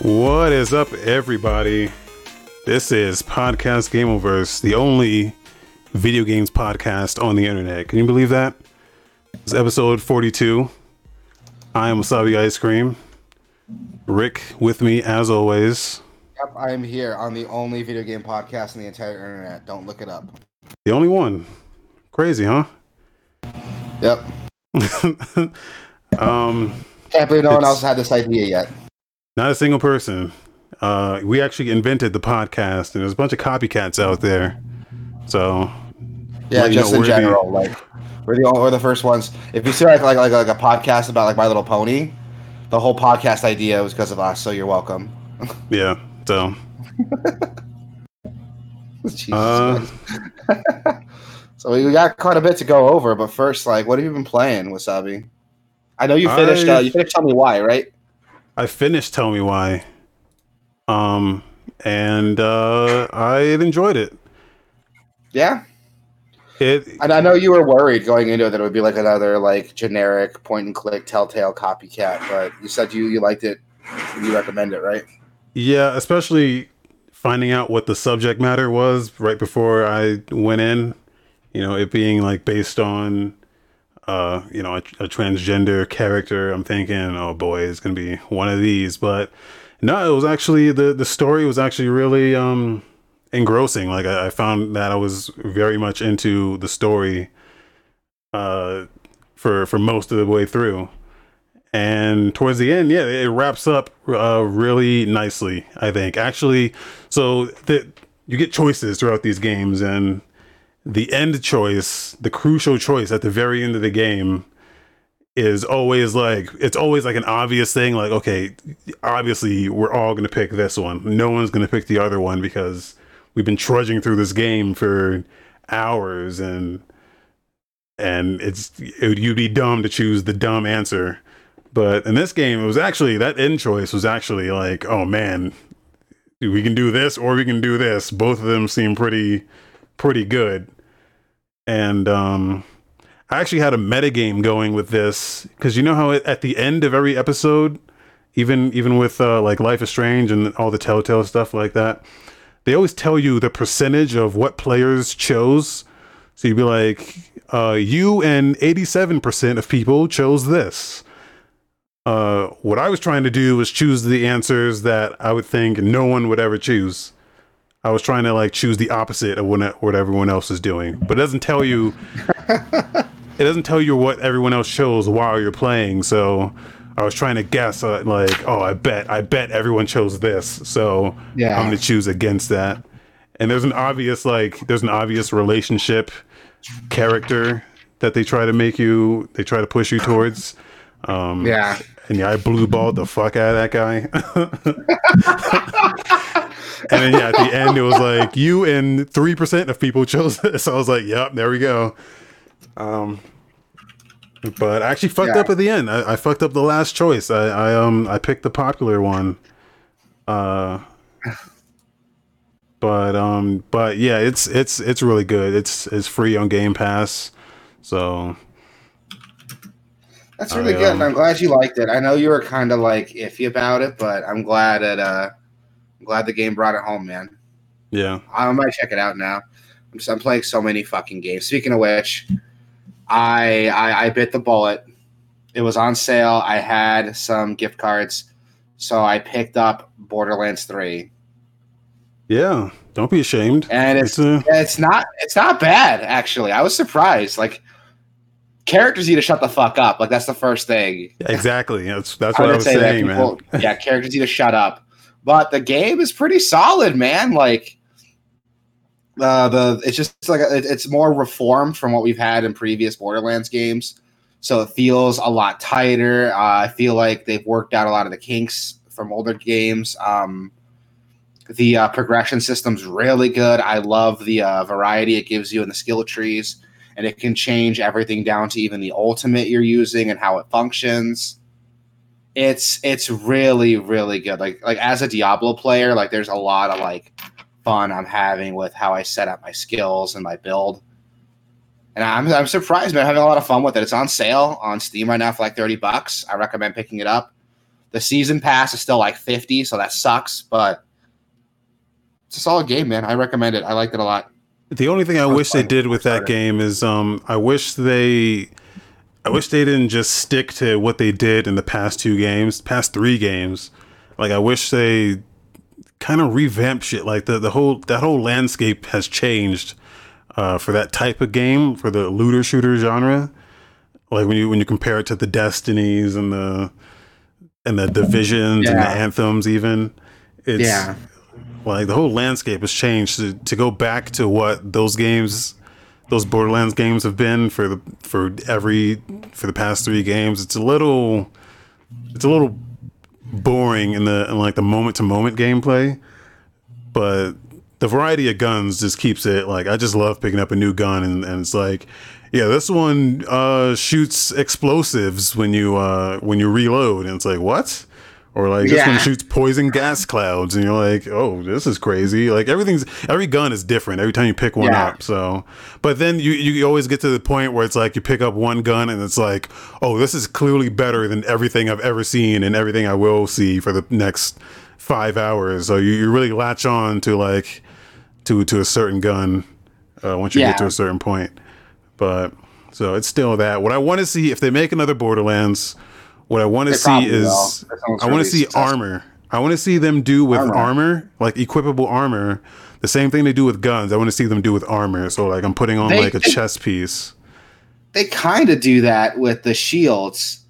What is up, everybody? This is Podcast Gameoverse, the only video games podcast on the internet. Can you believe that? It's episode 42. I am Wasabi Ice Cream. Rick with me, as always. Yep, I am here on the only video game podcast on the entire internet. Don't look it up. The only one. Crazy, huh? Yep. Can't believe no one else had this idea yet. Not a single person. We actually invented the podcast, and there's a bunch of copycats out there. So yeah, just in general, we're the first ones. If you see like a podcast about like My Little Pony, the whole podcast idea was because of us. So you're welcome. Yeah. So. Jesus. So we got quite a bit to go over, but first, what have you been playing, Wasabi? I know you finished. You finished Tell Me Why, right? I finished Tell Me Why, and I enjoyed it. Yeah. And I know you were worried going into it that it would be another generic point and click Telltale copycat, but you said you liked it. You recommend it, right? Yeah, especially finding out what the subject matter was right before I went in. You know, it being based on, a transgender character. I'm thinking, oh boy, it's gonna be one of these. But no, it was actually the story was actually really engrossing. I found that I was very much into the story for most of the way through, and towards the end, yeah, it wraps up really nicely. I think actually, so that you get choices throughout these games and. The end choice, the crucial choice at the very end of the game is always it's always an obvious thing. Okay, obviously we're all going to pick this one. No one's going to pick the other one because we've been trudging through this game for hours and you'd be dumb to choose the dumb answer. But in this game, it was actually that end choice was actually oh man, we can do this or we can do this. Both of them seem pretty good. And I actually had a metagame going with this because you know how at the end of every episode, even with Life is Strange and all the Telltale stuff like that, they always tell you the percentage of what players chose. So you'd be you and 87% of people chose this. What I was trying to do was choose the answers that I would think no one would ever choose. I was trying to choose the opposite of what everyone else is doing, but it doesn't tell you. It doesn't tell you what everyone else chose while you're playing. So I was trying to guess, I bet everyone chose this, so yeah. I'm going to choose against that. And there's an obvious relationship character that they try to push you towards. Yeah. And yeah, I blue-balled the fuck out of that guy. And then, yeah, at the end, it was you and 3% of people chose this. So I was yep, there we go. But I actually fucked up at the end. I fucked up the last choice. I picked the popular one. But yeah, it's really good. It's free on Game Pass. So that's really good. I'm glad you liked it. I know you were kind of iffy about it, but I'm glad it. Glad the game brought it home, man. Yeah, I might check it out now. I'm playing so many fucking games. Speaking of which, I bit the bullet. It was on sale. I had some gift cards, so I picked up Borderlands 3. Yeah, don't be ashamed. And it's not bad actually. I was surprised. Characters need to shut the fuck up. That's the first thing. Exactly. That's what I was saying, people, man. Yeah, characters need to shut up. But the game is pretty solid, man. It's more reformed from what we've had in previous Borderlands games, so it feels a lot tighter. I feel like they've worked out a lot of the kinks from older games. The progression system's really good. I love the variety it gives you in the skill trees, and it can change everything down to even the ultimate you're using and how it functions. It's really, really good. As a Diablo player, there's a lot of fun I'm having with how I set up my skills and my build. And I'm surprised, man. I'm having a lot of fun with it. It's on sale on Steam right now for $30. I recommend picking it up. The season pass is still like 50, so that sucks, but it's a solid game, man. I recommend it. I liked it a lot. The only thing I wish they did with that game is I wish they didn't just stick to what they did in the past three games. Like, I wish they kind of revamped shit. Like that whole landscape has changed for that type of game, for the looter shooter genre. Like when you compare it to the Destinies and the Divisions and the Anthems, even it's. Yeah. Like the whole landscape has changed to go back to what those Borderlands games have been for the past three games. It's a little boring in the moment to moment gameplay, but the variety of guns just keeps it. Like, I just love picking up a new gun and it's like, yeah, this one shoots explosives when you reload, and it's like, what? Or like this one shoots poison gas clouds, and you're like, oh, this is crazy. Like every gun is different every time you pick one up. So, but then you always get to the point where it's like you pick up one gun and it's like, oh, this is clearly better than everything I've ever seen and everything I will see for the next 5 hours. So you really latch on to like to a certain gun once you get to a certain point. But so it's still that. What I want to see if they make another Borderlands. What I want to see is armor. I want to see them do with armor, like equipable armor, the same thing they do with guns. I want to see them do with armor. So like I'm putting on like a chest piece. They kind of do that with the shields,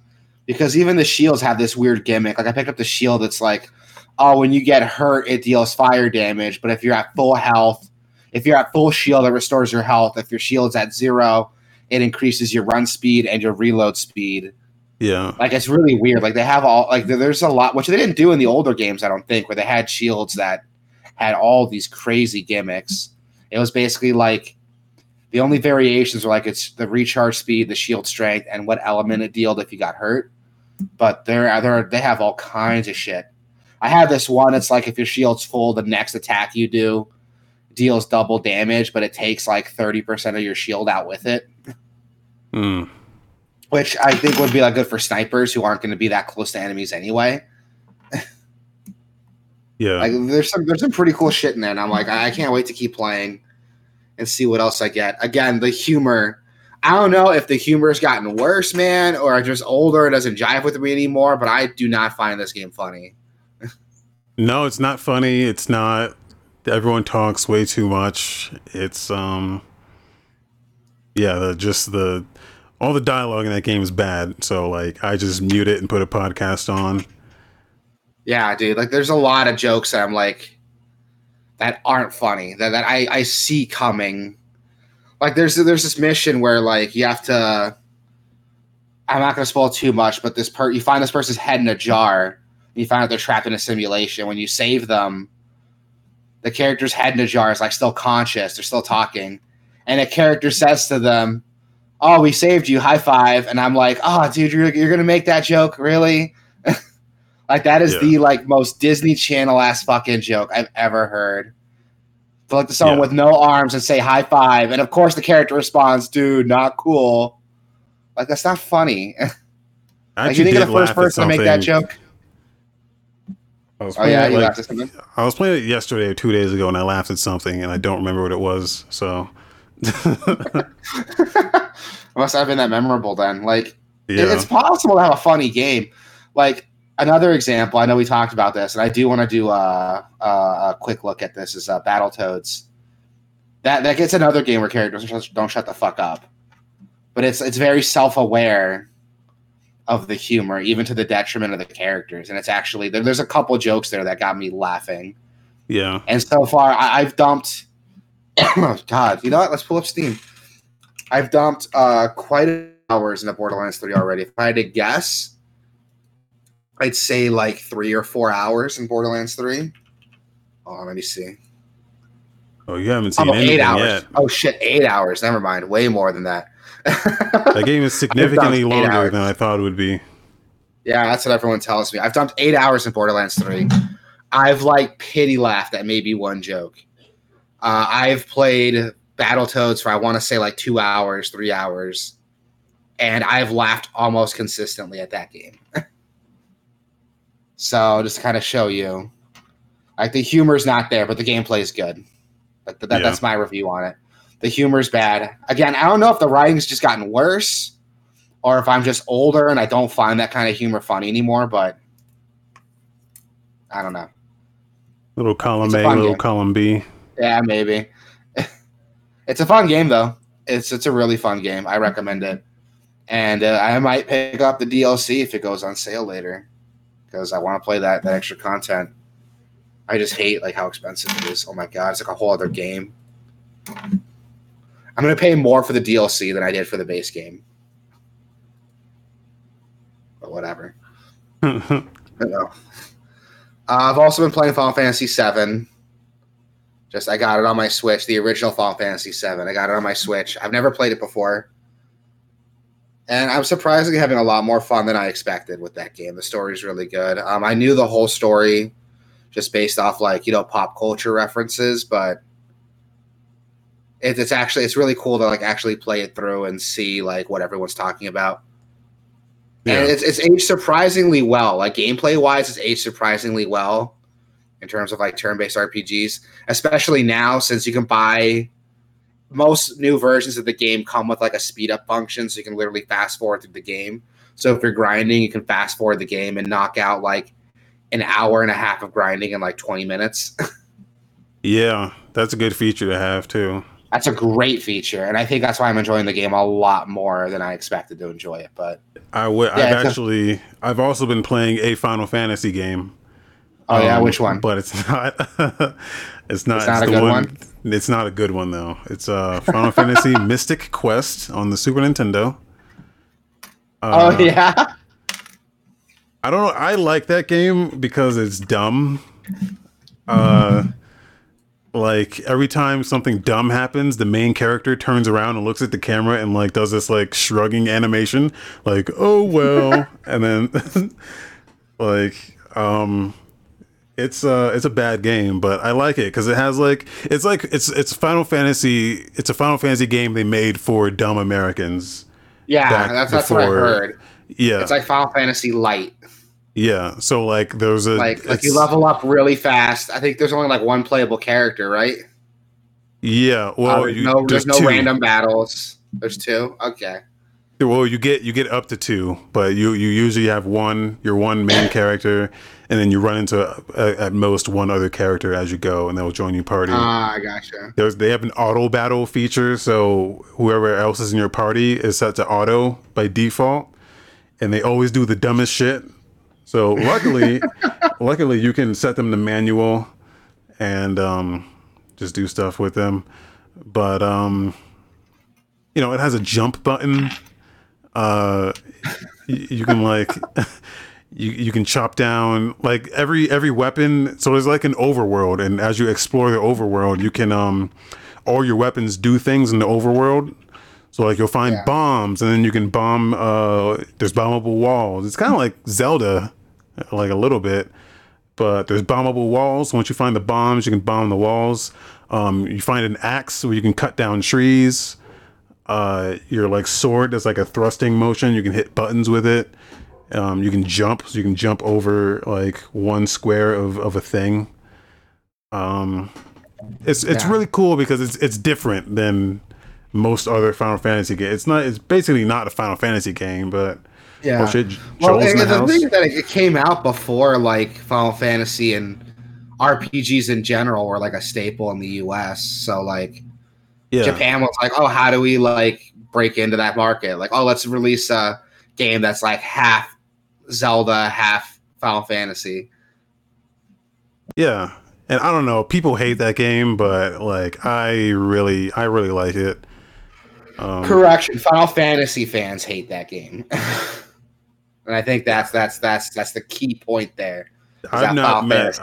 because even the shields have this weird gimmick. Like I picked up the shield that's like, oh, when you get hurt, it deals fire damage. But if you're at full health, if you're at full shield, it restores your health. If your shield's at zero, it increases your run speed and your reload speed. Yeah, like it's really weird. Like they have all like there's a lot which they didn't do in the older games, I don't think, where they had shields that had all these crazy gimmicks. It was basically like the only variations were like it's the recharge speed, the shield strength, and what element it dealt if you got hurt. But they have all kinds of shit. I have this one. It's like if your shield's full, the next attack you do deals double damage, but it takes like 30% of your shield out with it. Hmm. Which I think would be like good for snipers who aren't going to be that close to enemies anyway. Yeah, like there's some pretty cool shit in there, and I'm like, I can't wait to keep playing and see what else I get. Again, the humor. I don't know if the humor's gotten worse, man, or I'm just older. It doesn't jive with me anymore. But I do not find this game funny. No, it's not funny. It's not. Everyone talks way too much. It's all the dialogue in that game is bad, so like I just mute it and put a podcast on. Yeah, dude. Like, there's a lot of jokes that I'm like that aren't funny that I see coming. Like, there's this mission where like you have to. I'm not gonna spoil too much, but you find this person's head in a jar. And you find out they're trapped in a simulation. When you save them, the character's head in a jar is like still conscious. They're still talking, and a character says to them, "Oh, we saved you! High five!" And I'm like, "Oh, dude, you're gonna make that joke, really?" Like that is the like most Disney Channel ass fucking joke I've ever heard. To look to someone with no arms and say high five, and of course the character responds, "Dude, not cool." Like that's not funny. Like, you think of the first person to make that joke? You laughed at something. I was playing it yesterday or 2 days ago, and I laughed at something, and I don't remember what it was. So. Must have been that memorable then. Like, it's possible to have a funny game. Like, another example, I know we talked about this, and I do want to do a quick look at this, is Battletoads. That gets another game where characters don't shut the fuck up. But it's very self-aware of the humor, even to the detriment of the characters. And it's actually, there's a couple jokes there that got me laughing. Yeah. And so far, I've dumped... Oh, God. You know what? Let's pull up Steam. I've dumped quite a few hours into Borderlands 3 already. If I had to guess, I'd say like 3 or 4 hours in Borderlands 3. Oh, let me see. Oh, you haven't seen anything 8 hours yet. Oh, shit. 8 hours. Never mind. Way more than that. That game is significantly longer than I thought it would be. Yeah, that's what everyone tells me. I've dumped 8 hours in Borderlands 3. I've like pity laughed at maybe one joke. I've played Battletoads for, I want to say, like 2 hours, 3 hours. And I've laughed almost consistently at that game. So just to kind of show you, like, the humor's not there, but the gameplay is good. Like that's my review on it. The humor's bad. Again, I don't know if the writing's just gotten worse or if I'm just older and I don't find that kind of humor funny anymore, but I don't know. Little column A, little column B. Yeah, maybe. It's a fun game, though. It's a really fun game. I recommend it. And I might pick up the DLC if it goes on sale later because I want to play that extra content. I just hate how expensive it is. Oh, my God. It's like a whole other game. I'm going to pay more for the DLC than I did for the base game. But whatever. I don't know. I've also been playing Final Fantasy VII. I got it on my Switch, the original Final Fantasy VII. I got it on my Switch. I've never played it before. And I'm surprisingly having a lot more fun than I expected with that game. The story's really good. I knew the whole story just based off, pop culture references, but it's really cool to, actually play it through and see, what everyone's talking about. Yeah. And it's aged surprisingly well. Gameplay-wise, it's aged surprisingly well in terms of, turn-based RPGs, especially now since you can buy – most new versions of the game come with, a speed-up function, so you can literally fast-forward through the game. So if you're grinding, you can fast-forward the game and knock out, an hour and a half of grinding in, 20 minutes. Yeah, that's a good feature to have, too. That's a great feature, and I think that's why I'm enjoying the game a lot more than I expected to enjoy it. But I've also been playing a Final Fantasy game. Oh yeah, which one? But it's not. It's not a good one. It's not a good one though. It's Final Fantasy Mystic Quest on the Super Nintendo. Oh yeah. I don't know. I like that game because it's dumb. Every time something dumb happens, the main character turns around and looks at the camera and does this shrugging animation, oh well, and then it's a bad game, but I like it because it has it's a Final Fantasy game they made for dumb Americans. Yeah, that's what I heard. Yeah, it's Final Fantasy Light. Yeah, so there's a you level up really fast. I think there's only one playable character, right? Yeah, well, there's no random battles. There's two. Okay. Well, you get up to two, but you usually have your one main character, and then you run into at most one other character as you go, and they'll join your party. Ah, I gotcha. They have an auto battle feature, so whoever else is in your party is set to auto by default, and they always do the dumbest shit. So luckily, you can set them to manual and just do stuff with them. But it has a jump button. You can you can chop down every weapon. So there's an overworld, and as you explore the overworld, you can all your weapons do things in the overworld. So you'll find bombs, and then you can bomb. There's bombable walls. It's kind of like Zelda. A little bit, but there's bombable walls. Once you find the bombs, you can bomb the walls. You find an axe where you can cut down trees. Your sword does a thrusting motion. You can hit buttons with it. You can jump, so you can jump over one square of a thing. It's really cool because it's different than most other Final Fantasy games. It's basically not a Final Fantasy game, but. Yeah. Thing is that it came out before Final Fantasy and RPGs in general were a staple in the US. So Japan was oh, how do we break into that market? Let's release a game that's half Zelda, half Final Fantasy. Yeah. And I don't know, people hate that game, but I really like it. Correction, Final Fantasy fans hate that game. And I think that's the key point there. I've not met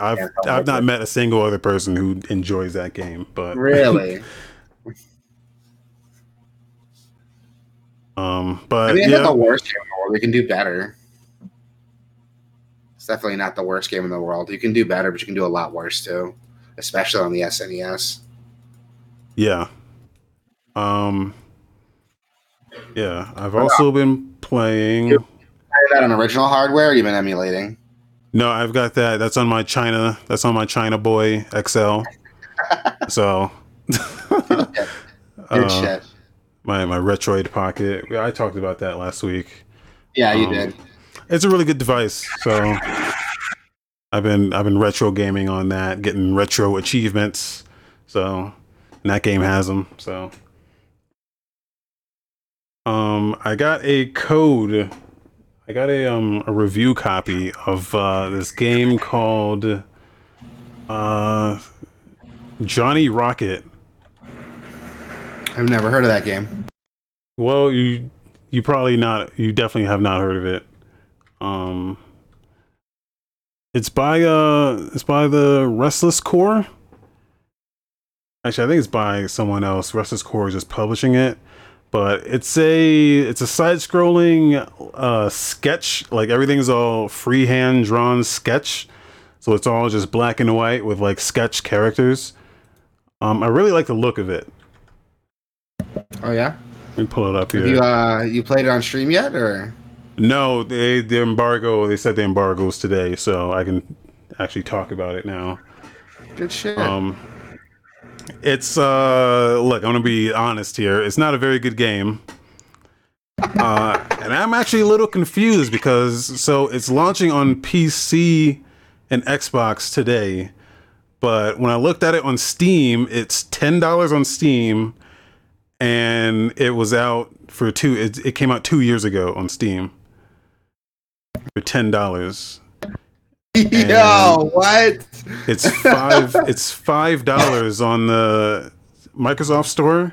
a single other person who enjoys that game, but really. But I mean, it's not the worst game in the world. We can do better. It's definitely not the worst game in the world. You can do better, but you can do a lot worse too, especially on the SNES. Yeah. I've also been playing. Is that on original hardware? Or you've been emulating? No, I've got that. That's on my China. That's on my China Boy XL. So, good shit. Good shit. My Retroid Pocket. I talked about that last week. Yeah, you did. It's a really good device. So, I've been retro gaming on that, getting retro achievements. So, and that game has them. So, I got a code. I got a review copy of this game called Johnny Rocket. I've never heard of that game. Well, you probably not. You definitely have not heard of it. It's by the Restless Core. Actually, I think it's by someone else. Restless Core is just publishing it. But it's a side-scrolling sketch. Like, everything's all freehand-drawn sketch. So it's all just black and white with, like, sketch characters. I really like the look of it. Oh, yeah? Let me pull it up here. Have you played it on stream yet, or...? No, they said the embargo was today, so I can actually talk about it now. Good shit. It's look, I'm gonna be honest here. It's not a very good game, and I'm actually a little confused because it's launching on PC and Xbox today, but when I looked at it on Steam, it's $10 on Steam, and it was out for It came out 2 years ago on Steam for $10. And yo, what? It's $5 on the Microsoft Store,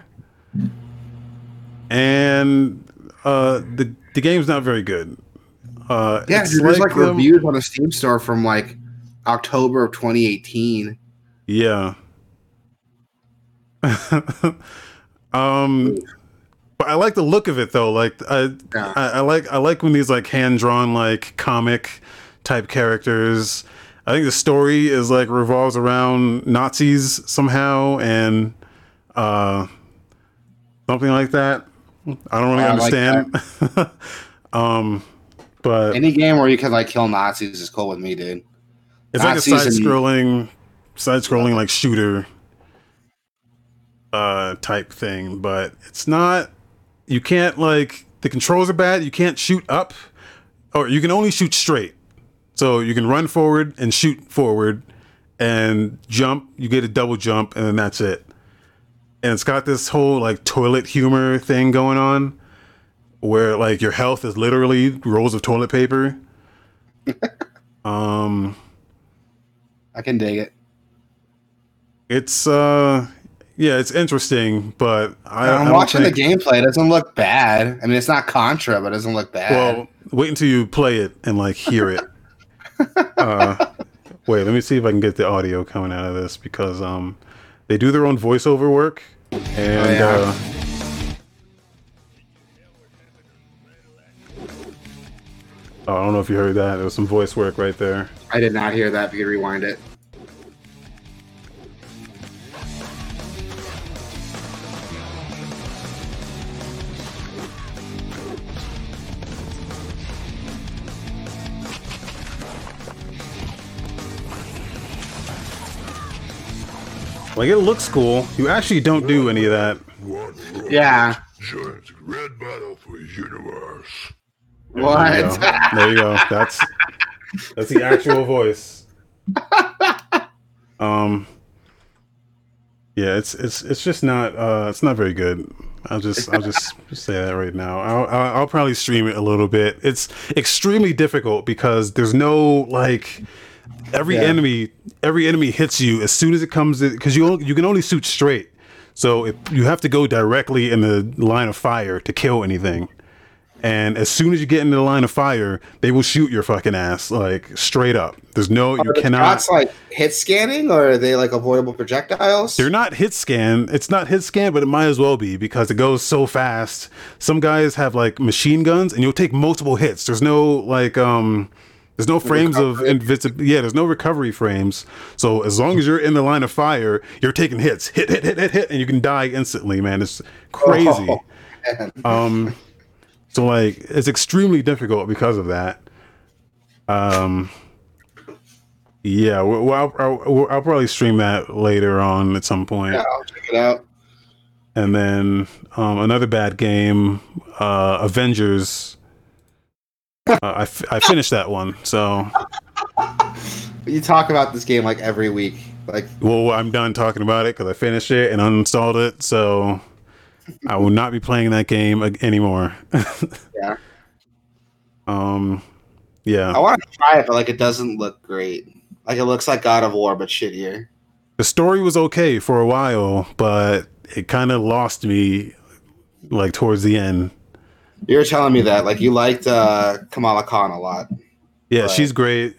and the game's not very good. There's like reviews on the Steam Store from like October of 2018. Yeah. But I like the look of it though. Like I like when these like hand drawn like comic type characters. I think the story is like revolves around Nazis somehow and something like that. I don't really understand. Like but any game where you can like kill Nazis is cool with me, dude. It's Nazis like a side-scrolling like shooter type thing, but it's not. You can't like the controls are bad. You can't shoot up, or you can only shoot straight. So you can run forward and shoot forward and jump. You get a double jump and then that's it. And it's got this whole like toilet humor thing going on where like your health is literally rolls of toilet paper. I can dig it. It's it's interesting, but I'm watching the gameplay. It doesn't look bad. I mean, it's not Contra, but it doesn't look bad. Well, wait until you play it and like hear it. Wait, let me see if I can get the audio coming out of this because they do their own voiceover work, and I don't know if you heard that. There was some voice work right there. I did not hear that. If you could rewind it. Like, it looks cool. You actually don't do any of that. Yeah. Red battle for universe. What? There you go. That's the actual voice. Yeah, it's just not it's not very good. I'll just say that right now. I'll probably stream it a little bit. It's extremely difficult because there's no like. Every enemy hits you as soon as it comes in, because you can only shoot straight, so you have to go directly in the line of fire to kill anything. And as soon as you get into the line of fire, they will shoot your fucking ass like straight up. There's no you cannot. Shots like hit scanning, or are they like avoidable projectiles? They're not hit scan. It's not hit scan, but it might as well be because it goes so fast. Some guys have like machine guns, and you'll take multiple hits. There's no like There's no frames recovery. Of invincibility. Yeah, there's no recovery frames. So as long as you're in the line of fire, you're taking hits. Hit, and you can die instantly, man. It's crazy. Oh, man. So, like, it's extremely difficult because of that. Yeah, well, I'll probably stream that later on at some point. Yeah, I'll check it out. And then another bad game, Avengers. I finished that one, so. You talk about this game like every week. Like, well, I'm done talking about it because I finished it and uninstalled it, so I will not be playing that game anymore. Yeah. Yeah. I want to try it, but like it doesn't look great. Like it looks like God of War, but shittier. The story was okay for a while, but it kind of lost me like towards the end. You're telling me that like you liked Kamala Khan a lot. Yeah, but she's great.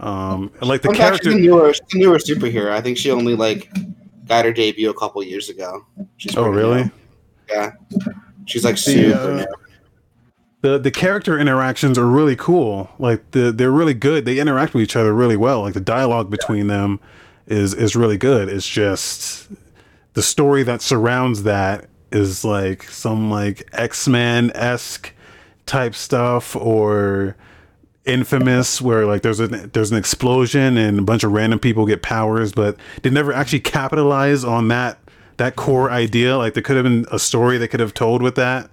I like the character. She's a newer superhero. I think she only like got her debut a couple years ago. Oh, really? Young. Yeah, she's like super new. The character interactions are really cool. Like they're really good. They interact with each other really well. Like the dialogue between them is really good. It's just the story that surrounds that is like some like X-Men-esque type stuff or Infamous, where like there's an explosion and a bunch of random people get powers, but they never actually capitalize on that core idea. Like there could have been a story they could have told with that,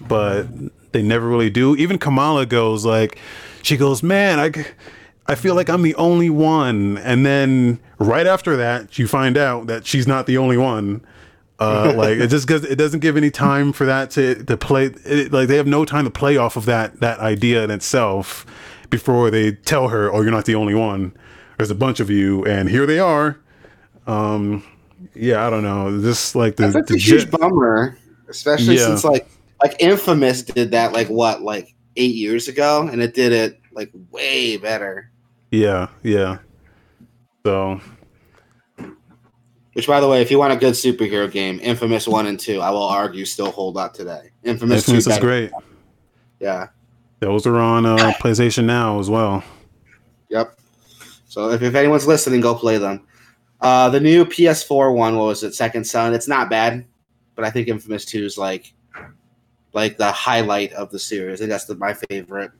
but they never really do. Even Kamala goes like, she goes, man, I feel like I'm the only one. And then right after that, you find out that she's not the only one. Like it just because it doesn't give any time for that to play. Like they have no time to play off of that idea in itself before they tell her, oh, you're not the only one. There's a bunch of you, and here they are. Yeah, I don't know. This like that's a huge bummer, especially since like Infamous did that like 8 years ago, and it did it like way better. Yeah. So, which by the way, if you want a good superhero game, Infamous 1 and 2, I will argue, still hold up today. Infamous 2 is great. Yeah, those are on PlayStation Now as well. Yep. So if anyone's listening, go play them. The new PS4 one, what was it? Second Son. It's not bad, but I think Infamous 2 is like the highlight of the series. I think that's my favorite.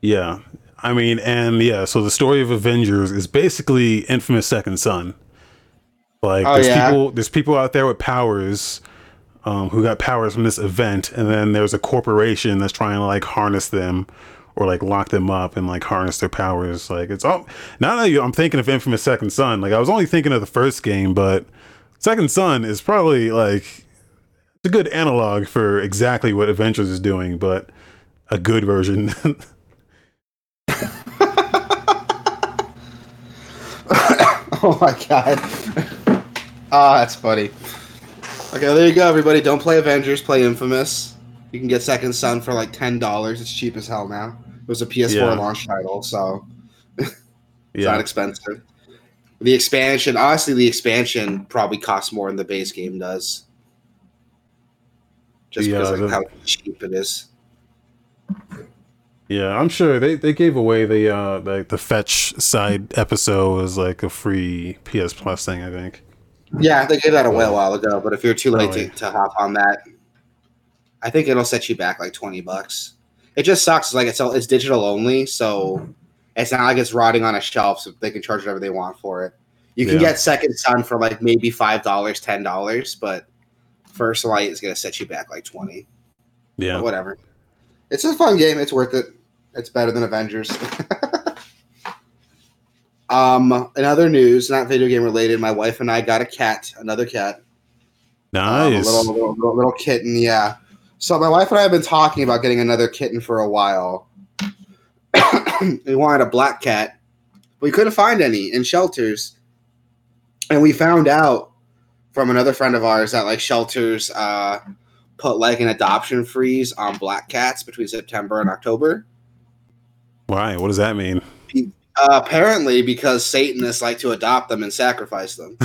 Yeah. I mean, and yeah, so the story of Avengers is basically Infamous Second Son. Like there's people out there with powers who got powers from this event, and then there's a corporation that's trying to like harness them or like lock them up and like harness their powers. Like it's all, now that I'm thinking of Infamous Second Son, like I was only thinking of the first game, but Second Son is probably like a good analog for exactly what Avengers is doing, but a good version. Oh my god. Ah, that's funny. Okay, there you go, everybody. Don't play Avengers, play Infamous. You can get Second Son for like $10. It's cheap as hell now. It was a PS4 launch title, so it's not expensive. The expansion, honestly, probably costs more than the base game does. Just because of how cheap it is. Yeah, I'm sure they gave away the Fetch side episode as like a free PS Plus thing, I think. Yeah, they gave that away a while ago, but if you're too late to hop on that, I think it'll set you back like $20. It just sucks. Like it's digital only, so it's not like it's rotting on a shelf, so they can charge whatever they want for it. You can get Second Son for like maybe $5, $10, but First Light is going to set you back like $20. Yeah. But whatever. It's a fun game. It's worth it. It's better than Avengers. In other news, not video game related, my wife and I got a cat, another cat. Nice. A little kitten, yeah. So my wife and I have been talking about getting another kitten for a while. We wanted a black cat. We couldn't find any in shelters. And we found out from another friend of ours that like shelters put like an adoption freeze on black cats between September and October. Why? What does that mean? Apparently because Satanists like to adopt them and sacrifice them.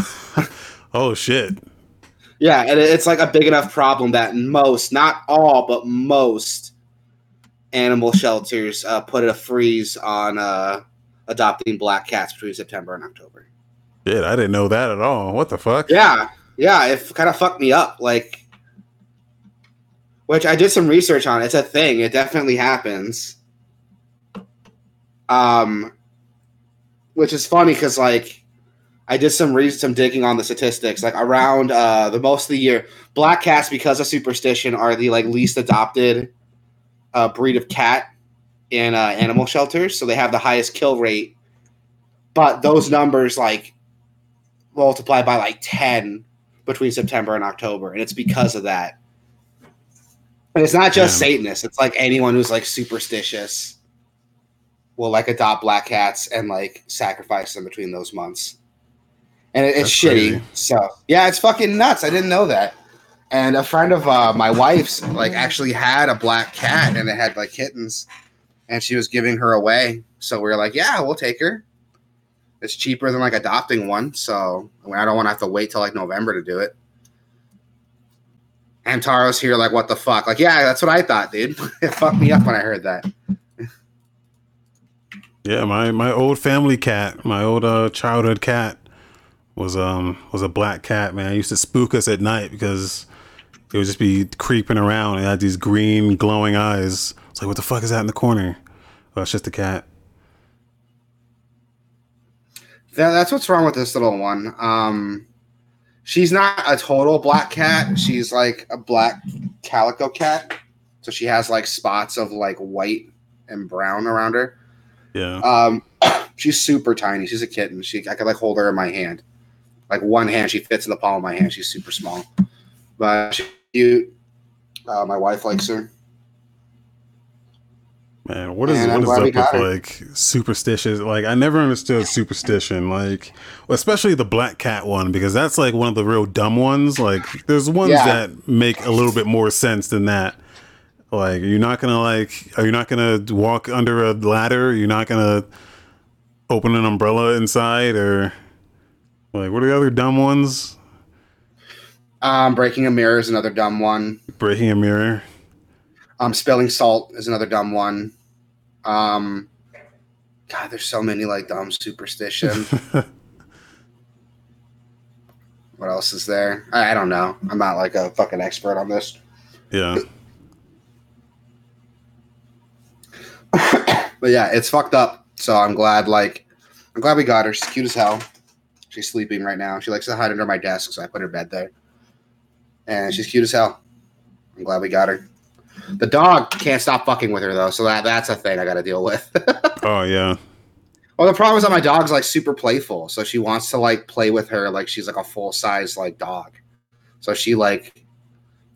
Oh shit. Yeah, and it's like a big enough problem that most, not all, but most animal shelters put a freeze on adopting black cats between September and October. Shit, I didn't know that at all. What the fuck? Yeah, it kind of fucked me up, like, which I did some research on. It's a thing. It definitely happens. which is funny because like I did some digging on the statistics. Like around the most of the year, black cats, because of superstition, are the like least adopted breed of cat in animal shelters, so they have the highest kill rate. But those numbers like multiply by like 10 between September and October, and it's because of that. And it's not just Satanists; it's like anyone who's like superstitious will like adopt black cats and like sacrifice them between those months. And it's shitty. Crazy. So yeah, it's fucking nuts. I didn't know that. And a friend of my wife's like actually had a black cat, and it had like kittens, and she was giving her away. So we were like, yeah, we'll take her. It's cheaper than like adopting one. So I mean, I don't want to have to wait till like November to do it. And Taro's here like, what the fuck? Like, yeah, that's what I thought, dude. It fucked me up when I heard that. Yeah, my old family cat, my old childhood cat was a black cat, man. It used to spook us at night because it would just be creeping around. It had these green glowing eyes. It's like, what the fuck is that in the corner? Oh, it's just a cat. That's what's wrong with this little one. She's not a total black cat. She's like a black calico cat. So she has like spots of like white and brown around her. Yeah. She's super tiny. She's a kitten. I could like hold her in my hand, like one hand. She fits in the palm of my hand. She's super small, but she's cute. My wife likes her. Man, what is up with like superstitious? Like I never understood superstition, like especially the black cat one, because that's like one of the real dumb ones. Like there's ones that make a little bit more sense than that. Like are you not gonna walk under a ladder? You're not gonna open an umbrella inside, or like what are the other dumb ones? Breaking a mirror is another dumb one. Breaking a mirror. Spilling salt is another dumb one. God, there's so many like dumb superstition. What else is there? I don't know. I'm not like a fucking expert on this. Yeah. But yeah, it's fucked up. So I'm glad we got her. She's cute as hell. She's sleeping right now. She likes to hide under my desk, so I put her bed there. And she's cute as hell. I'm glad we got her. The dog can't stop fucking with her though, so that's a thing I got to deal with. Oh yeah. Well, the problem is that my dog's like super playful, so she wants to like play with her like she's like a full size like dog. So she like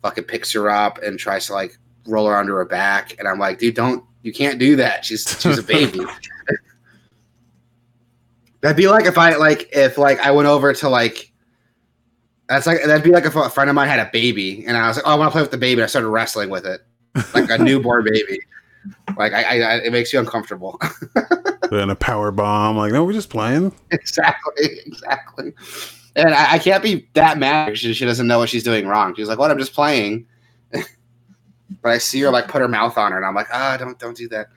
fucking picks her up and tries to like roll her under her back, and I'm like, dude, you can't do that. She's a baby. That'd be like if I went over to like. That'd be like if a friend of mine had a baby and I was like, oh, I want to play with the baby. And I started wrestling with it like a newborn baby. Like it makes you uncomfortable. Then a power bomb. Like, no, we're just playing. Exactly. And I can't be that mad. She doesn't know what she's doing wrong. She's like, what? I'm just playing. But I see her like put her mouth on her, and I'm like, don't do that.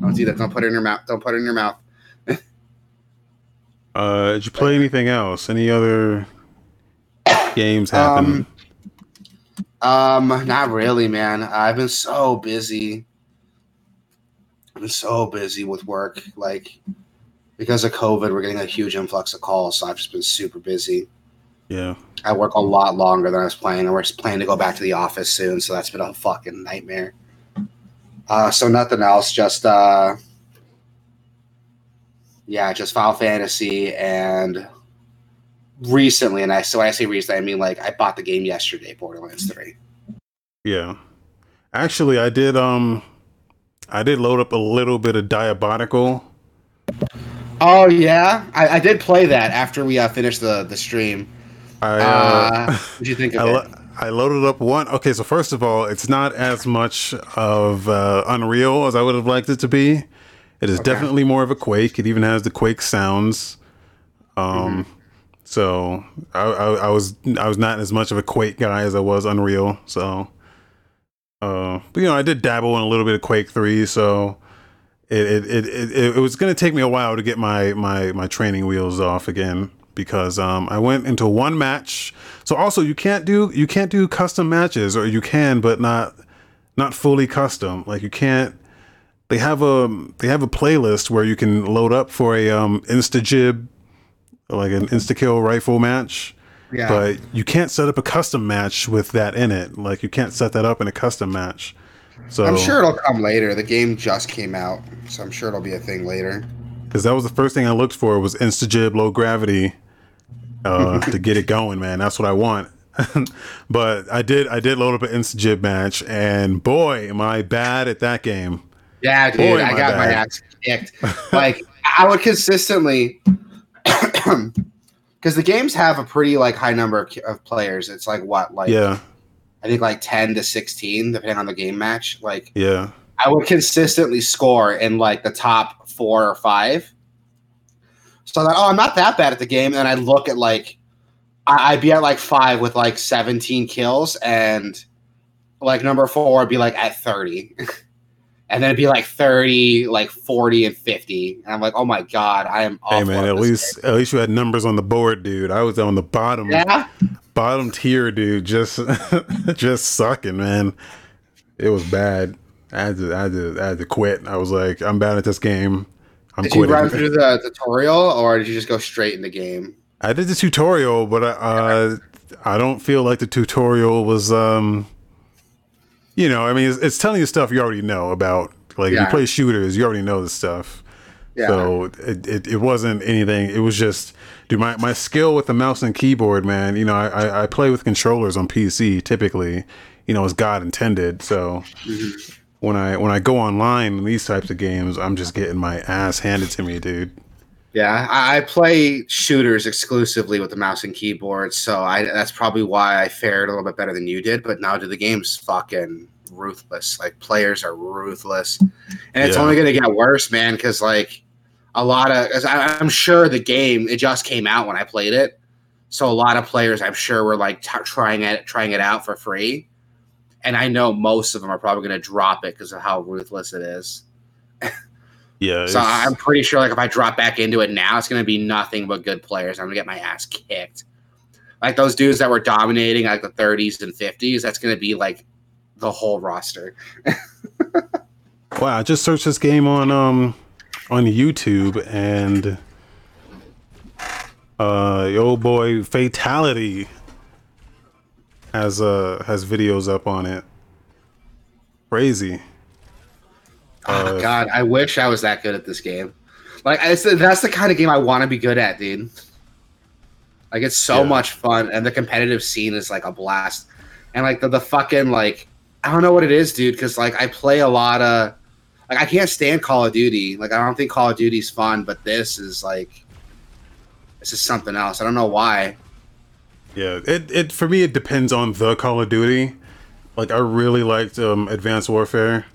Don't do that. Don't put it in your mouth. Don't put it in your mouth. Did you play anything else? Any other games happen? Not really, man. I've been so busy. With work, like because of COVID, we're getting a huge influx of calls. So I've just been super busy. Yeah, I work a lot longer than I was planning. We're just planning to go back to the office soon, so that's been a fucking nightmare. So nothing else. Just just Final Fantasy and. Recently, and when I say recently, I mean like I bought the game yesterday, Borderlands 3. Yeah, actually, I did load up a little bit of Diabolical. Oh yeah, I did play that after we finished the stream. What did you think of it? I loaded up one. Okay, so first of all, it's not as much of Unreal as I would have liked it to be. It is definitely more of a Quake. It even has the Quake sounds. Mm-hmm. So I was not as much of a Quake guy as I was Unreal. So, but I did dabble in a little bit of Quake 3. So it was going to take me a while to get my training wheels off again, because I went into one match. So also you can't do custom matches, or you can, but not fully custom. Like you can't They have a playlist where you can load up for a InstaJib, like an insta-kill rifle match. Yeah. But you can't set up a custom match with that in it. Like, you can't set that up in a custom match. So I'm sure it'll come later. The game just came out, so I'm sure it'll be a thing later. Because that was the first thing I looked for, was InstaJib low gravity to get it going, man. That's what I want. But I did load up an InstaJib match, and boy, am I bad at that game. Yeah, dude, boy, I got my ass kicked. Like, I would consistently... Because the games have a pretty like high number of players. It's like what, like yeah, I think like 10 to 16, depending on the game match. Like yeah, I would consistently score in like the top 4 or 5. So I'm like, oh, I'm not that bad at the game. And then I look at like, I'd be at like 5 with like 17 kills, and like number 4 would be like at 30, and then it'd be like 30, like 40, and 50. And I'm like, oh my god, I am awful. Hey man, at least you had numbers on the board, dude. I was on the bottom, yeah, bottom tier, dude. Just sucking, man. It was bad. I had to quit. I was like, I'm bad at this game. Did you run through the tutorial, or did you just go straight in the game? I did the tutorial, but I don't feel like the tutorial was. You know, I mean, it's telling you stuff you already know about. Like, yeah, if you play shooters, you already know this stuff. Yeah. So it wasn't anything. It was just, dude, my skill with the mouse and keyboard, man. You know, I play with controllers on PC typically. You know, as God intended. So when I go online in these types of games, I'm just getting my ass handed to me, dude. Yeah, I play shooters exclusively with the mouse and keyboard, so that's probably why I fared a little bit better than you did. But now, the game's fucking ruthless. Like, players are ruthless, and it's only going to get worse, man. Because like I'm sure the game, it just came out when I played it, so a lot of players, I'm sure, were like trying it out for free, and I know most of them are probably going to drop it because of how ruthless it is. Yeah, so I'm pretty sure, like, if I drop back into it now, it's going to be nothing but good players. I'm going to get my ass kicked. Like, those dudes that were dominating, like, the 30s and 50s, that's going to be, like, the whole roster. Wow, I just searched this game on YouTube, and yo boy Fatality has videos up on it. Crazy. Oh god, I wish I was that good at this game. Like, that's the kind of game I want to be good at, dude. Like, it's so much fun, and the competitive scene is like a blast. And like the fucking, like, I don't know what it is, dude, because like I play a lot of, like, I can't stand Call of Duty. Like, I don't think Call of Duty's fun, but this is something else. I don't know why. Yeah, it for me, it depends on the Call of Duty. Like, I really liked Advanced Warfare.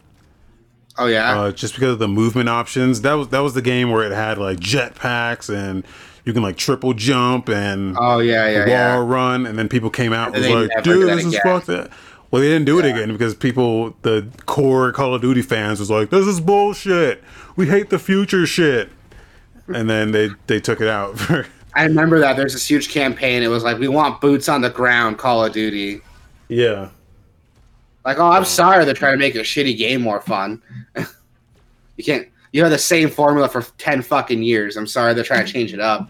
Oh yeah, just because of the movement options. That was the game where it had like jetpacks, and you can like triple jump and wall run, and then people came out and was like, dude, this is fucked up. Well, they didn't do it again because people, the core Call of Duty fans, was like, this is bullshit. We hate the future shit, and then they took it out. I remember that there's this huge campaign. It was like, we want boots on the ground, Call of Duty. Yeah. Like, oh, I'm sorry they're trying to make a shitty game more fun. You can't... You have the same formula for 10 fucking years. I'm sorry they're trying to change it up.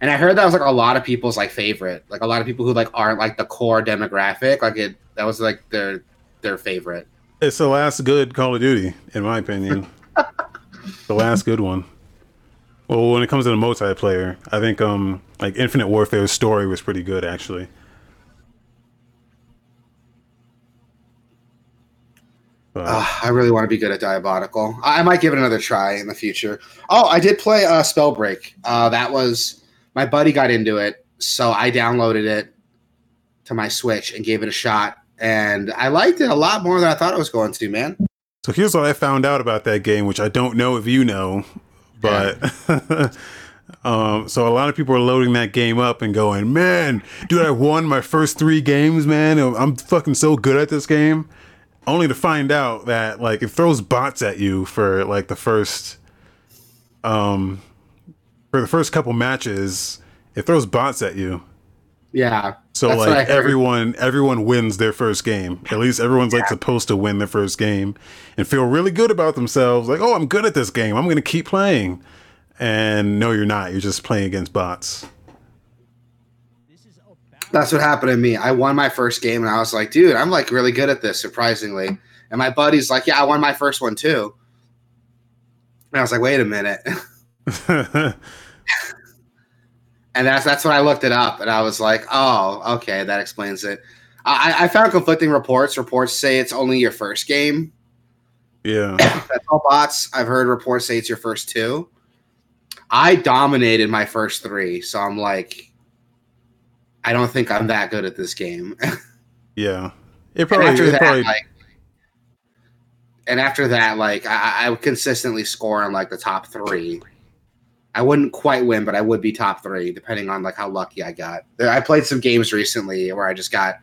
And I heard that was, like, a lot of people's, like, favorite. Like, a lot of people who, like, aren't, like, the core demographic. Like, that was, like, their favorite. It's the last good Call of Duty, in my opinion. The last good one. Well, when it comes to the multiplayer, I think, like, Infinite Warfare's story was pretty good, actually. I really want to be good at Diabolical. I might give it another try in the future. Oh, I did play Spellbreak. That was... My buddy got into it, so I downloaded it to my Switch and gave it a shot. And I liked it a lot more than I thought it was going to, man. So here's what I found out about that game, which I don't know if you know, but... Yeah. So a lot of people are loading that game up and going, man, dude, I won my first 3 games, man. I'm fucking so good at this game. Only to find out that, like, it throws bots at you for like the first couple matches. It throws bots at you, Yeah. So like everyone wins their first game. At least everyone's like supposed to win their first game and feel really good about themselves. Like, oh, I'm good at this game. I'm going to keep playing. And no, you're not. You're just playing against bots. That's what happened to me. I won my first game and I was like, dude, I'm like really good at this, surprisingly. And my buddy's like, yeah, I won my first one too. And I was like, wait a minute. And that's when I looked it up, and I was like, oh, okay, that explains it. I found conflicting reports. Reports say it's only your first game. Yeah. That's all bots. I've heard reports say it's your first two. I dominated my first three, so I'm like, I don't think I'm that good at this game. Yeah. After that, I would consistently score in like the top three. I wouldn't quite win, but I would be top three, depending on like how lucky I got. I played some games recently where I just got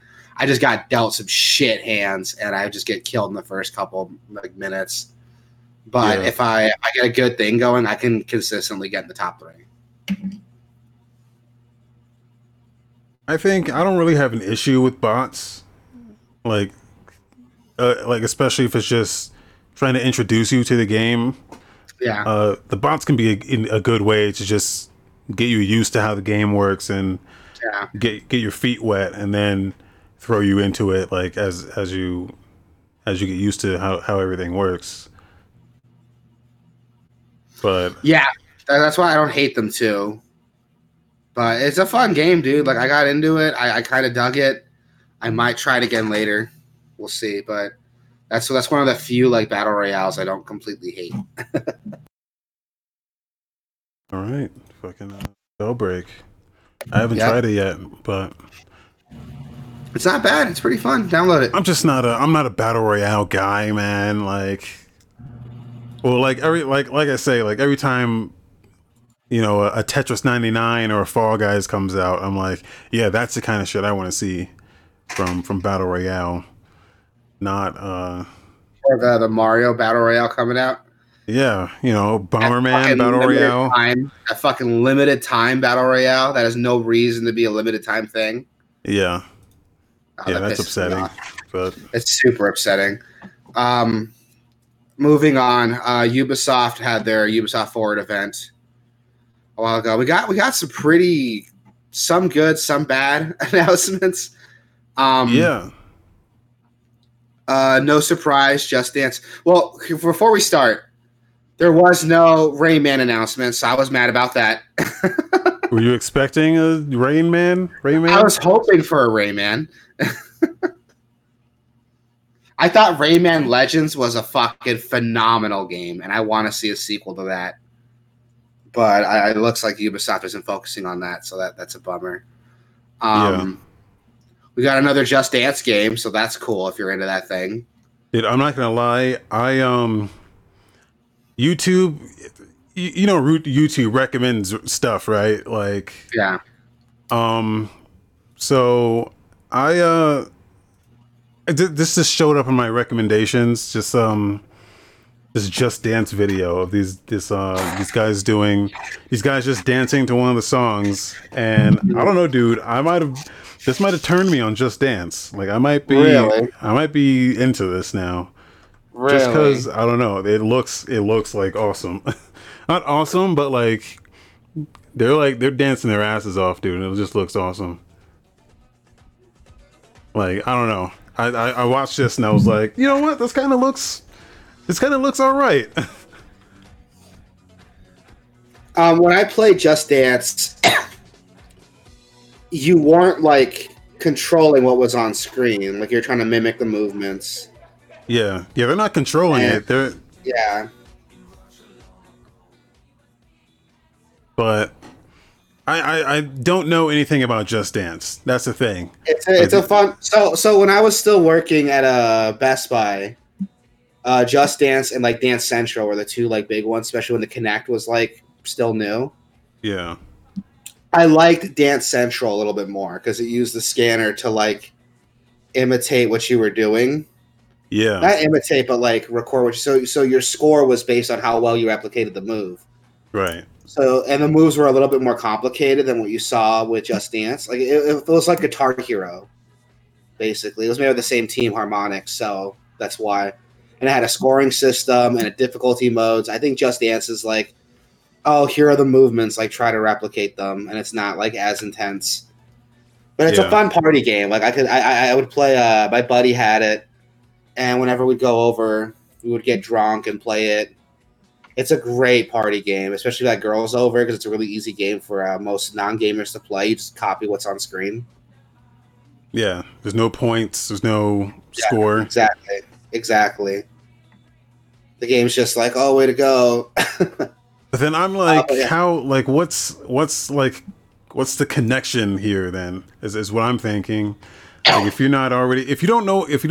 dealt some shit hands, and I just get killed in the first couple like minutes. But if I get a good thing going, I can consistently get in the top three. I think I don't really have an issue with bots, like especially if it's just trying to introduce you to the game. Yeah, the bots can be a good way to just get you used to how the game works and get your feet wet, and then throw you into it like as you get used to how everything works. But yeah, that's why I don't hate them too. But it's a fun game, dude. Like I got into it, I kind of dug it. I might try it again later. We'll see, but. That's one of the few like battle royales I don't completely hate. All right, fucking Bell Break. I haven't tried it yet, but it's not bad. It's pretty fun. Download it. I'm just not a battle royale guy, man. Every time you know a Tetris 99 or a Fall Guys comes out, I'm like, yeah, that's the kind of shit I want to see from battle royale. Or the Mario Battle Royale coming out. Yeah, you know, Bomberman Battle Royale. A fucking limited time Battle Royale. That has no reason to be a limited time thing. Yeah. Yeah, that's upsetting. But it's super upsetting. Moving on, Ubisoft had their Ubisoft Forward event a while ago. We got some good, some bad announcements. No surprise, Just Dance. Well, before we start, there was no Rain Man announcement, so I was mad about that. Were you expecting a Rain Man? I was hoping for a Rain Man. I thought Rain Man Legends was a fucking phenomenal game, and I want to see a sequel to that. But it looks like Ubisoft isn't focusing on that, so that's a bummer. We got another Just Dance game, so that's cool if you're into that thing. Dude, I'm not gonna lie. YouTube, you know, YouTube recommends stuff, right? Like, yeah. So this just showed up in my recommendations. This Just Dance video of these guys just dancing to one of the songs, and I don't know, dude. This might have turned me on Just Dance. Like I might be into this now. Really? Just because I don't know. It looks like awesome. Not awesome, but like they're dancing their asses off, dude. And it just looks awesome. Like I don't know. I watched this and I was like, you know what? This kind of looks all right. When I played Just Dance. You weren't like controlling what was on screen, like you're trying to mimic the movements. Yeah, they're not controlling it. But I don't know anything about Just Dance. That's the thing. It's a fun. So when I was still working at a Best Buy, Just Dance and like Dance Central were the two like big ones, especially when the Kinect was like still new. Yeah. I liked Dance Central a little bit more because it used the scanner to like imitate what you were doing. Yeah, not imitate, but like record. So your score was based on how well you replicated the move. Right. So, and the moves were a little bit more complicated than what you saw with Just Dance. Like it was like Guitar Hero, basically. It was made with the same team, Harmonix, so that's why. And it had a scoring system and a difficulty modes. I think Just Dance is like, oh, here are the movements, like try to replicate them, and it's not like as intense. But it's a fun party game. Like I would play. My buddy had it, and whenever we'd go over, we would get drunk and play it. It's a great party game, especially like girls over, because it's a really easy game for most non-gamers to play. You just copy what's on screen. Yeah, there's no points, there's no score. Exactly. The game's just like, oh, way to go. But then I'm like, how? Like, what's the connection here? Then is what I'm thinking. Like, if you don't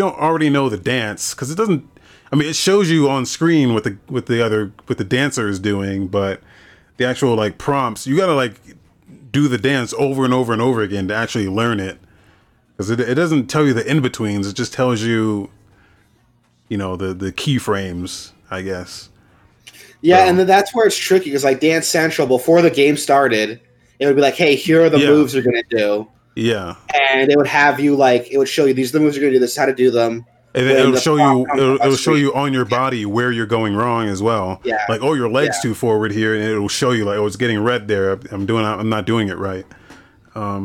already know the dance, because it doesn't. I mean, it shows you on screen what the dancer is doing, but the actual like prompts, you gotta like do the dance over and over and over again to actually learn it, because it doesn't tell you the in betweens. It just tells you, you know, the keyframes, I guess. Yeah, and then that's where it's tricky, because like Dance Central, before the game started, it would be like, hey, here are the moves you're gonna do. Yeah, and it would have you like, it would show you these are the moves you're gonna do. This is how to do them. And then it'll show you on your body where you're going wrong as well. Yeah. Like, oh, your leg's too forward here, and it'll show you like, oh, it's getting red there. I'm not doing it right. So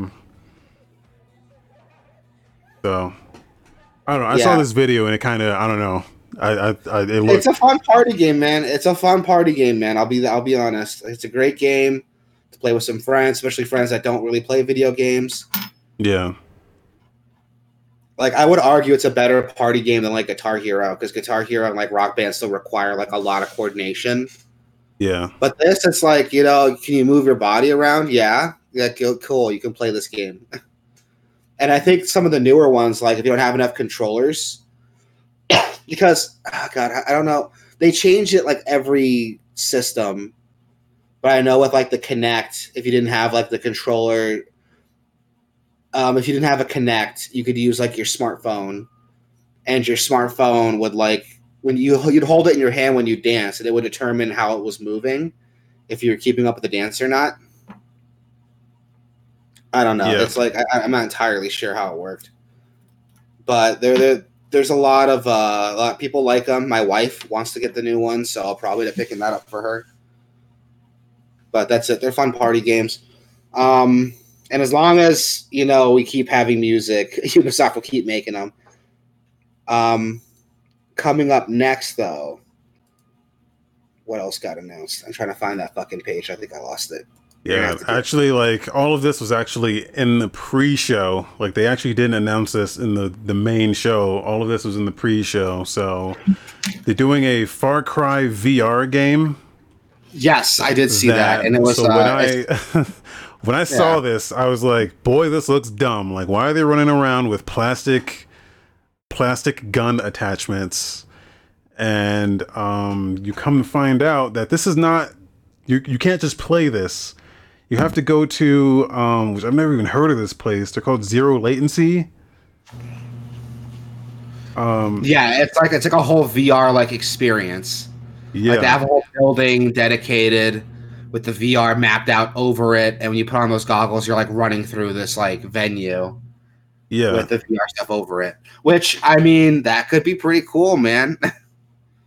I don't know. I saw this video and it kind of, I don't know. It's a fun party game, man. I'll be honest. It's a great game to play with some friends, especially friends that don't really play video games. Yeah. Like, I would argue it's a better party game than, like, Guitar Hero, because Guitar Hero and, like, Rock Band still require, like, a lot of coordination. Yeah. But this, it's like, you know, can you move your body around? Yeah. Like, cool, you can play this game. And I think some of the newer ones, like, if you don't have enough controllers, because, oh God, I don't know. They change it, like, every system. But I know with, like, the Kinect, if you didn't have, like, the controller... if you didn't have a Kinect, you could use like your smartphone, and your smartphone would like when you'd hold it in your hand when you dance, and it would determine how it was moving, if you were keeping up with the dance or not. I don't know. Yeah. It's like I'm not entirely sure how it worked, but there's a lot of people like them. My wife wants to get the new one, so I'll probably be picking that up for her. But that's it. They're fun party games. And as long as, you know, we keep having music, Ubisoft will keep making them. Coming up next, though, what else got announced? I'm trying to find that fucking page. I think I lost it. Yeah, actually, like, all of this was actually in the pre-show. Like, they actually didn't announce this in the main show. All of this was in the pre-show. So they're doing a Far Cry VR game. Yes, I did see that. And it was... So When I saw this, I was like, boy, this looks dumb. Like, why are they running around with plastic gun attachments? And you come to find out that this is not... You can't just play this. You have to go to... which I've never even heard of this place. They're called Zero Latency. It's like a whole VR like experience. Yeah. Like, they have a whole building dedicated... with the VR mapped out over it, and when you put on those goggles, you're like running through this like venue, with the VR stuff over it. Which, I mean, that could be pretty cool, man.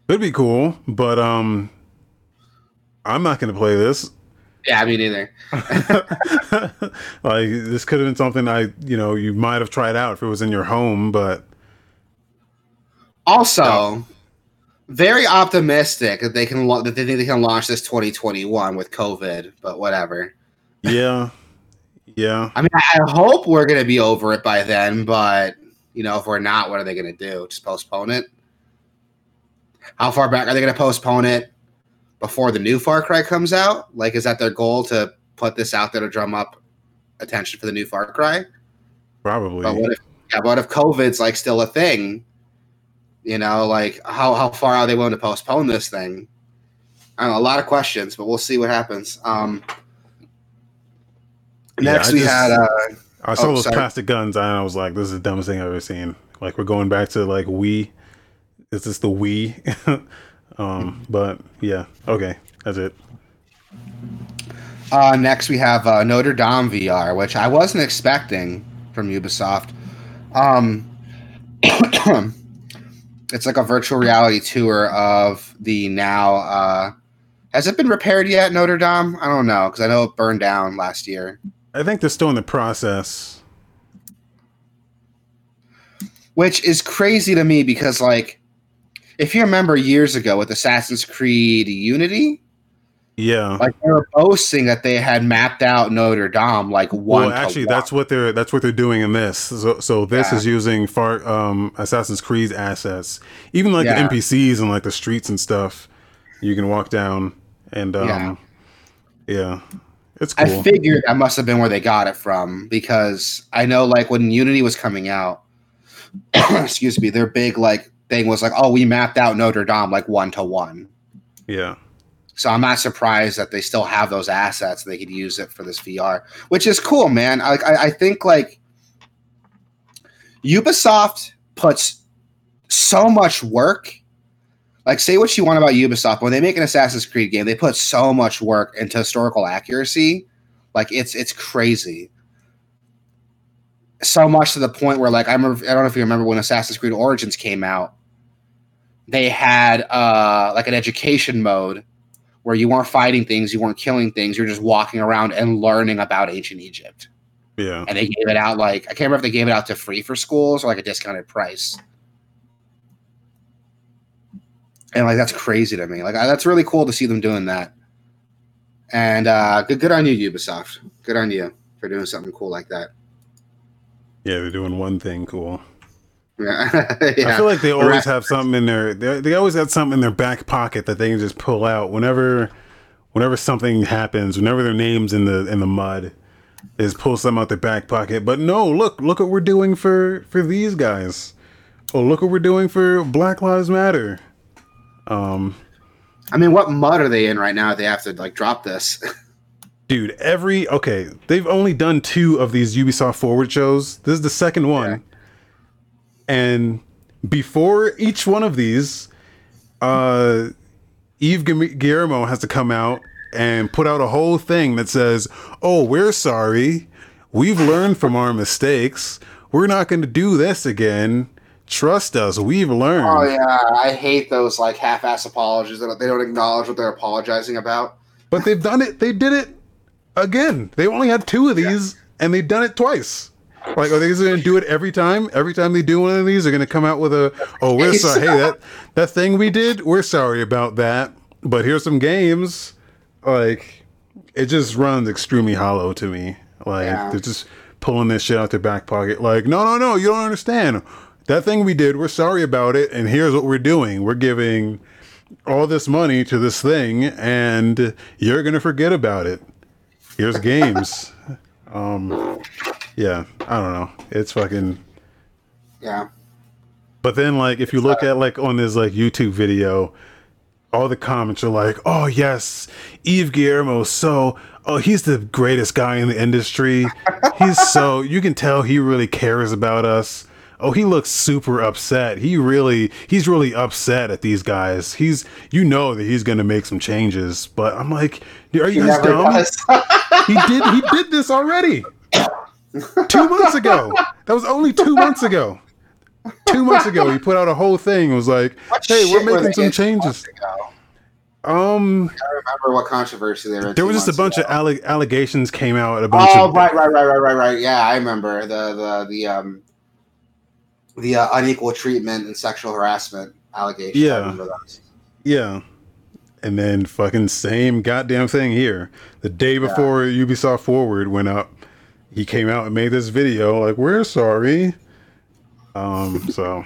Could be cool, but I'm not gonna play this. Yeah, me neither. Like, this could have been something you might have tried out if it was in your home, but also. No. Very optimistic that they can that they think they can launch this 2021 with COVID, but whatever. Yeah. I mean, I hope we're going to be over it by then, but you know, if we're not, what are they going to do? Just postpone it? How far back are they going to postpone it before the new Far Cry comes out? Like, is that their goal to put this out there to drum up attention for the new Far Cry? Probably. But what if COVID's like still a thing? You know, like, how far are they willing to postpone this thing? I don't know, a lot of questions, but we'll see what happens. Next, I saw those plastic guns, and I was like, this is the dumbest thing I've ever seen. Like, we're going back to, like, Wii. Is this the Wii? But, yeah. Okay, that's it. Next, we have Notre Dame VR, which I wasn't expecting from Ubisoft. It's like a virtual reality tour of the now. Has it been repaired yet, Notre Dame? I don't know, because I know it burned down last year. I think they're still in the process. Which is crazy to me because, like, if you remember years ago with Assassin's Creed Unity, yeah, like they were boasting that they had mapped out Notre Dame like one. Well, actually, that's what they're doing in this. So this is using far Assassin's Creed's assets, even like the NPCs and like the streets and stuff. You can walk down and it's cool. I figured that must have been where they got it from because I know like when Unity was coming out, excuse me, their big like thing was like, oh, we mapped out Notre Dame like 1-to-1. Yeah. So I'm not surprised that they still have those assets. They could use it for this VR, which is cool, man. I think like Ubisoft puts so much work. Like, say what you want about Ubisoft, when they make an Assassin's Creed game, they put so much work into historical accuracy. Like, it's crazy. So much to the point where, like, I don't know if you remember when Assassin's Creed Origins came out. They had like an education mode where you weren't fighting things, you weren't killing things, you were just walking around and learning about ancient Egypt. Yeah. And they gave it out like I can't remember if they gave it out to free for schools or like a discounted price. And like that's crazy to me. Like that's really cool to see them doing that. And good on you, Ubisoft. Good on you for doing something cool like that. Yeah, they're doing one thing cool. Yeah. I feel like they always have something in their they always have something in their back pocket that they can just pull out whenever something happens, whenever their name's in the mud, they just pull something out their back pocket. But no, look what we're doing for these guys. Oh, look what we're doing for Black Lives Matter. I mean, what mud are they in right now? They have to like drop this. Dude, they've only done 2 of these Ubisoft Forward shows. This is the second one. Yeah. And before each one of these, Yves Guillemot has to come out and put out a whole thing that says, oh, we're sorry. We've learned from our mistakes. We're not going to do this again. Trust us. We've learned. Oh, yeah. I hate those like half-ass apologies that they don't acknowledge what they're apologizing about. But they've done it. They did it again. They only had 2 of these, and they've done it twice. Like, are they just going to do it every time? Every time they do one of these, they're going to come out with a, oh, we're sorry. Hey, that thing we did, we're sorry about that. But here's some games. Like, it just runs extremely hollow to me. Like, they're just pulling this shit out their back pocket. Like, no, you don't understand. That thing we did, we're sorry about it. And here's what we're doing. We're giving all this money to this thing, and you're going to forget about it. Here's games. Yeah, I don't know. It's fucking... Yeah. But then, like, if you look at, like, on this, like, YouTube video, all the comments are like, oh, yes, Yves Guillemot, he's the greatest guy in the industry. You can tell he really cares about us. Oh, he looks super upset. He's really upset at these guys. That he's going to make some changes. But I'm like, are you guys dumb? He did this already. 2 months ago. That was only 2 months ago. 2 months ago, he put out a whole thing. It was like, hey, we're making some changes. I remember what controversy there was. There was just a bunch of allegations came out. Right. Yeah, I remember the unequal treatment and sexual harassment allegations. Yeah, I remember those. Yeah. And then fucking same goddamn thing here. The day before Ubisoft Forward went up, he came out and made this video like, we're sorry. So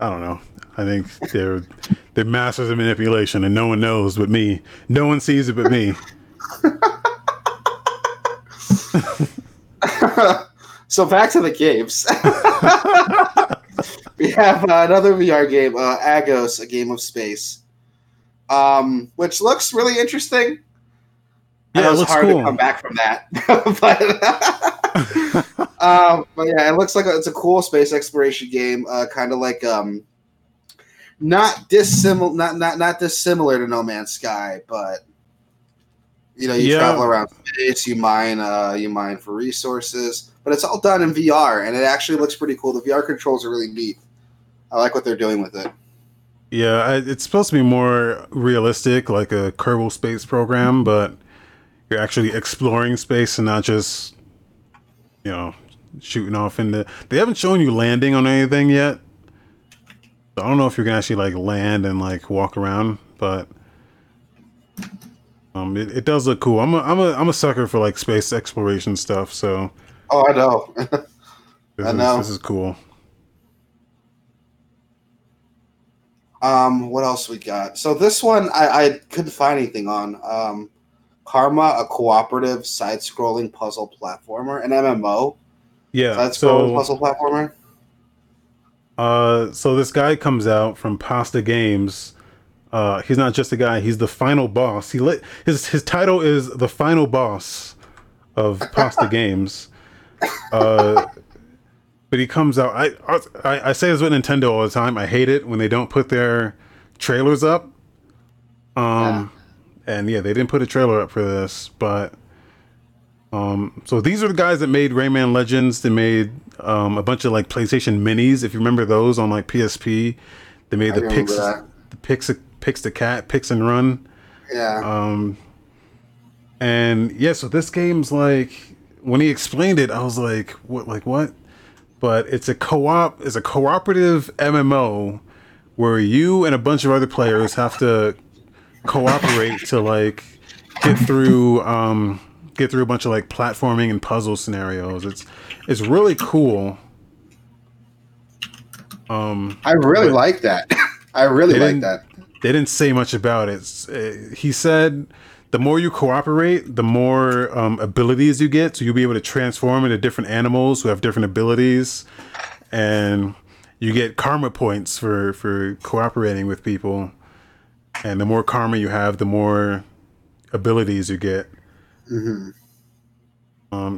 I don't know. I think they're masters of manipulation and no one knows but me. No one sees it but me. So back to the games. We have another VR game, Agos, a game of space. Which looks really interesting. Yeah, it was hard cool. to come back from that. But yeah, it looks like it's a cool space exploration game, kind of like not dissimilar to No Man's Sky, but You know, you travel around space, you mine for resources, but it's all done in VR, and it actually looks pretty cool. The VR controls are really neat. I like what they're doing with it. Yeah, it's supposed to be more realistic, like a Kerbal Space Program, but you're actually exploring space and not just, you know, shooting off in the... They haven't shown you landing on anything yet. So I don't know if you can actually, like, land and, like, walk around, but... It does look cool. I'm a sucker for like space exploration stuff. So. Oh, I know. This is cool. What else we got? So this one I couldn't find anything on. Karma, a cooperative side-scrolling puzzle platformer, an MMO. Yeah. Side-scrolling puzzle platformer. So this guy comes out from Pasta Games. He's not just a guy. He's the final boss. His title is the final boss of Pasta Games. But he comes out. I say this with Nintendo all the time. I hate it when they don't put their trailers up. And yeah, they didn't put a trailer up for this. But so these are the guys that made Rayman Legends. They made a bunch of like PlayStation Minis. If you remember those on like PSP, they made Pix the Cat, Pix and Run. Yeah. And yeah, so this game's like, when he explained it, I was like, what? Like what? But it's a co-op. It's a cooperative MMO where you and a bunch of other players have to cooperate to like get through a bunch of like platforming and puzzle scenarios. It's really cool. I really like that. I really like that. They didn't say much about it. He said, the more you cooperate, the more abilities you get. So you'll be able to transform into different animals who have different abilities. And you get karma points for cooperating with people. And the more karma you have, the more abilities you get. Mm-hmm.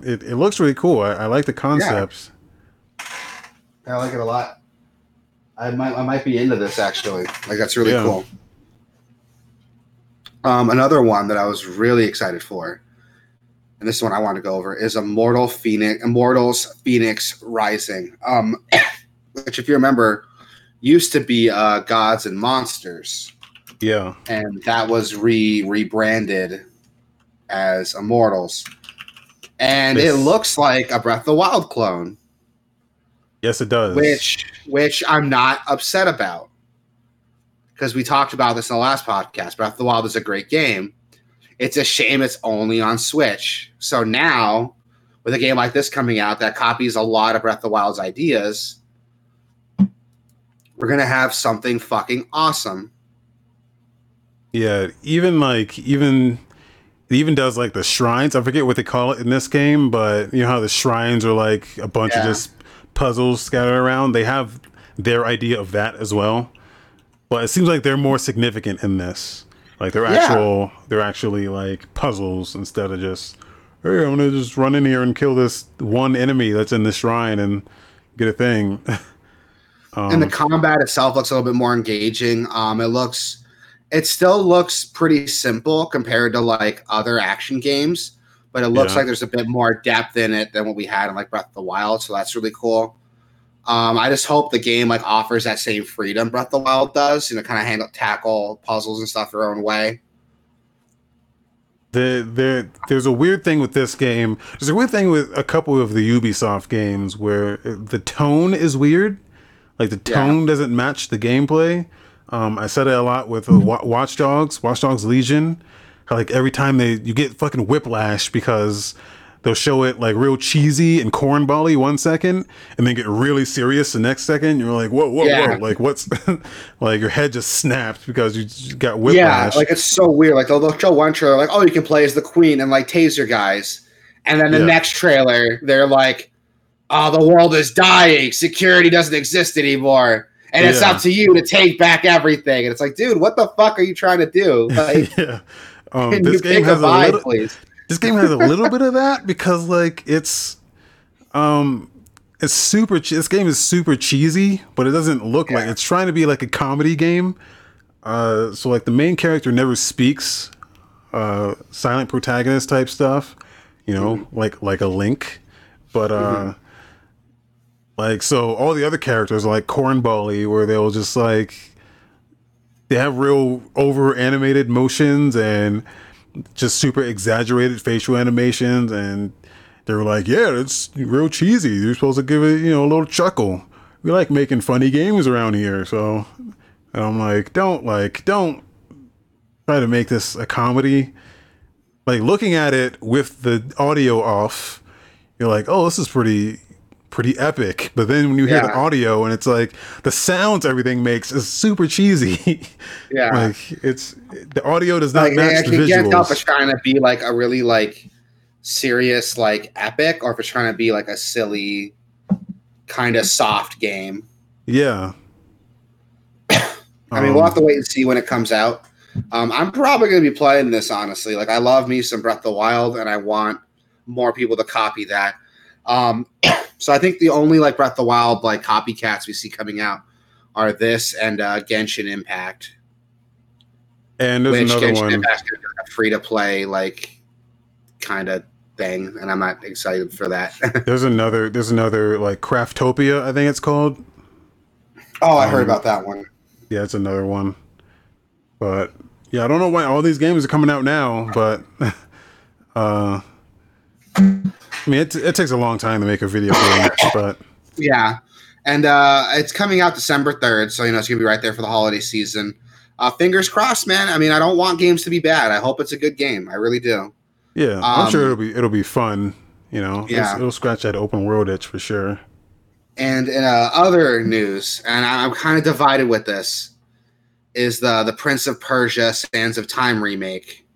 It looks really cool. I like the concepts. Yeah. I like it a lot. I might be into this actually. Like that's really cool. Another one that I was really excited for, and this is one I want to go over, is Immortals Fenyx Rising. Which, if you remember, used to be Gods and Monsters. Yeah. And that was rebranded as Immortals, and it looks like a Breath of the Wild clone. Yes, it does. Which I'm not upset about, because we talked about this in the last podcast. Breath of the Wild is a great game. It's a shame it's only on Switch. So now, with a game like this coming out that copies a lot of Breath of the Wild's ideas, we're gonna have something fucking awesome. Yeah, even does like the shrines. I forget what they call it in this game, but you know how the shrines are like a bunch of just puzzles scattered around. They have their idea of that as well, but it seems like they're more significant in this. Like they're actually like puzzles instead of just, hey, I'm gonna just run in here and kill this one enemy that's in this shrine and get a thing. And the combat itself looks a little bit more engaging. It still looks pretty simple compared to like other action games, but it looks like there's a bit more depth in it than what we had in like Breath of the Wild, so that's really cool. I just hope the game like offers that same freedom Breath of the Wild does, you know, kind of tackle puzzles and stuff your own way. There's a weird thing with this game. There's a weird thing with a couple of the Ubisoft games where the tone is weird. Like the tone doesn't match the gameplay. I said it a lot with Watch Dogs Legion. Like every time you get fucking whiplash because they'll show it like real cheesy and cornbally 1 second and then get really serious the next second. You're like, whoa. Like what's like your head just snapped because you got whiplash. Yeah, like it's so weird. Like they'll show one trailer like, oh, you can play as the queen and like taser guys. And then the next trailer, they're like, oh, the world is dying. Security doesn't exist anymore. And it's up to you to take back everything. And it's like, dude, what the fuck are you trying to do? Like, This game has a little bit of that because like it's super. This game is super cheesy, but it doesn't look like it's trying to be like a comedy game. So like the main character never speaks. silent protagonist type stuff, you know, mm-hmm. like a Link, but mm-hmm. like, so all the other characters are like cornbally, where they'll just like, they have real over animated motions and just super exaggerated facial animations, and they were like, yeah, it's real cheesy, you're supposed to give it, you know, a little chuckle. We like making funny games around here. So, and I'm like, don't try to make this a comedy. Like, looking at it with the audio off, you're like, oh, this is pretty epic. But then when you hear the audio, and it's like the sounds everything makes is super cheesy. Yeah, like the audio does not match the visuals. You can't tell if it's trying to be like a really like serious like epic, or if it's trying to be like a silly kind of soft game. Yeah, I mean, we'll have to wait and see when it comes out. I'm probably going to be playing this, honestly. Like, I love me some Breath of the Wild, and I want more people to copy that. So I think the only like Breath of the Wild like copycats we see coming out are this and Genshin Impact. And there's another Genshin one. Impact is like a free to play like kind of thing, and I'm not excited for that. there's another like Craftopia, I think it's called. Oh, I heard about that one. Yeah, it's another one. But yeah, I don't know why all these games are coming out now, but I mean, it takes a long time to make a video game, but yeah, and it's coming out December 3rd, so you know it's gonna be right there for the holiday season. Fingers crossed, man. I mean, I don't want games to be bad. I hope it's a good game. I really do. Yeah, I'm sure it'll be fun. You know, yeah, it'll scratch that open world itch for sure. And in other news, and I'm kind of divided with this, is the Prince of Persia: Sands of Time remake.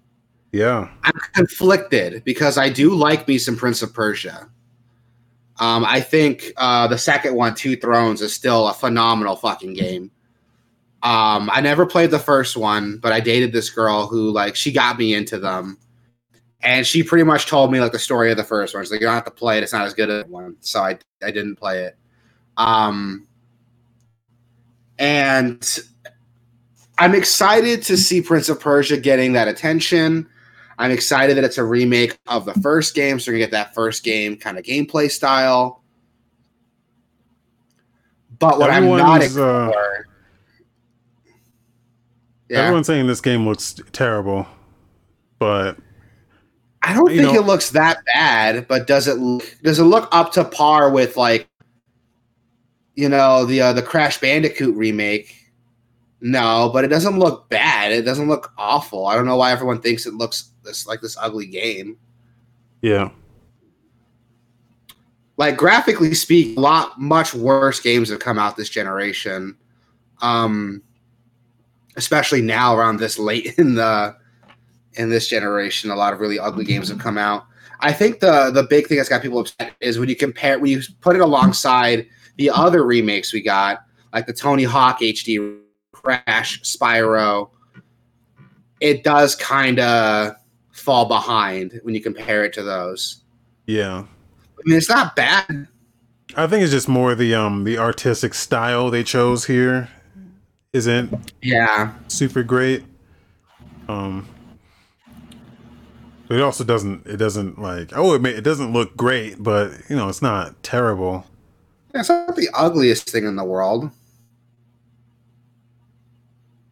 Yeah, I'm conflicted because I do like me some Prince of Persia. I think the second one, Two Thrones, is still a phenomenal fucking game. I never played the first one, but I dated this girl who, like, she got me into them, and she pretty much told me like the story of the first one. She's like, you don't have to play it; it's not as good as one. So I didn't play it, and I'm excited to see Prince of Persia getting that attention. I'm excited that it's a remake of the first game, so you're going to get that first game kind of gameplay style. But what I'm not for... Yeah. Everyone's saying this game looks terrible, but... I don't think it looks that bad, but does it look up to par with, like, you know, the Crash Bandicoot remake? No, but it doesn't look bad. It doesn't look awful. I don't know why everyone thinks it looks this ugly game. Yeah. Like, graphically speaking, much worse games have come out this generation. Especially now, around this late in this generation, a lot of really ugly games have come out. I think the big thing that's got people upset is when you put it alongside the other remakes we got, like the Tony Hawk HD, Crash, Spyro, it does kind of fall behind when you compare it to those. Yeah, I mean, it's not bad. I think it's just more the artistic style they chose here isn't super great. It also doesn't like, it doesn't look great, but you know, it's not terrible. Yeah, it's not the ugliest thing in the world.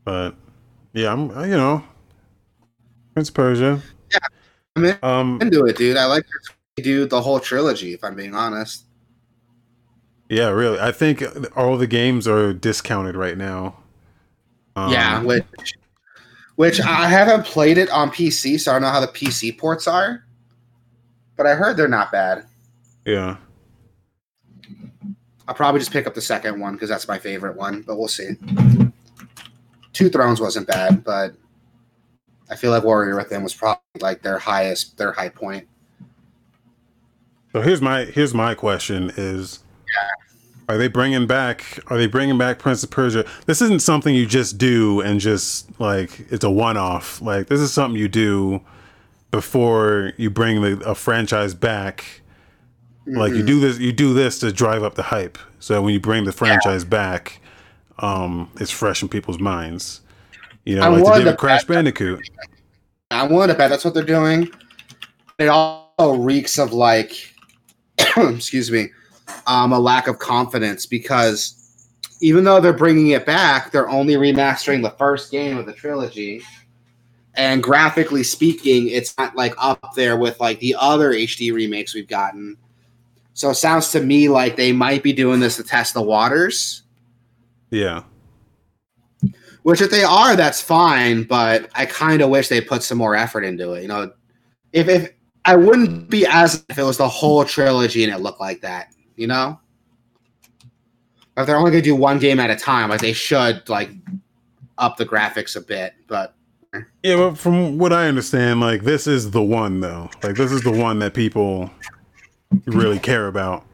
But yeah, Prince of Persia. Yeah, I'm into it, dude. I like to do the whole trilogy, if I'm being honest. Yeah, really. I think all the games are discounted right now. Which I haven't played it on PC, so I don't know how the PC ports are. But I heard they're not bad. Yeah. I'll probably just pick up the second one because that's my favorite one, but we'll see. Two Thrones wasn't bad, but I feel like Warrior Within was probably like their high point. So here's my question is, are they bringing back Prince of Persia? This isn't something you just do and just like it's a one-off. Like, this is something you do before you bring a franchise back. Mm-hmm. Like, you do this to drive up the hype. So when you bring the franchise back, it's fresh in people's minds, you know, like they did with Crash Bandicoot. I want to bet that's what they're doing. It also reeks of like, excuse me, a lack of confidence, because even though they're bringing it back, they're only remastering the first game of the trilogy. And graphically speaking, it's not like up there with like the other HD remakes we've gotten. So it sounds to me like they might be doing this to test the waters. Yeah. Which if they are, that's fine. But I kind of wish they put some more effort into it. You know, if I wouldn't be as if it was the whole trilogy and it looked like that, you know? If they're only going to do one game at a time, like they should like up the graphics a bit, but yeah, but from what I understand, like this is the one though. Like this is the one that people really care about.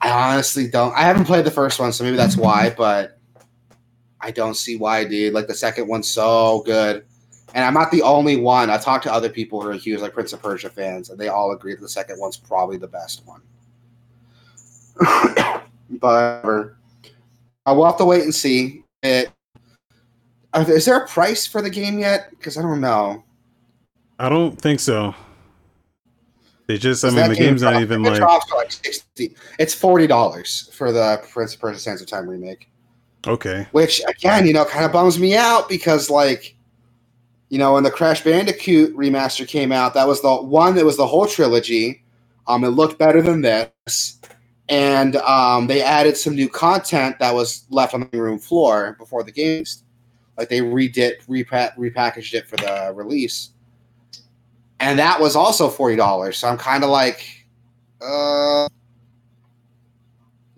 I honestly don't. I haven't played the first one, so maybe that's why, but I don't see why, dude. Like the second one's so good. And I'm not the only one. I talked to other people who are huge like Prince of Persia fans, and they all agree that the second one's probably the best one. But I will have to wait and see. Is there a price for the game yet? Because I don't know. I don't think so. They just, I mean, the game's not even like... It's $40 for the Prince of Persia Sands of Time remake. Okay. Which, again, you know, kind of bums me out because, like, you know, when the Crash Bandicoot remaster came out, that was the one that was the whole trilogy. It looked better than this. And they added some new content that was left on the room floor before the game. Like they repackaged it for the release. And that was also $40. So I'm kind of like, you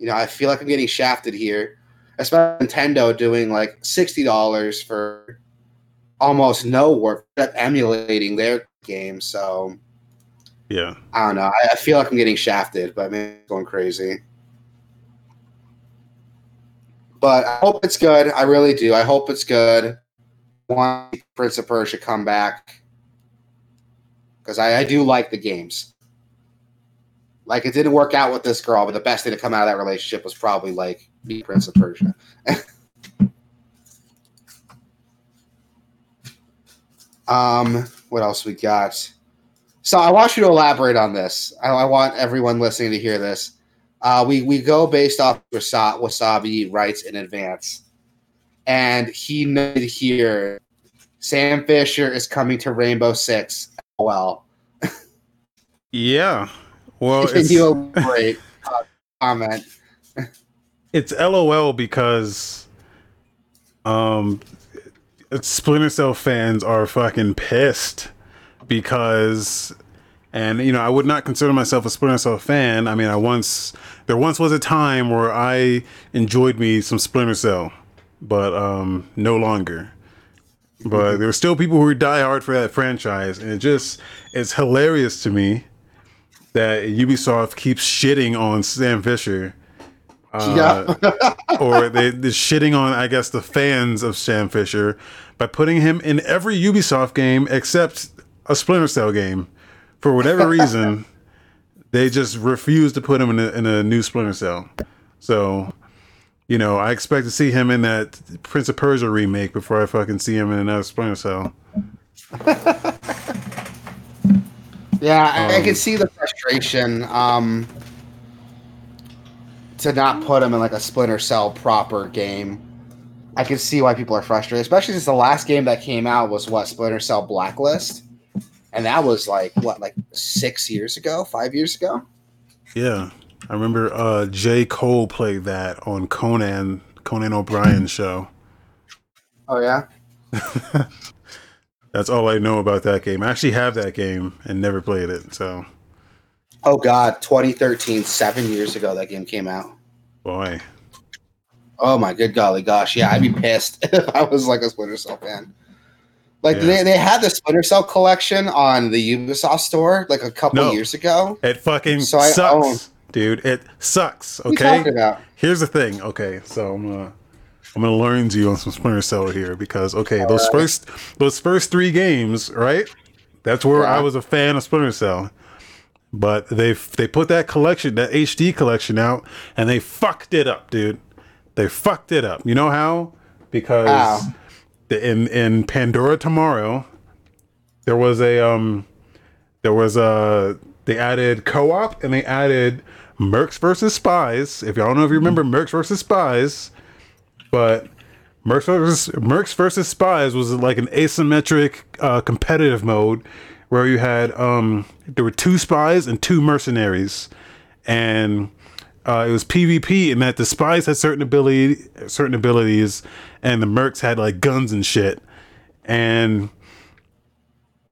know, I feel like I'm getting shafted here. Especially Nintendo doing like $60 for almost no work, except emulating their game. So... yeah, I don't know. I feel like I'm getting shafted, but man, it's going crazy. But I hope it's good. I really do. I hope it's good. I want Prince of Persia to come back because I do like the games. Like it didn't work out with this girl, but the best thing to come out of that relationship was probably like be Prince of Persia. What else we got? So I want you to elaborate on this. I want everyone listening to hear this. We go based off Wasabi writes in advance. And he noted here, Sam Fisher is coming to Rainbow Six. LOL. Yeah. Well, can you elaborate on the comment? It's LOL because Splinter Cell fans are fucking pissed. Because, and you know, I would not consider myself a Splinter Cell fan. I mean, there once was a time where I enjoyed me some Splinter Cell, but no longer. But there were still people who were diehard for that franchise, and it's hilarious to me that Ubisoft keeps shitting on Sam Fisher, or they're shitting on, I guess, the fans of Sam Fisher by putting him in every Ubisoft game except a Splinter Cell game. For whatever reason, they just refuse to put him in a new Splinter Cell. So, you know, I expect to see him in that Prince of Persia remake before I fucking see him in another Splinter Cell. Yeah, I can see the frustration to not put him in like a Splinter Cell proper game. I can see why people are frustrated, especially since the last game that came out was what, Splinter Cell Blacklist, and that was like what, like 5 years ago. Yeah, I remember J. Cole played that on Conan O'Brien's show. Oh yeah, that's all I know about that game. I actually have that game and never played it. So, oh god, 2013, 7 years ago that game came out. Boy. Oh my good golly gosh. Yeah, I'd be pissed if I was like a Splinter Cell fan. Like yeah. they had the Splinter Cell collection on the Ubisoft store like a couple years ago. It fucking sucks. Dude, it sucks. Okay. What are you talking about? Here's the thing. Okay, so I'm gonna learn to you on some Splinter Cell here because those first three games, right? That's where I was a fan of Splinter Cell. But they put that collection, that HD collection out, and they fucked it up, dude. They fucked it up. You know how? Because in Pandora Tomorrow, There was a they added co-op and they added Mercs versus Spies. If y'all don't know if you remember Mercs versus Spies, but Mercs versus Spies was like an asymmetric competitive mode where you had there were two spies and two mercenaries, and it was PvP in that the spies had certain abilities, and the mercs had like guns and shit, and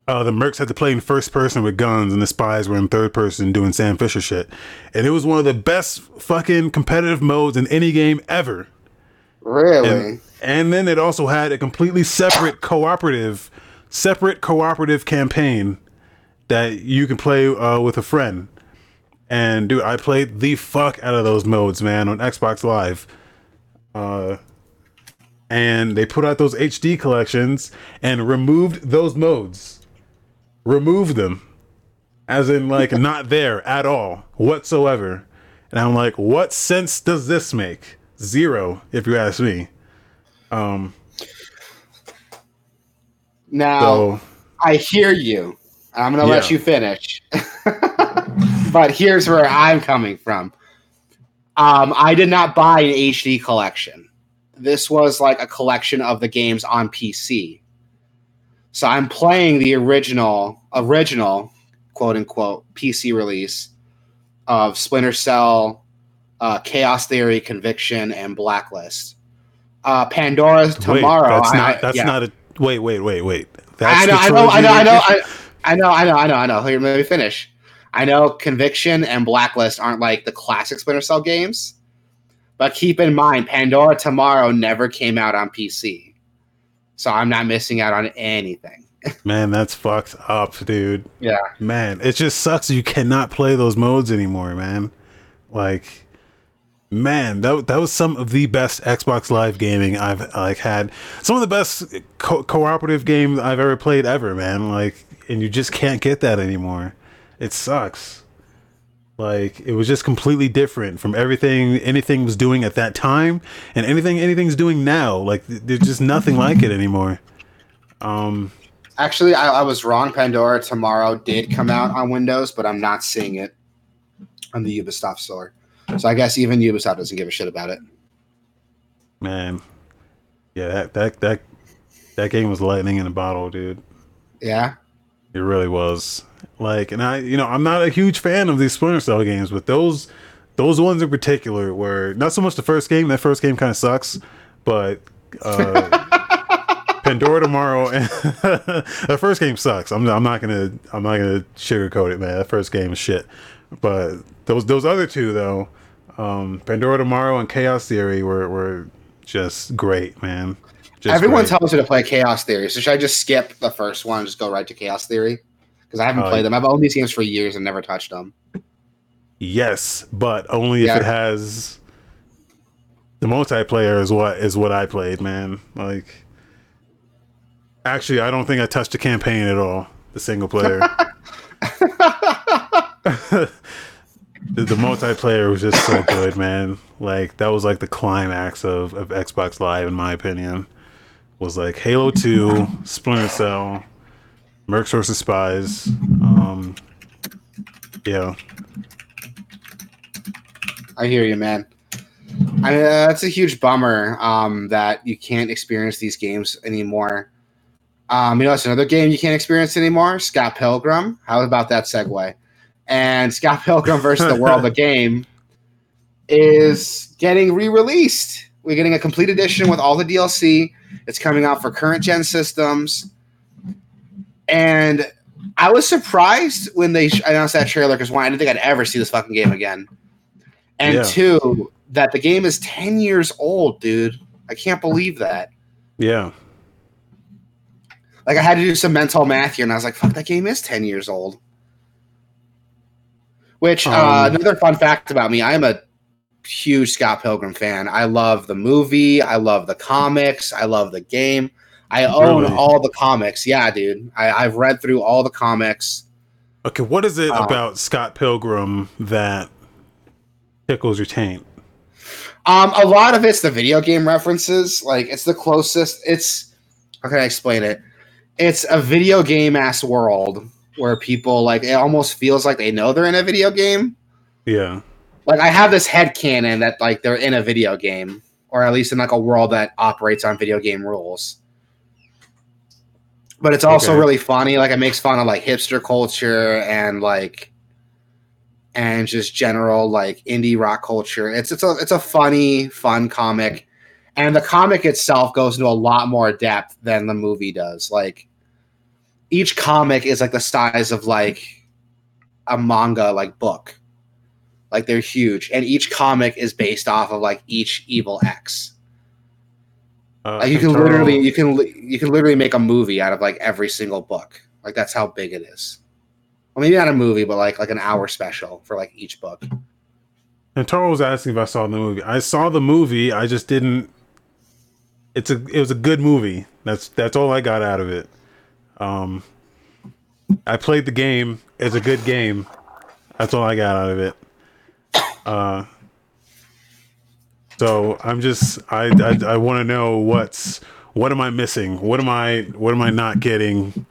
the mercs had to play in first person with guns, and the spies were in third person doing Sam Fisher shit. And it was one of the best fucking competitive modes in any game ever. Really? And then it also had a completely separate cooperative campaign that you can play with a friend. And dude, I played the fuck out of those modes, man, on Xbox Live. And they put out those HD collections and removed those modes. Removed them. As in, like, not there at all, whatsoever. And I'm like, what sense does this make? Zero, if you ask me. Now, so, I hear you. I'm going to let you finish. But here's where I'm coming from. I did not buy an HD collection. This was like a collection of the games on PC. So I'm playing the original, quote-unquote, PC release of Splinter Cell, Chaos Theory, Conviction, and Blacklist. Pandora's Tomorrow. Wait. I know. Here, let me finish. I know Conviction and Blacklist aren't like the classic Splinter Cell games, but keep in mind, Pandora Tomorrow never came out on PC, so I'm not missing out on anything. Man, that's fucked up, dude. Yeah. Man, it just sucks you cannot play those modes anymore, man. Like, man, that was some of the best Xbox Live gaming I've like had. Some of the best cooperative games I've ever played ever, man. Like, and you just can't get that anymore. It sucks. Like, it was just completely different from anything was doing at that time, and anything's doing now. Like, there's just nothing like it anymore. Actually, I was wrong. Pandora Tomorrow did come out on Windows, but I'm not seeing it on the Ubisoft store. So I guess even Ubisoft doesn't give a shit about it. Man, yeah, that game was lightning in a bottle, dude. Yeah, it really was. Like, and I'm not a huge fan of these Splinter Cell games, but those ones in particular were not so much the first game. That first game kind of sucks, but Pandora Tomorrow and that first game sucks. I'm not gonna sugarcoat it, man. That first game is shit. But those other two though, Pandora Tomorrow and Chaos Theory were just great, man. Just everyone great. Tells me to play Chaos Theory, so should I just skip the first one and just go right to Chaos Theory? Because I haven't played them. I've owned these games for years and never touched them. Yes, but only if it has the multiplayer is what I played, man. Like, actually, I don't think I touched the campaign at all. The single player. the multiplayer was just so good, man. Like, that was like the climax of Xbox Live, in my opinion. Was like Halo 2, Splinter Cell, Mercs vs. Spies. Yeah. I hear you, man. I mean, that's a huge bummer that you can't experience these games anymore. It's another game you can't experience anymore. Scott Pilgrim. How about that segue? And Scott Pilgrim vs. the World, the game, is getting re-released. We're getting a complete edition with all the DLC. It's coming out for current-gen systems. And I was surprised when they announced that trailer because, one, I didn't think I'd ever see this fucking game again. And, two, that the game is 10 years old, dude. I can't believe that. Yeah. Like, I had to do some mental math here, and I was like, fuck, that game is 10 years old. Which, another fun fact about me, I'm a huge Scott Pilgrim fan. I love the movie. I love the comics. I love the game. I own all the comics. Yeah, dude. I've read through all the comics. Okay, what is it about Scott Pilgrim that tickles your taint? A lot of it's the video game references. Like, it's the closest. How can I explain it? It's a video game-ass world where people, like, it almost feels like they know they're in a video game. Yeah. Like, I have this headcanon that, like, they're in a video game, or at least in, like, a world that operates on video game rules. But it's also really funny. Like, it makes fun of, like, hipster culture and, like, and just general, like, indie rock culture. It's a funny, fun comic. And the comic itself goes into a lot more depth than the movie does. Like, each comic is, like, the size of, like, a manga, like, book. Like, they're huge. And each comic is based off of, like, each evil ex. Like, you can literally make a movie out of, like, every single book. Like, that's how big it is. Well, maybe not a movie, but, like an hour special for, like, each book. And Toro was asking if I saw the movie. I saw the movie. I just didn't. It was a good movie. That's all I got out of it. I played the game. It's a good game. That's all I got out of it. So I'm just I want to know what am I missing? What am I not getting?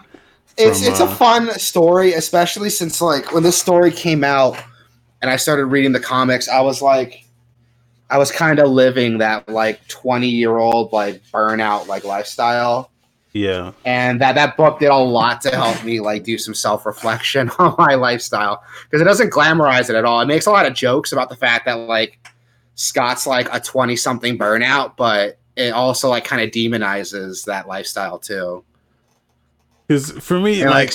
It's a fun story, especially since, like, when this story came out and I started reading the comics, I was kind of living that, like, 20-year-old, like, burnout, like, lifestyle. Yeah. And that book did a lot to help me, like, do some self-reflection on my lifestyle, because it doesn't glamorize it at all. It makes a lot of jokes about the fact that, like, Scott's, like, a 20-something burnout, but it also, like, kind of demonizes that lifestyle too. Because for me, and, like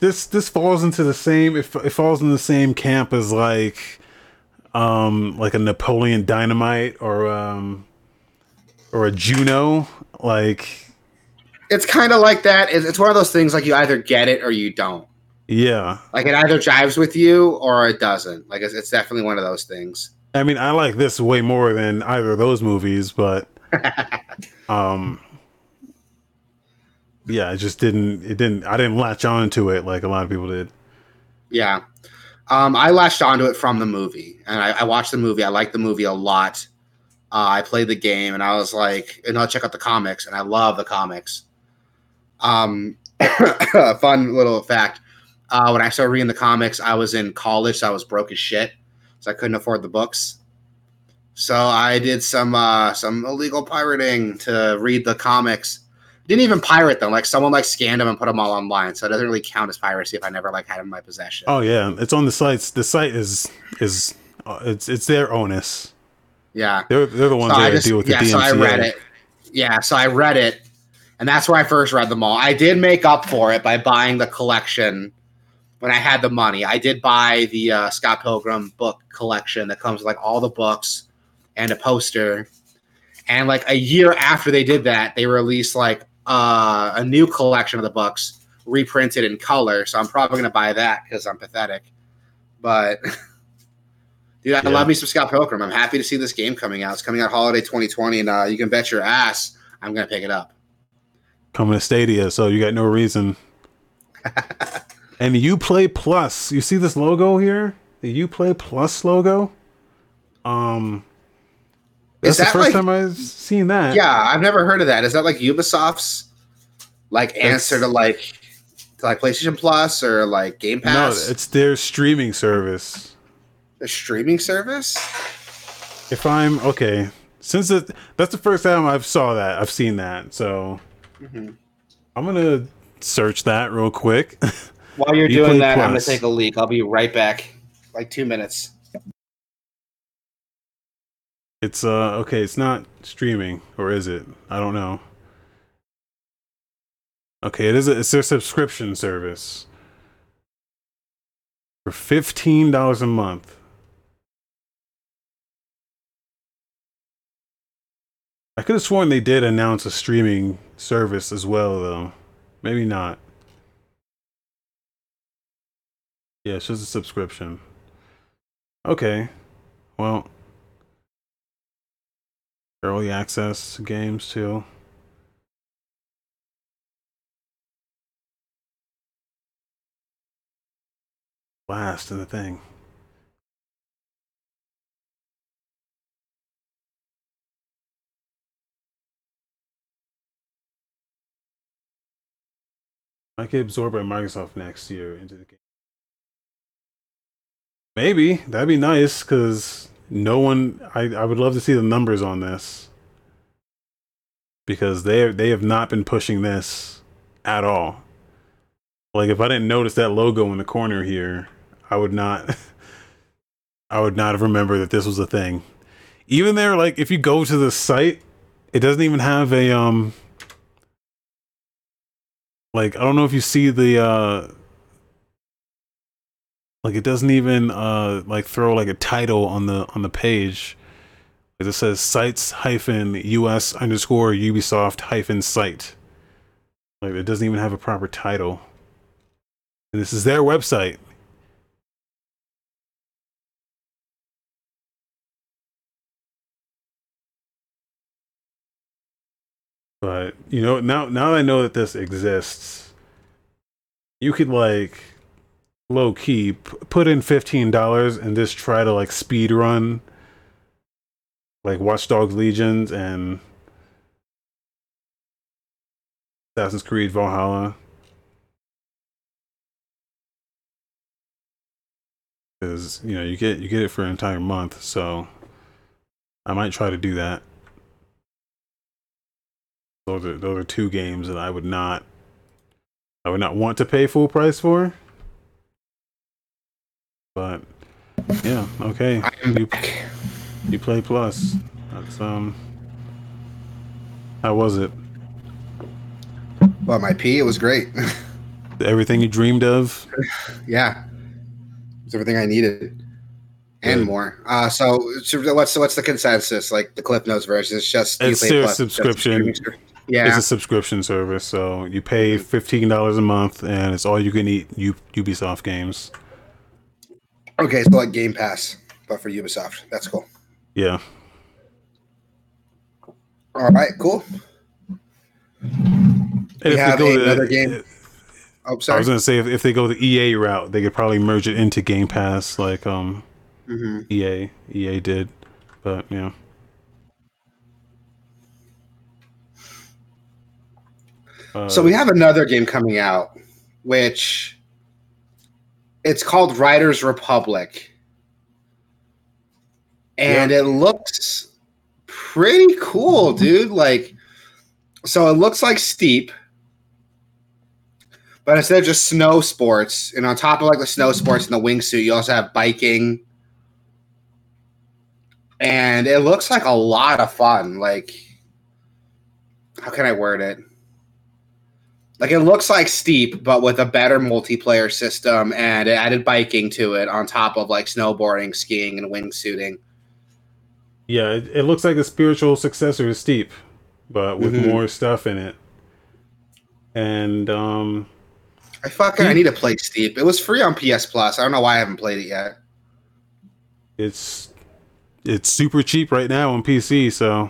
this falls into the same. It falls in the same camp as, like, like a Napoleon Dynamite or a Juno. Like, it's kind of like that. It's one of those things, like, you either get it or you don't. Yeah. Like, it either jives with you or it doesn't. Like, it's definitely one of those things. I mean, I like this way more than either of those movies, but yeah, I didn't latch on to it like a lot of people did. Yeah. I latched onto it from the movie, and I watched the movie. I liked the movie a lot. I played the game, and I was like, and I'll check out the comics, and I love the comics. Fun little fact. When I started reading the comics, I was in college, so I was broke as shit. So I couldn't afford the books. So I did some illegal pirating to read the comics. Didn't even pirate them. Like, someone, like, scanned them and put them all online, so it doesn't really count as piracy if I never, like, had them in my possession. Oh yeah, it's on the sites. The site is their onus. Yeah, they're the ones that deal with the DMCA. So I read it. Yeah, so I read it, and that's where I first read them all. I did make up for it by buying the collection when I had the money. I did buy the Scott Pilgrim book collection that comes with, like, all the books and a poster. And, like, a year after they did that, they released, like, a new collection of the books reprinted in color, so I'm probably gonna buy that because I'm pathetic. But dude, I love me some Scott Pilgrim. I'm happy to see this game coming out. It's coming out holiday 2020, and you can bet your ass I'm gonna pick it up. Coming to Stadia, so you got no reason. And Uplay Plus, you see this logo here? The Uplay Plus logo. That's the first time I've seen that. Yeah, I've never heard of that. Is that, like, Ubisoft's, like, answer to, like, PlayStation Plus or, like, Game Pass? No, it's their streaming service. The streaming service? If I'm okay, since that's the first time I've seen that. So I'm gonna search that real quick. While you're doing that, Plus. I'm gonna take a leak. I'll be right back. Like 2 minutes. It's okay, it's not streaming, or is it? I don't know. Okay, it's their subscription service for $15 a month. I could have sworn they did announce a streaming service as well, though. Maybe not. Yeah, it's just a subscription. Okay. Well, early access games too. Last of the thing. Might get absorbed by Microsoft next year into the game. Maybe. That'd be nice, because no one... I would love to see the numbers on this. Because they have not been pushing this at all. Like, if I didn't notice that logo in the corner here, I would not have remembered that this was a thing. Even there, like, if you go to the site, it doesn't even have a, like, I don't know if you see the, like, it doesn't even, like, throw, like, a title on the page. It says sites-us_Ubisoft-site. Like, it doesn't even have a proper title. And this is their website. But, you know, now that I know that this exists, you could, like, low-key, put in $15 and just try to, like, speed run, like, Watch Dogs Legions and Assassin's Creed Valhalla. Because, you know, you get it for an entire month, so I might try to do that. Those are two games that I would not want to pay full price for. But yeah, okay. You play Plus. That's how was it? Well, my P, it was great. Everything you dreamed of? Yeah. It's everything I needed. And more. So what's the consensus? Like the Cliff Notes version, it's just it's you play Plus, subscription. Yeah. It's a subscription service, so you pay $15 a month, and it's all you can eat Ubisoft games. Okay, so like Game Pass, but for Ubisoft. That's cool. Yeah. All right, cool. And we have another game. Oh, sorry. I was going to say, if they go the EA route, they could probably merge it into Game Pass, like EA did. But, yeah. So we have another game coming out, which it's called Riders Republic. And It looks pretty cool, dude. Like, so it looks like Steep, but instead of just snow sports, and on top of like the snow sports and the wingsuit, you also have biking. And it looks like a lot of fun. Like, how can I word it? Like, it looks like Steep, but with a better multiplayer system, and it added biking to it on top of, like, snowboarding, skiing, and wingsuiting. Yeah, it looks like a spiritual successor to Steep, but with more stuff in it. And, I need to play Steep. It was free on PS Plus. I don't know why I haven't played it yet. It's super cheap right now on PC, so...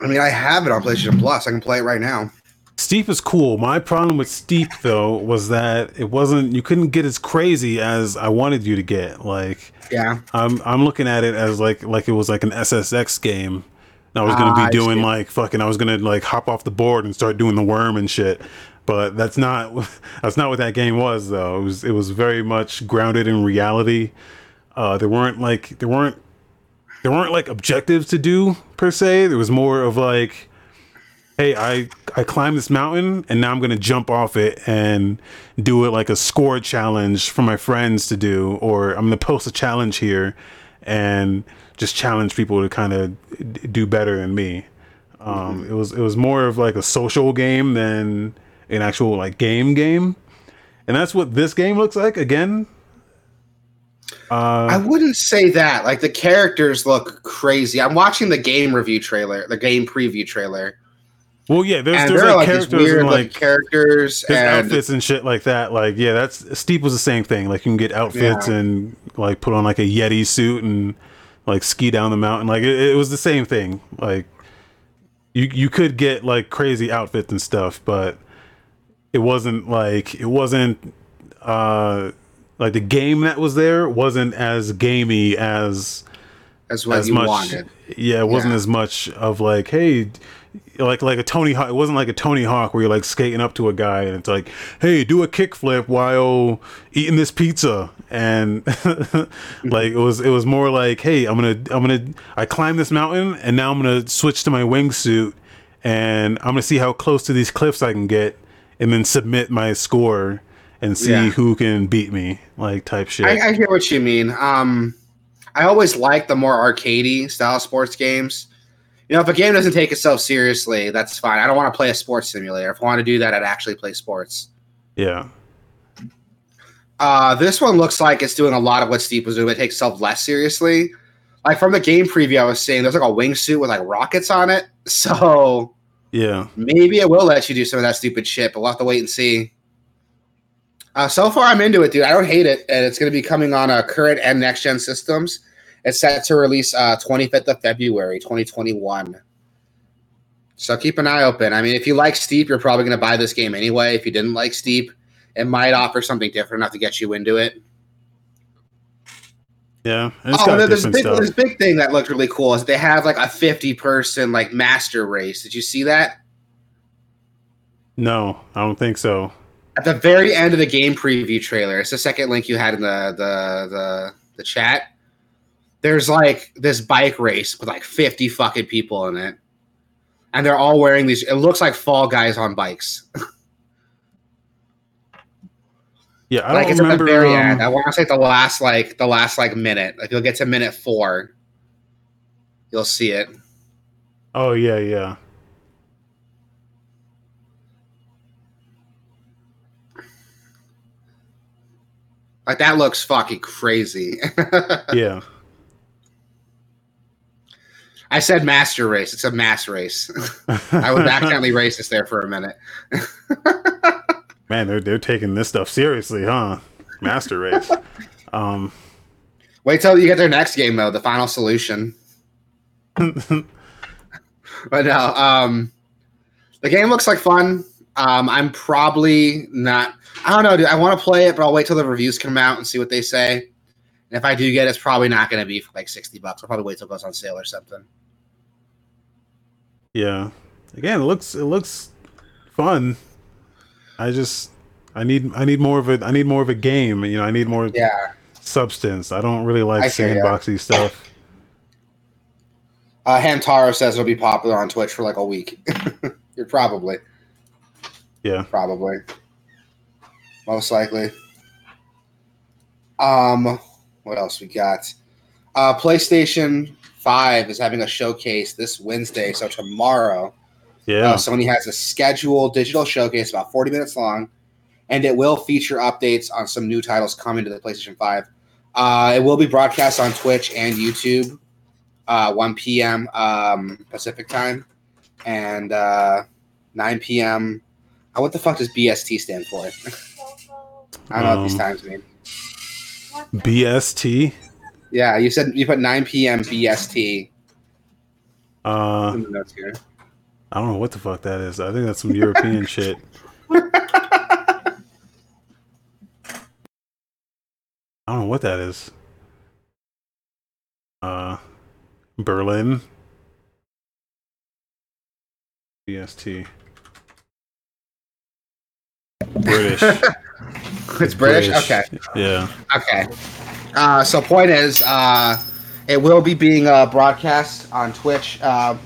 I mean, I have it on PlayStation Plus. I can play it right now. Steep is cool. My problem with Steep, though, was that you couldn't get as crazy as I wanted you to get. Like, yeah, I'm looking at it as like it was like an SSX game. And I was going to be doing like fucking, I was going to like hop off the board and start doing the worm and shit. But that's not what that game was, though. It was very much grounded in reality. There weren't like objectives to do per se. There was more of like, hey, I climbed this mountain, and now I'm going to jump off it and do it like a score challenge for my friends to do, or I'm going to post a challenge here and just challenge people to kind of do better than me. It was more of like a social game than an actual like game. And that's what this game looks like, again. I wouldn't say that. Like, the characters look crazy. I'm watching the game preview trailer. Well, yeah, there's like characters, weird, and like characters and outfits and shit like that. Like, yeah, that's Steep was the same thing. Like, you can get outfits and like put on like a Yeti suit and like ski down the mountain. Like, it was the same thing. Like, you could get like crazy outfits and stuff, but it wasn't like the game that was there wasn't as gamey as as what you wanted. Yeah, it wasn't as much of like, hey, like a Tony Hawk. It wasn't like a Tony Hawk where you're like skating up to a guy and it's like, hey, do a kickflip while eating this pizza, and like it was more like, hey, I climbed this mountain and now I'm gonna switch to my wingsuit and I'm gonna see how close to these cliffs I can get and then submit my score and see who can beat me, like type shit. I hear what you mean. I always like the more arcadey style sports games. You know, if a game doesn't take itself seriously, that's fine. I don't want to play a sports simulator. If I want to do that, I'd actually play sports. Yeah. This one looks like it's doing a lot of what Steve was doing, but it takes itself less seriously. Like from the game preview I was seeing, there's like a wingsuit with like rockets on it. So yeah, maybe it will let you do some of that stupid shit, but we'll have to wait and see. So far, I'm into it, dude. I don't hate it, and it's going to be coming on current and next-gen systems. It's set to release 25th of February, 2021. So keep an eye open. I mean, if you like Steep, you're probably going to buy this game anyway. If you didn't like Steep, it might offer something different enough to get you into it. Yeah. This big thing that looked really cool is they have like a 50-person like master race. Did you see that? No, I don't think so. At the very end of the game preview trailer, it's the second link you had in the chat. There's like this bike race with like 50 fucking people in it, and they're all wearing these. It looks like Fall Guys on bikes. Yeah, I don't remember. At the very end. I want to say the last minute. Like you'll get to minute 4, you'll see it. Oh yeah. Like, that looks fucking crazy. Yeah. I said master race. It's a mass race. I was accidentally racist there for a minute. Man, they're taking this stuff seriously, huh? Master race. Wait till you get their next game, though, The Final Solution. But no, the game looks like fun. I'm probably not... I don't know, dude. I want to play it, but I'll wait till the reviews come out and see what they say. And if I do get it, it's probably not going to be for like $60. I'll probably wait till it goes on sale or something. Yeah. Again, it looks fun. I need more of it. I need more of a game. You know, I need more substance. I don't really like sandboxy stuff. Hamtaro says it'll be popular on Twitch for like a week. You're probably. Yeah. Probably. Most likely. What else we got? PlayStation 5 is having a showcase this Wednesday, so tomorrow. Yeah. Sony has a scheduled digital showcase about 40 minutes long, and it will feature updates on some new titles coming to the PlayStation 5. It will be broadcast on Twitch and YouTube, 1 p.m. Pacific time, and 9 p.m. What the fuck does BST stand for? I don't know what these times mean. BST? Yeah, you said you put 9 p.m. BST. I don't know what the fuck that is. I think that's some European shit. I don't know what that is. Berlin. BST. British. It's British? Okay. Yeah. Okay. So point is, it will be being broadcast on Twitch. I'm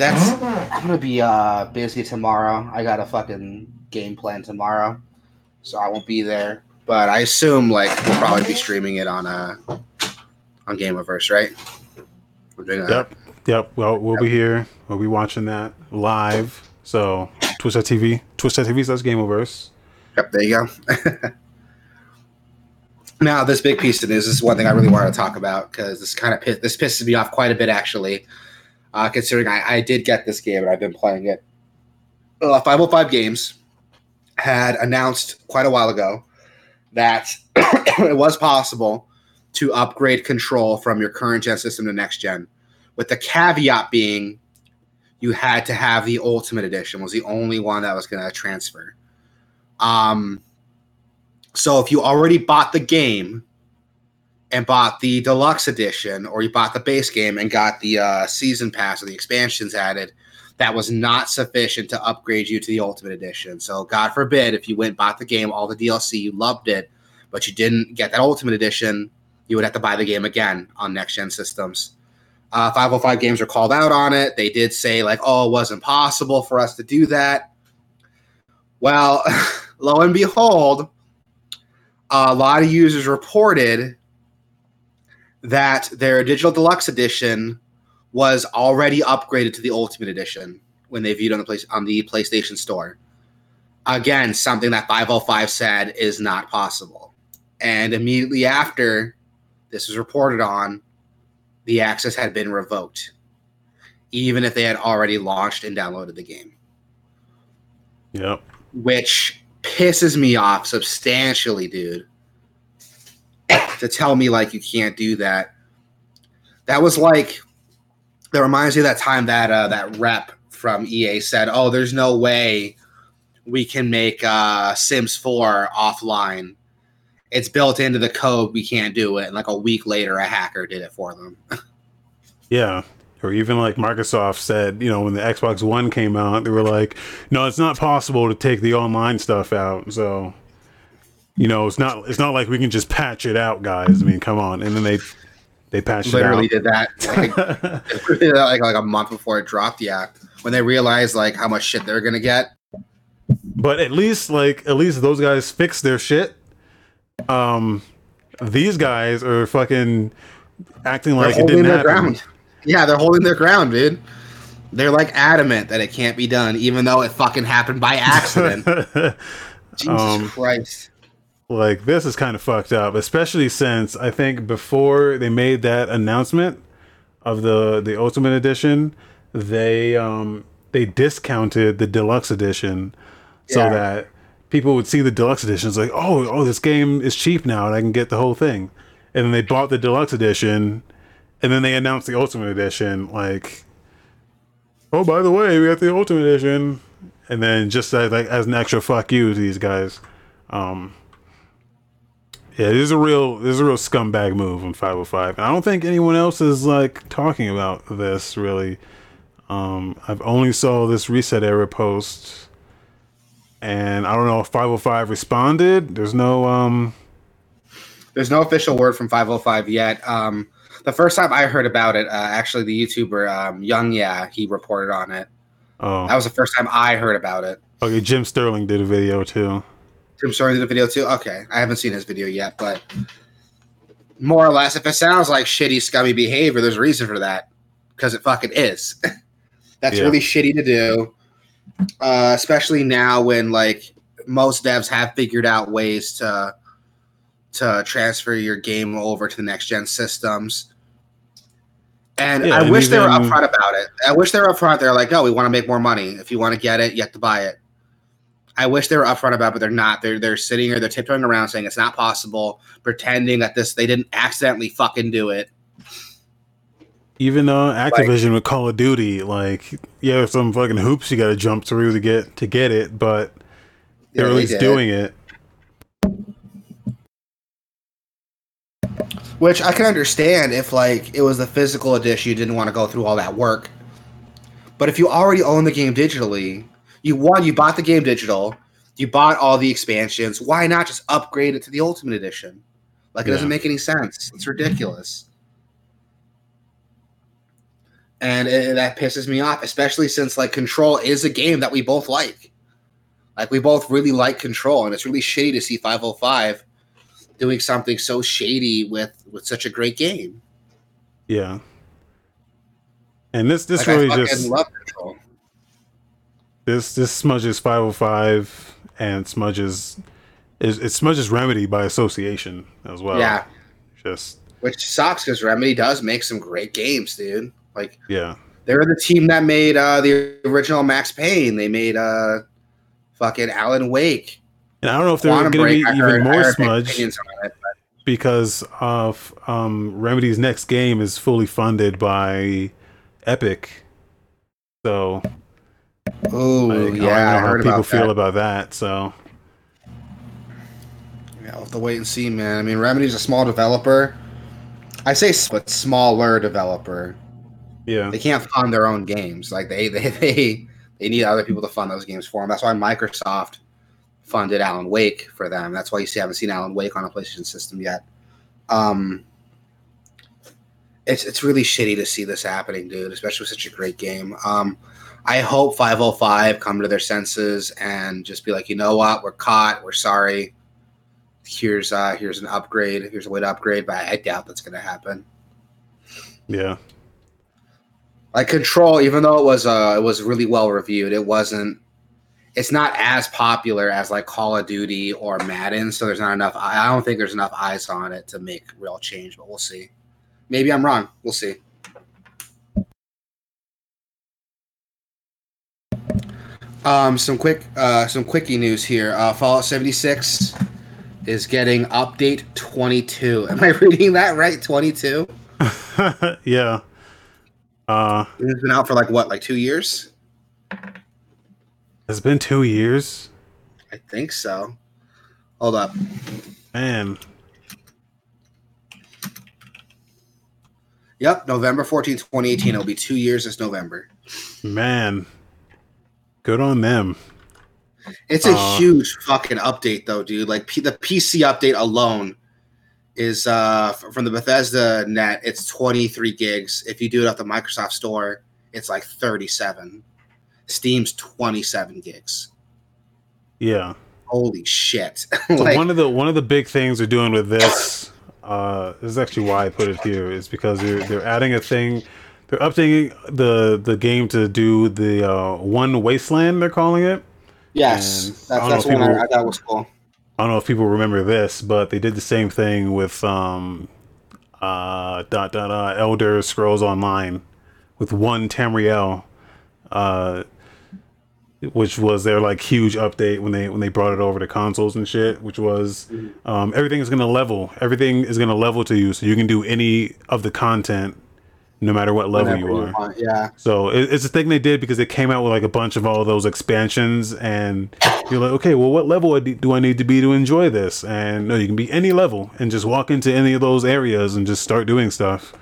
going to be busy tomorrow. I got a fucking game plan tomorrow, so I won't be there. But I assume, like, we'll probably be streaming it on Gamerverse, right? We're doing that. Yep. Well, we'll be here. We'll be watching that live. So... Twitch.tv/Gamerverse. Yep, there you go. Now, this big piece of news is one thing I really wanted to talk about because this pisses me off quite a bit, actually, considering I did get this game and I've been playing it. 505 Games had announced quite a while ago that it was possible to upgrade control from your current-gen system to next-gen, with the caveat being... you had to have the Ultimate Edition. Was the only one that was going to transfer. So if you already bought the game and bought the deluxe edition, or you bought the base game and got the season pass or the expansions added, that was not sufficient to upgrade you to the Ultimate Edition. So God forbid if you went and bought the game, all the DLC, you loved it, but you didn't get that Ultimate Edition, you would have to buy the game again on next-gen systems. 505 Games were called out on it. They did say, like, oh, it wasn't possible for us to do that. Well, lo and behold, a lot of users reported that their Digital Deluxe Edition was already upgraded to the Ultimate Edition when they viewed on the PlayStation Store. Again, something that 505 said is not possible. And immediately after this was reported on, the access had been revoked, even if they had already launched and downloaded the game. Yep. Which pisses me off substantially, dude. To tell me, like, you can't do that. That was like, that reminds me of that time that that rep from EA said, oh, there's no way we can make Sims 4 offline. It's built into the code. We can't do it. And like a week later, a hacker did it for them. Yeah. Or even like Microsoft said, you know, when the Xbox One came out, they were like, no, it's not possible to take the online stuff out. So, you know, it's not like we can just patch it out, guys. I mean, come on. And then they patched literally it out. Literally did that like a month before it dropped. Yeah. When they realized like how much shit they're going to get. But at least those guys fixed their shit. These guys are fucking acting like it didn't happen. Ground. Yeah, they're holding their ground, dude. They're like adamant that it can't be done, even though it fucking happened by accident. Jesus Christ. Like, this is kind of fucked up, especially since I think before they made that announcement of the Ultimate Edition, they discounted the Deluxe Edition so that people would see the Deluxe Edition. It's like, oh, this game is cheap now and I can get the whole thing. And then they bought the Deluxe Edition and then they announced the Ultimate Edition. Like, oh, by the way, we got the Ultimate Edition. And then just like as an extra fuck you to these guys. Yeah, this is a real scumbag move on 505. And I don't think anyone else is like talking about this really. I've only saw this Reset Era post. And I don't know if 505 responded. There's no official word from 505 yet. The first time I heard about it, actually, the YouTuber Young Yeah, he reported on it. Oh, that was the first time I heard about it. Okay, Jim Sterling did a video too. Okay, I haven't seen his video yet, but more or less, if it sounds like shitty, scummy behavior, there's a reason for that because it fucking is. That's really shitty to do. Especially now when like most devs have figured out ways to transfer your game over to the next gen systems. And I wish they were upfront about it. I wish they were upfront. They're like, no, we want to make more money. If you want to get it, you have to buy it. I wish they were upfront about it, but they're not. They're sitting here, they're tiptoeing around saying it's not possible, pretending that they didn't accidentally fucking do it. Even Activision, like, with Call of Duty, like, yeah, there's some fucking hoops you got to jump through to get it, but they're at least doing it. Which I can understand if, like, it was the physical edition, you didn't want to go through all that work. But if you already own the game digitally, you bought the game digital, you bought all the expansions, why not just upgrade it to the Ultimate Edition? Like, it doesn't make any sense. It's ridiculous. And that pisses me off, especially since, like, Control is a game that we both like. Like, we both really like Control, and it's really shitty to see 505 doing something so shady with such a great game. Yeah. And this like, really I just love Control. This smudges 505 and smudges Remedy by association as well. Yeah. Which sucks because Remedy does make some great games, dude. Like, yeah, they're the team that made the original Max Payne. They made fucking Alan Wake. And I don't know if they're going to be even more smudged because of Remedy's next game is fully funded by Epic. So, I don't know how people feel about that. So, yeah, we'll have to wait and see, man. I mean, Remedy's a small developer. I say but smaller developer. Yeah, they can't fund their own games. Like they need other people to fund those games for them. That's why Microsoft funded Alan Wake for them. That's why you haven't seen Alan Wake on a PlayStation system yet. It's really shitty to see this happening, dude. Especially with such a great game. I hope 505 come to their senses and just be like, you know what, we're caught, we're sorry. Here's an upgrade. Here's a way to upgrade, but I doubt that's going to happen. Yeah. Like Control, even though it was really well reviewed, it's not as popular as like Call of Duty or Madden. So there's not enough. I don't think there's enough eyes on it to make real change, but we'll see. Maybe I'm wrong. We'll see. Some quickie news here. Fallout 76 is getting update 22. Am I reading that right? 22. Yeah. It's been out for like 2 years? It's been 2 years? I think so. Hold up. Man. Yep, November 14, 2018. It'll be 2 years this November. Man. Good on them. It's a huge fucking update, though, dude. Like, the PC update alone is from the Bethesda net, it's 23 gigs. If you do it off the Microsoft Store, it's like 37. Steam's 27 gigs. Yeah. Holy shit. Like, one of the big things they're doing with this, this is actually why I put it here, is because they're adding a thing. They're updating the game to do the One Wasteland, they're calling it. Yes, that's one I thought was cool. I don't know if people remember this, but they did the same thing with Elder Scrolls Online with One Tamriel, which was their like huge update when they brought it over to consoles and shit. Which was everything is gonna level to you, so you can do any of the content no matter what level you are. Yeah. So it's a thing they did because it came out with like a bunch of all of those expansions, and you're like, okay, well, what level do I need to be to enjoy this? And no, you can be any level and just walk into any of those areas and just start doing stuff,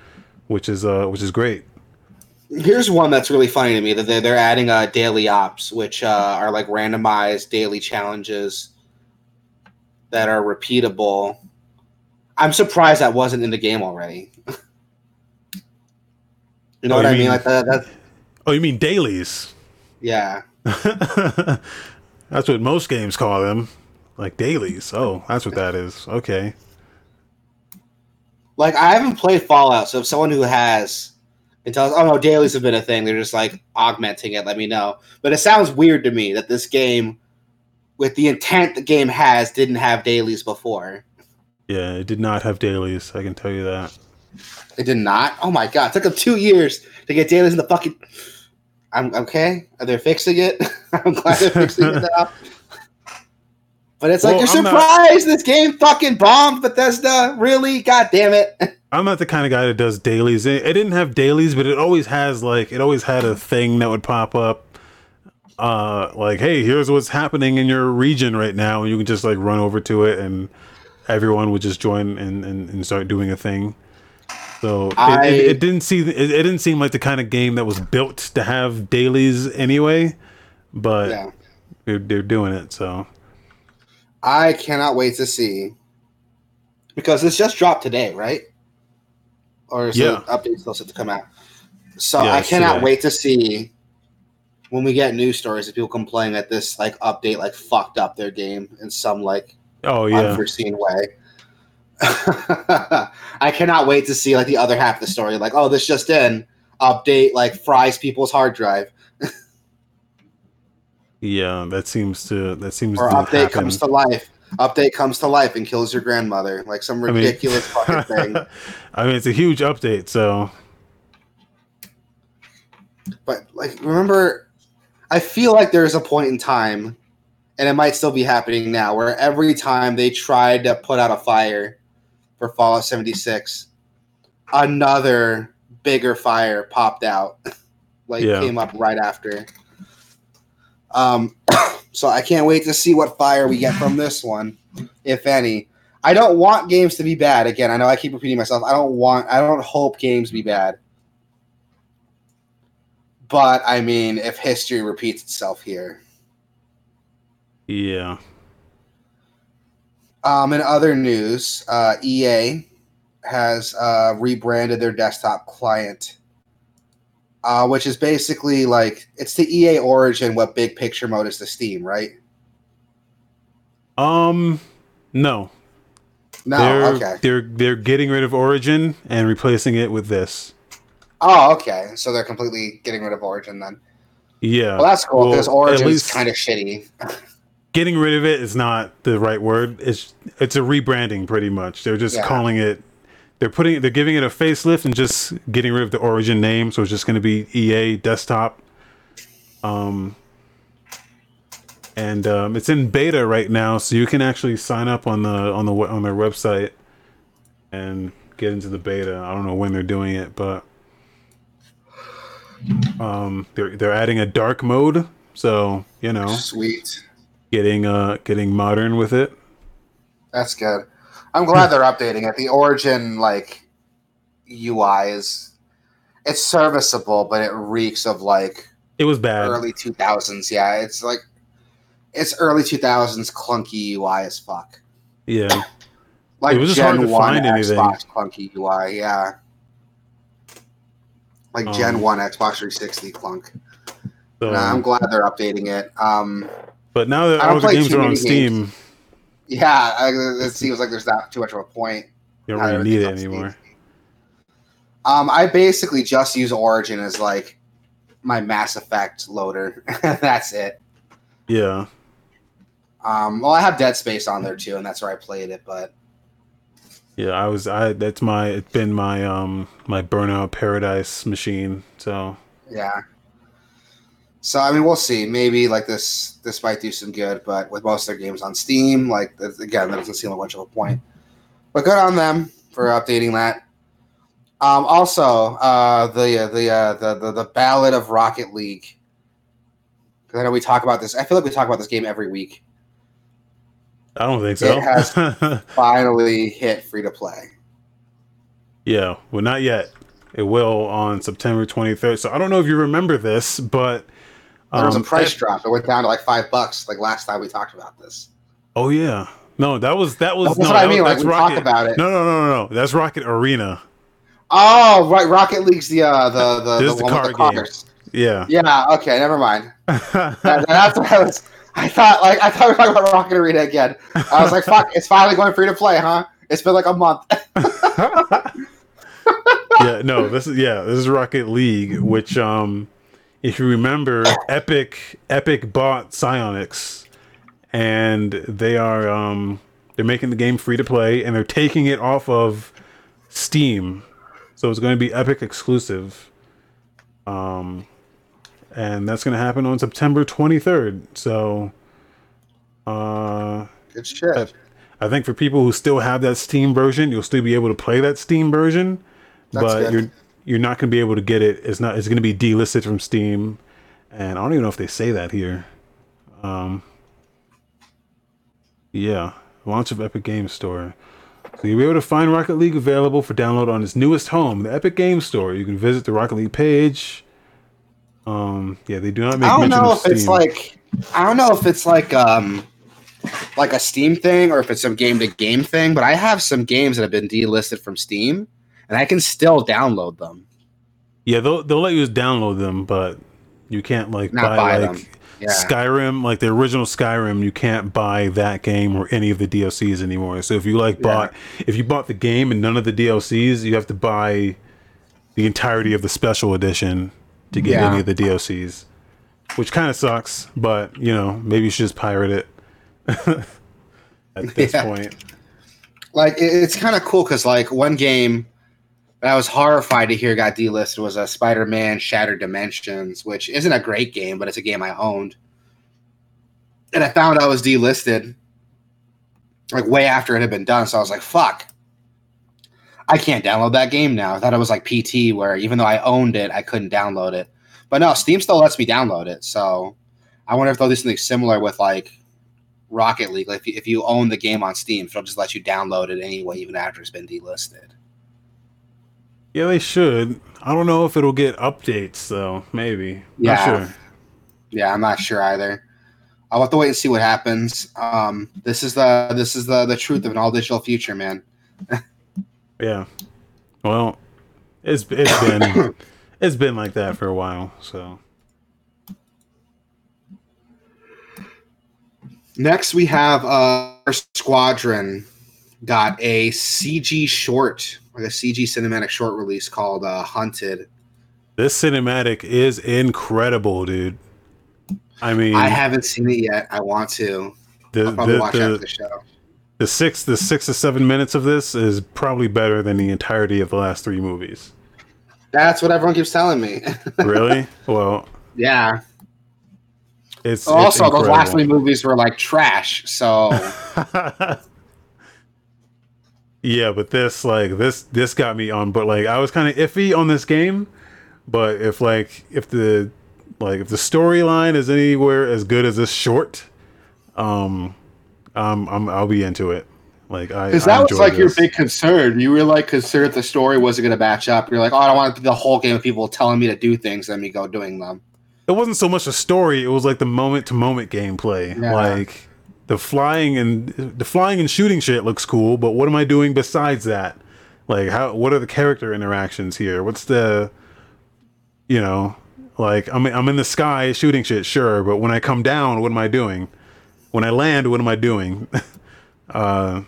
which is great. Here's one that's really funny to me, that they're adding daily ops, which are like randomized daily challenges that are repeatable. I'm surprised that wasn't in the game already. You know what I mean? Like that. Oh, you mean dailies? Yeah. That's what most games call them, like dailies. Oh, that's what that is. Okay. Like, I haven't played Fallout, so if someone who has and tells, oh no, dailies have been a thing, they're just like augmenting it, let me know. But it sounds weird to me that this game, with the intent the game has, didn't have dailies before. Yeah, it did not have dailies. I can tell you that. It did not? Oh my god. It took them 2 years to get dailies in the fucking... I'm okay. They're fixing it. I'm glad they're fixing it now. But it's like, you're surprised this game fucking bombed, Bethesda. Really? God damn it. I'm not the kind of guy that does dailies. It didn't have dailies, but it always had a thing that would pop up. Like, hey, here's what's happening in your region right now. And you can just like run over to it and everyone would just join and start doing a thing. So it didn't seem like the kind of game that was built to have dailies anyway, but yeah, they're doing it. So I cannot wait to see, because this just dropped today, right? Or is the update still set to come out? So yeah, I cannot wait to see when we get news stories of people complaining that this like update like fucked up their game in some like unforeseen way. I cannot wait to see like the other half of the story, like, oh, this just in, update like fries people's hard drive. Yeah, that seems or to update happen. Update comes to life and kills your grandmother, like some ridiculous fucking thing. I mean, it's a huge update, so. But like, remember, I feel like there's a point in time, and it might still be happening now, where every time they tried to put out a fire for Fallout 76, another bigger fire popped out, came up right after. So I can't wait to see what fire we get from this one, if any. I don't want games to be bad. Again, I know I keep repeating myself. I don't hope games be bad. But, I mean, if history repeats itself here. Yeah. In other news, EA has rebranded their desktop client, which is basically like, it's the EA Origin, what Big Picture Mode is to Steam, right? No. No, okay. They're getting rid of Origin and replacing it with this. Oh, okay. So they're completely getting rid of Origin then. Yeah. Well, that's cool because Origin is kind of shitty. Getting rid of it is not the right word. It's a rebranding pretty much. They're just calling it. They're giving it a facelift and just getting rid of the Origin name. So it's just going to be EA Desktop. And it's in beta right now, so you can actually sign up on their website and get into the beta. I don't know when they're doing it, but. They're adding a dark mode, so you know, sweet, getting modern with it. That's good. I'm glad they're updating it. The Origin UI it's serviceable, but it reeks of it was bad early 2000s. Yeah, it's early 2000s clunky UI as fuck. Yeah, it was just Gen hard to 1 find anything. Xbox clunky UI. Yeah. Gen 1 Xbox 360 clunk. So, I'm glad they're updating it. But now that all the games are on Steam. Yeah, it seems like there's not too much of a point. You don't really need it anymore. I basically just use Origin as my Mass Effect loader. That's it. Yeah. I have Dead Space on there too, and that's where I played it, but yeah, it's been my Burnout Paradise machine. So yeah. So I mean, we'll see. Maybe this might do some good, but with most of their games on Steam, again, that doesn't seem like much of a point. But good on them for updating that. Also, the Ballad of Rocket League. Because I know we talk about this. I feel like we talk about this game every week. I don't think so. It has finally hit free-to-play. Yeah, well, not yet. It will on September 23rd. So I don't know if you remember this, but... there was a price drop. It went down to $5, last time we talked about this. Oh, yeah. No, that was... That's what I mean. That's Rocket. Talk about it. No. That's Rocket Arena. Oh, right. Rocket League's the one with the cars. Yeah. Yeah, okay, never mind. That's what I was... I thought we were talking about Rocket Arena again. I was like, "Fuck! It's finally going free to play, huh? It's been a month." Yeah, no, this is Rocket League, which, if you remember, Epic bought Psyonix, and they are they're making the game free to play, and they're taking it off of Steam, so it's going to be Epic exclusive. And that's going to happen on September 23rd. So, good shit. I think for people who still have that Steam version, you'll still be able to play that Steam version, but you're not going to be able to get it. It's going to be delisted from Steam, and I don't even know if they say that here. Yeah, launch of Epic Games Store. So you'll be able to find Rocket League available for download on its newest home, the Epic Games Store. You can visit the Rocket League page. Yeah, they do not make mention of Steam. I don't know if it's like a Steam thing or if it's some game-to-game thing, but I have some games that have been delisted from Steam, and I can still download them. Yeah, they'll let you download them, but you can't buy them. Yeah. Skyrim, the original Skyrim, you can't buy that game or any of the DLCs anymore. So if you bought the game and none of the DLCs, you have to buy the entirety of the special edition to get any of the DLCs, which kind of sucks, but maybe you should just pirate it at this point. It's kind of cool because one game that I was horrified to hear got delisted was a Spider-Man Shattered Dimensions, which isn't a great game, but it's a game I owned, and I found I was delisted way after it had been done. So I was like, "Fuck." I can't download that game now. I thought it was like PT, where even though I owned it, I couldn't download it. But no, Steam still lets me download it. So I wonder if they'll do something similar with Rocket League, like if you own the game on Steam, they'll just let you download it anyway, even after it's been delisted. Yeah, they should. I don't know if it'll get updates, though. Maybe. Yeah. Not sure. Yeah, I'm not sure either. I'll have to wait and see what happens. This is the truth of an all digital future, man. Yeah. Well, it's been it's been like that for a while, so. Next, we have our Squadron got a CG short, like a CG cinematic short release called Hunted. This cinematic is incredible, dude. I mean, I haven't seen it yet. I want to. I'll probably watch after the show. The 6 to 7 minutes of this is probably better than the entirety of the last three movies. That's what everyone keeps telling me. Really? Well. Yeah. It's also those last three movies were like trash, so yeah, but this got me on, but like I was kind of iffy on this game, but if the storyline is anywhere as good as this short, I'll be into it. Like because that was like this. Your big concern. You were like concerned the story wasn't going to match up. You're like, oh, I don't want the whole game of people telling me to do things and me go doing them. It wasn't so much a story; it was like the moment-to-moment gameplay. Yeah. Like the flying and shooting shit looks cool, but what am I doing besides that? Like, what are the character interactions here? What's the, you know, like I'm in the sky shooting shit, sure, but when I come down, what am I doing? When I land, what am I doing? And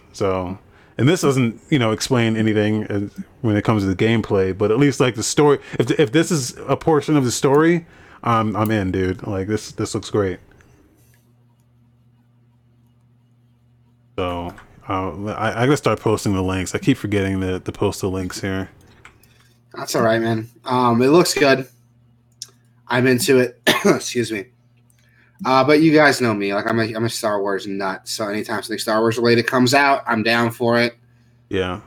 this doesn't, you know, explain anything when it comes to the gameplay, but at least like the story. If this is a portion of the story. I'm in, dude. Like this looks great. So I gotta start posting the links. I keep forgetting to post the links here. That's all right, man. It looks good. I'm into it. Excuse me. But you guys know me. Like I'm a Star Wars nut. So anytime something Star Wars related comes out, I'm down for it. Yeah.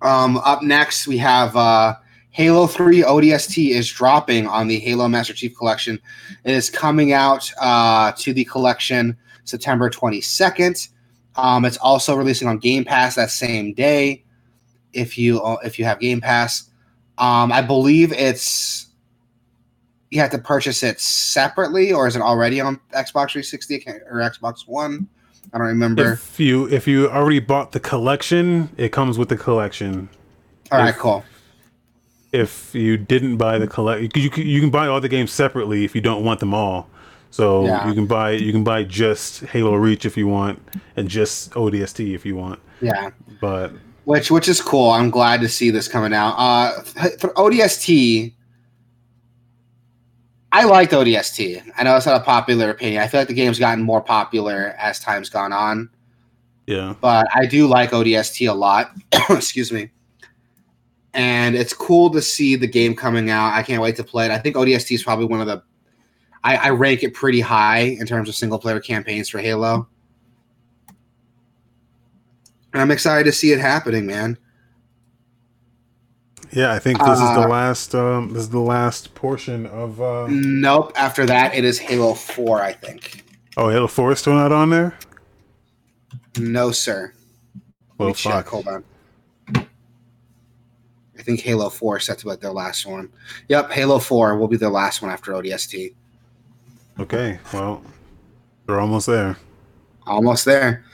Up next we have Halo 3 ODST is dropping on the Halo Master Chief Collection. It is coming out to the collection September 22nd. It's also releasing on Game Pass that same day if you have Game Pass. I believe it's you have to purchase it separately, or is it already on Xbox 360 or Xbox One? I don't remember. If you already bought the collection, it comes with the collection. All right, cool. If you didn't buy the collection, you can buy all the games separately if you don't want them all. So yeah. you can buy just Halo Reach if you want, and just ODST if you want. Yeah, but which is cool. I'm glad to see this coming out. For ODST, I liked ODST. I know it's not a popular opinion. I feel like the game's gotten more popular as time's gone on. Yeah, but I do like ODST a lot. Excuse me. And it's cool to see the game coming out. I can't wait to play it. I think ODST is probably one of the... I rank it pretty high in terms of single-player campaigns for Halo. And I'm excited to see it happening, man. Yeah, I think this is the last portion of... Nope, after that it is Halo 4, I think. Oh, Halo 4 is still not on there? No, sir. Well, fuck. Hold on. I think Halo 4 is set to be their last one. Yep, Halo 4 will be their last one after ODST. Okay, well, they're almost there. Almost there.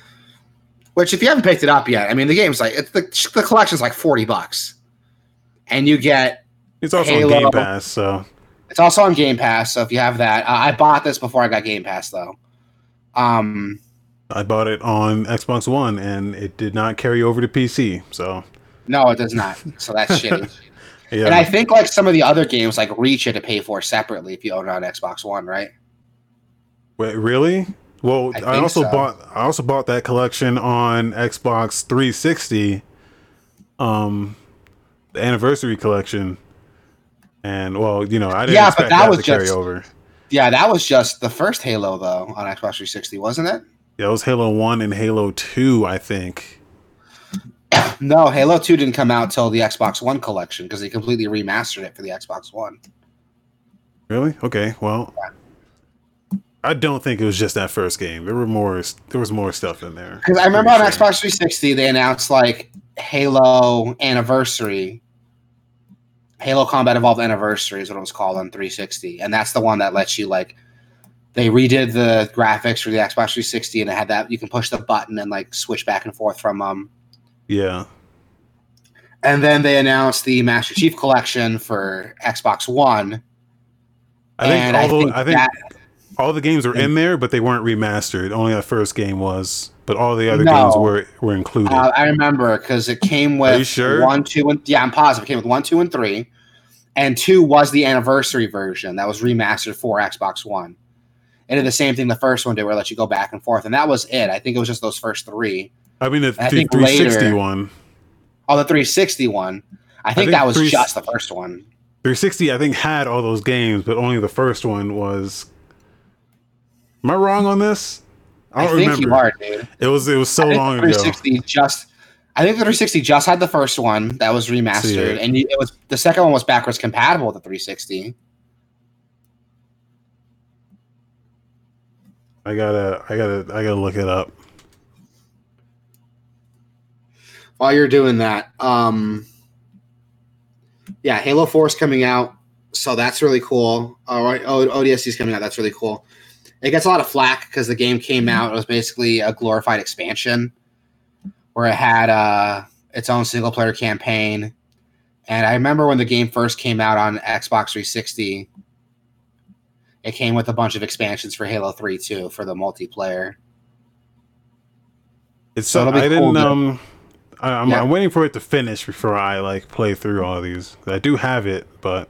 Which, if you haven't picked it up yet, I mean, the game's like the collection's like $40, and you get. It's also Halo. On Game Pass, so. It's also on Game Pass, so if you have that, I bought this before I got Game Pass, though. I bought it on Xbox One, and it did not carry over to PC, so. No, it does not. So that's shitty. Yeah. And I think like some of the other games, like Reach, you had to pay for separately if you own it on Xbox One, right? Wait, really? Well, I also bought that collection on Xbox 360, the anniversary collection, and well, you know, I didn't expect that to carry over. Yeah, that was just the first Halo though on Xbox 360, wasn't it? Yeah, it was Halo 1 and Halo 2, I think. No, Halo 2 didn't come out till the Xbox One collection because they completely remastered it for the Xbox One. Really? Okay, well, yeah. I don't think it was just that first game. There was more stuff in there. Because I remember on Xbox 360 they announced like Halo Anniversary. Halo Combat Evolved Anniversary is what it was called on 360. And that's the one that lets you like they redid the graphics for the Xbox 360 and it had that you can push the button and like switch back and forth from Yeah. And then they announced the Master Chief Collection for Xbox One. I think all the games were in there, but they weren't remastered. Only the first game was, but all the other games were included. I remember because it came with 1, 2, and yeah, I'm positive it came with 1, 2, and 3, and 2 was the anniversary version that was remastered for Xbox One. It did the same thing the first one did, where it let you go back and forth, and that was it. I think it was just those first 3. I mean, the 360 one. Oh, the 360 one. I think that was just the first one. 360, I think, had all those games, but only the first one was. Am I wrong on this? I don't remember. You are, dude. It was so long ago. I think the 360 just had the first one that was remastered, and it was the second one was backwards compatible with the 360. I gotta look it up. While you're doing that, yeah, Halo 4 is coming out, so that's really cool. All right, ODST is coming out, that's really cool. It gets a lot of flack because the game came out. It was basically a glorified expansion where it had its own single-player campaign. And I remember when the game first came out on Xbox 360, it came with a bunch of expansions for Halo 3, too, for the multiplayer. I'm waiting for it to finish before I play through all these. I do have it, but...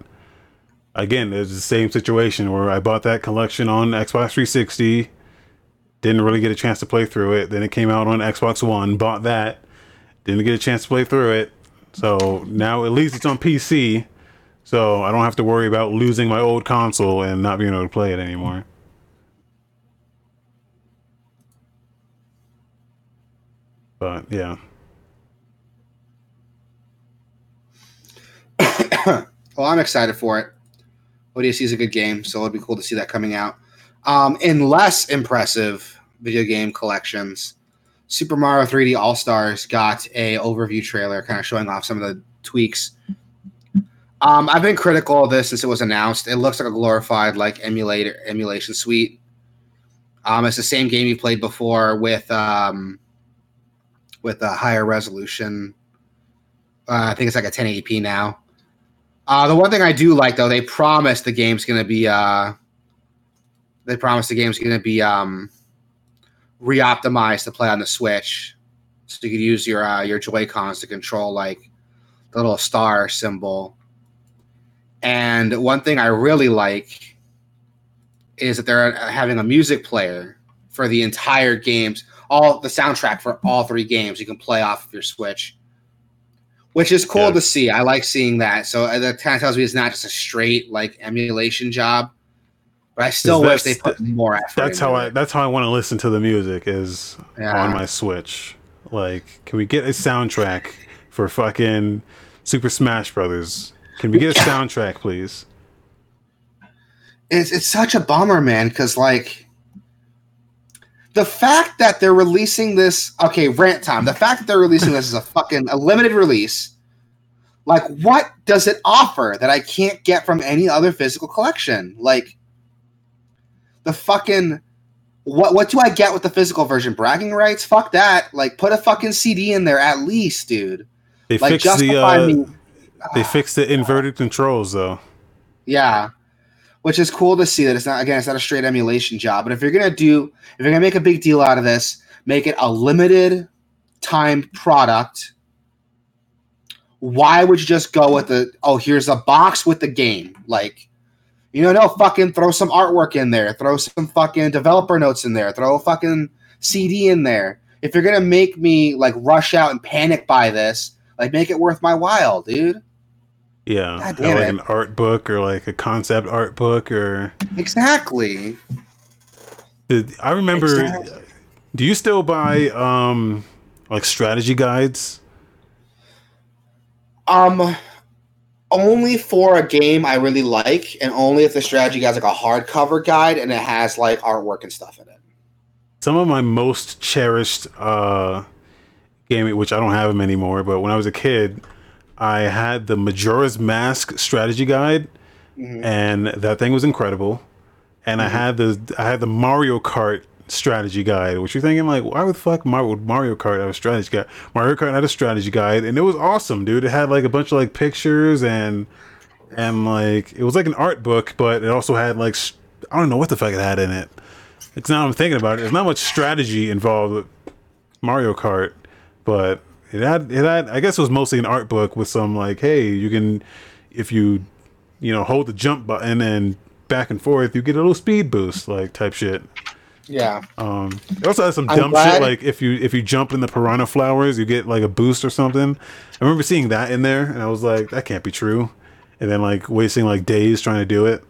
Again, it's the same situation where I bought that collection on Xbox 360, didn't really get a chance to play through it. Then it came out on Xbox One, bought that, didn't get a chance to play through it. So now at least it's on PC, so I don't have to worry about losing my old console and not being able to play it anymore. But yeah. Well, I'm excited for it. ODST is a good game, so it'd be cool to see that coming out. In less impressive video game collections, Super Mario 3D All-Stars got a overview trailer kind of showing off some of the tweaks. I've been critical of this since it was announced. It looks like a glorified emulation suite. It's the same game you played before with a higher resolution. I think it's like a 1080p now. The one thing I do like, though, they promised the game's gonna be re-optimized to play on the Switch, so you could use your Joy-Cons to control like the little star symbol. And one thing I really like is that they're having a music player for the entire games, all the soundtrack for all 3 games. You can play off of your Switch. Which is cool to see. I like seeing that. So that kind of tells me it's not just a straight emulation job. But I still wish they put more effort. That's how I want to listen to the music is on my Switch. Can we get a soundtrack for fucking Super Smash Brothers? Can we get a soundtrack, please? It's such a bummer, man. Because the fact that they're releasing this... Okay, rant time. The fact that they're releasing this is a limited release. What does it offer that I can't get from any other physical collection? What do I get with the physical version? Bragging rights? Fuck that. Put a fucking CD in there at least, dude. They fixed the inverted controls, though. Yeah. Which is cool to see that it's not a straight emulation job. But if you're gonna make a big deal out of this, make it a limited time product. Why would you just go with here's a box with the game? No, fucking throw some artwork in there, throw some fucking developer notes in there, throw a fucking CD in there. If you're gonna make me rush out and panic buy this, make it worth my while, dude. Yeah, an art book or a concept art book or exactly. I remember. Exactly. Do you still buy strategy guides? only for a game I really like, and only if the strategy guide is like a hardcover guide and it has like artwork and stuff in it. Some of my most cherished game, which I don't have them anymore, but when I was a kid, I had the Majora's Mask strategy guide, mm-hmm. and that thing was incredible. And mm-hmm. I had the Mario Kart strategy guide, which you're thinking like, why the fuck would Mario Kart have a strategy guide? Mario Kart had a strategy guide, and it was awesome, dude. It had like a bunch of like pictures and like it was like an art book, but it also had like I don't know what the fuck it had in it. It's now I'm thinking about it. There's not much strategy involved with Mario Kart, but it had. I guess it was mostly an art book with some like, hey, you can, if you hold the jump button and back and forth, you get a little speed boost, like type shit. Yeah. It also has some dumb shit like if you jump in the piranha flowers, you get like a boost or something. I remember seeing that in there, and I was like, that can't be true. And then like wasting like days trying to do it.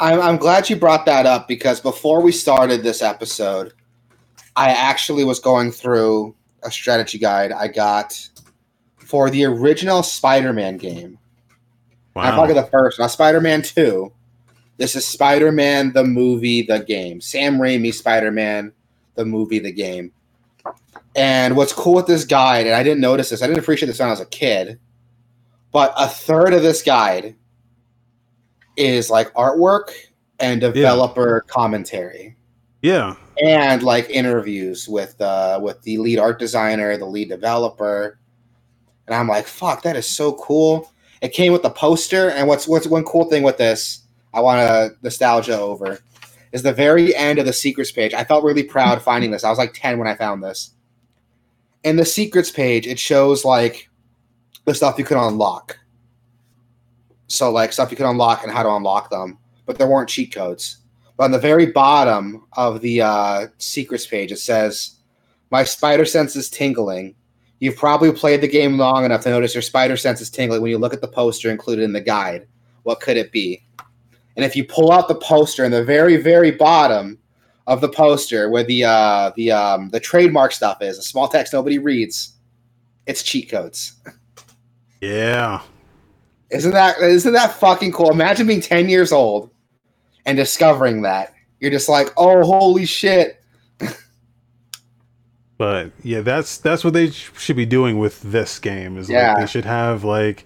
I'm glad you brought that up, because before we started this episode, I actually was going through a strategy guide I got for the original Spider-Man game. Wow. I'm talking the first, not Spider-Man 2. This is Spider-Man, the movie, the game. Sam Raimi, Spider-Man, the movie, the game. And what's cool with this guide, and I didn't notice this, I didn't appreciate this when I was a kid, but a third of this guide is like artwork and developer commentary. Yeah. And like interviews with the lead art designer, the lead developer. And I'm like, fuck, that is so cool. It came with the poster. And what's one cool thing with this I want to nostalgia over is the very end of the secrets page. I felt really proud finding this. I was like 10 when I found this. In the secrets page, it shows like the stuff you could unlock. So like stuff you could unlock and how to unlock them. But there weren't cheat codes. But on the very bottom of the secrets page, it says, "My spider sense is tingling. You've probably played the game long enough to notice your spider sense is tingling when you look at the poster included in the guide. What could it be?" And if you pull out the poster, in the very, very bottom of the poster where the trademark stuff is, a small text nobody reads, it's cheat codes. Yeah. Isn't that fucking cool? Imagine being 10 years old and discovering that. You're just like, oh, holy shit. But yeah, that's what they should be doing with this game. Is like they should have like,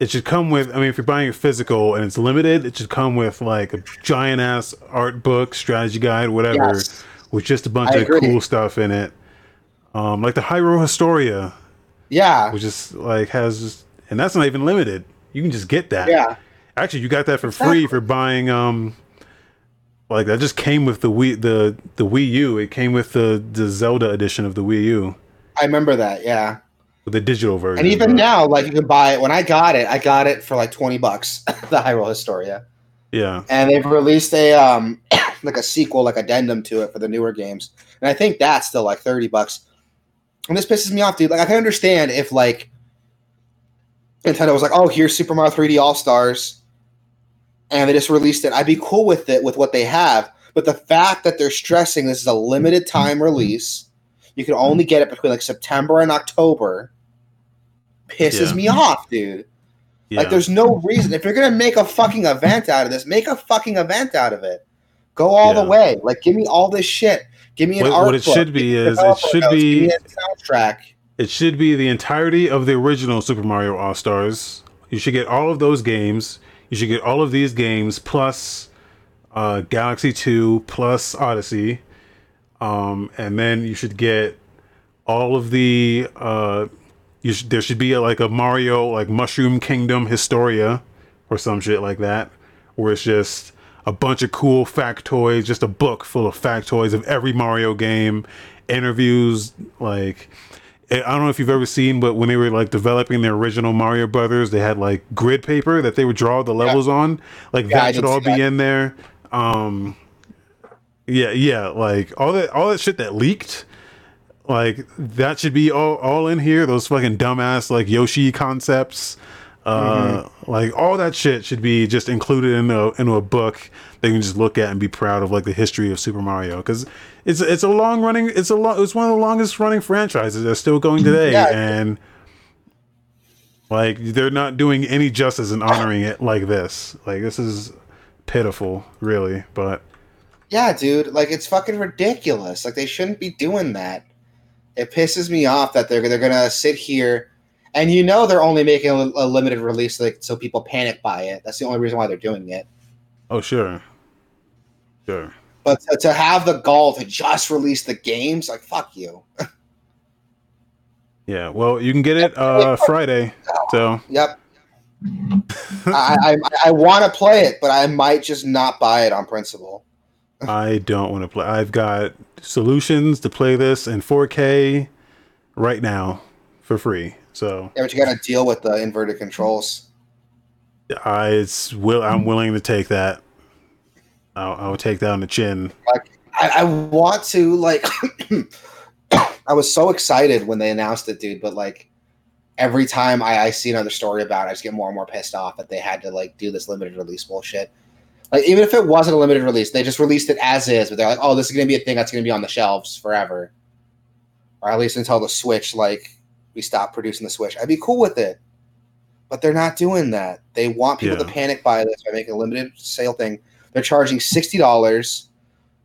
it should come with, I mean, if you're buying a physical and it's limited, it should come with like a giant ass art book, strategy guide, whatever, with just a bunch of cool stuff in it. Like the Hyrule Historia. Yeah. Which is like and that's not even limited. You can just get that. Yeah. Actually, you got that for free for buying. Like that just came with the Wii U. It came with the Zelda edition of the Wii U. I remember that, yeah. With the digital version. And even now, like you can buy it. When I got it for like $20. The Hyrule Historia. Yeah. And they've released a like a sequel, like addendum to it for the newer games. And I think that's still like $30. And this pisses me off, dude. Like I can understand if like Nintendo was like, oh, here's Super Mario 3D All-Stars. And they just released it. I'd be cool with it, with what they have. But the fact that they're stressing this is a limited time release, you can only get it between like September and October, pisses me off, dude. Yeah. Like, there's no reason. If you're going to make a fucking event out of this, make a fucking event out of it. Go all the way. Like, give me all this shit. Give me an art book. What it should be is, it should be... Give me a soundtrack. It should be the entirety of the original Super Mario All-Stars. You should get all of those games. You should get all of these games plus Galaxy 2 plus Odyssey. And then you should get all of the... there should be a Mario, like Mushroom Kingdom Historia or some shit like that, where it's just a bunch of cool factoids, just a book full of factoids of every Mario game, interviews, like... I don't know if you've ever seen, but when they were like developing their original Mario Brothers, they had like grid paper that they would draw the levels on. Like that should all be in there. Like all that shit that leaked, like that should be all in here. Those fucking dumbass like Yoshi concepts, like all that shit should be just included into a book they can just look at and be proud of, like the history of Super Mario, because it's a long running, it's one of the longest running franchises that's still going today, and Like, they're not doing any justice in honoring it like this. Like, this is pitiful, really, but... Yeah, dude, like, it's fucking ridiculous. Like, they shouldn't be doing that. It pisses me off that they're gonna sit here, and you know they're only making a limited release so people panic by it. That's the only reason why they're doing it. Oh, sure. Sure. But to have the gall to just release the games, like, fuck you. Yeah, well, you can get it Friday, so... Yep. I want to play it, but I might just not buy it on principle. I don't want to play. I've got solutions to play this in 4K right now for free. So yeah, but you got to deal with the inverted controls. I'm willing to take that. I'll take that on the chin. Like, I want to, like... I was so excited when they announced it, dude, but like every time I see another story about it, I just get more and more pissed off that they had to like do this limited release bullshit. Like, even if it wasn't a limited release, they just released it as is, but they're like, oh, this is going to be a thing that's going to be on the shelves forever. Or at least until the Switch, like, we stop producing the Switch. I'd be cool with it, but they're not doing that. They want people to panic buy this by making a limited sale thing. They're charging $60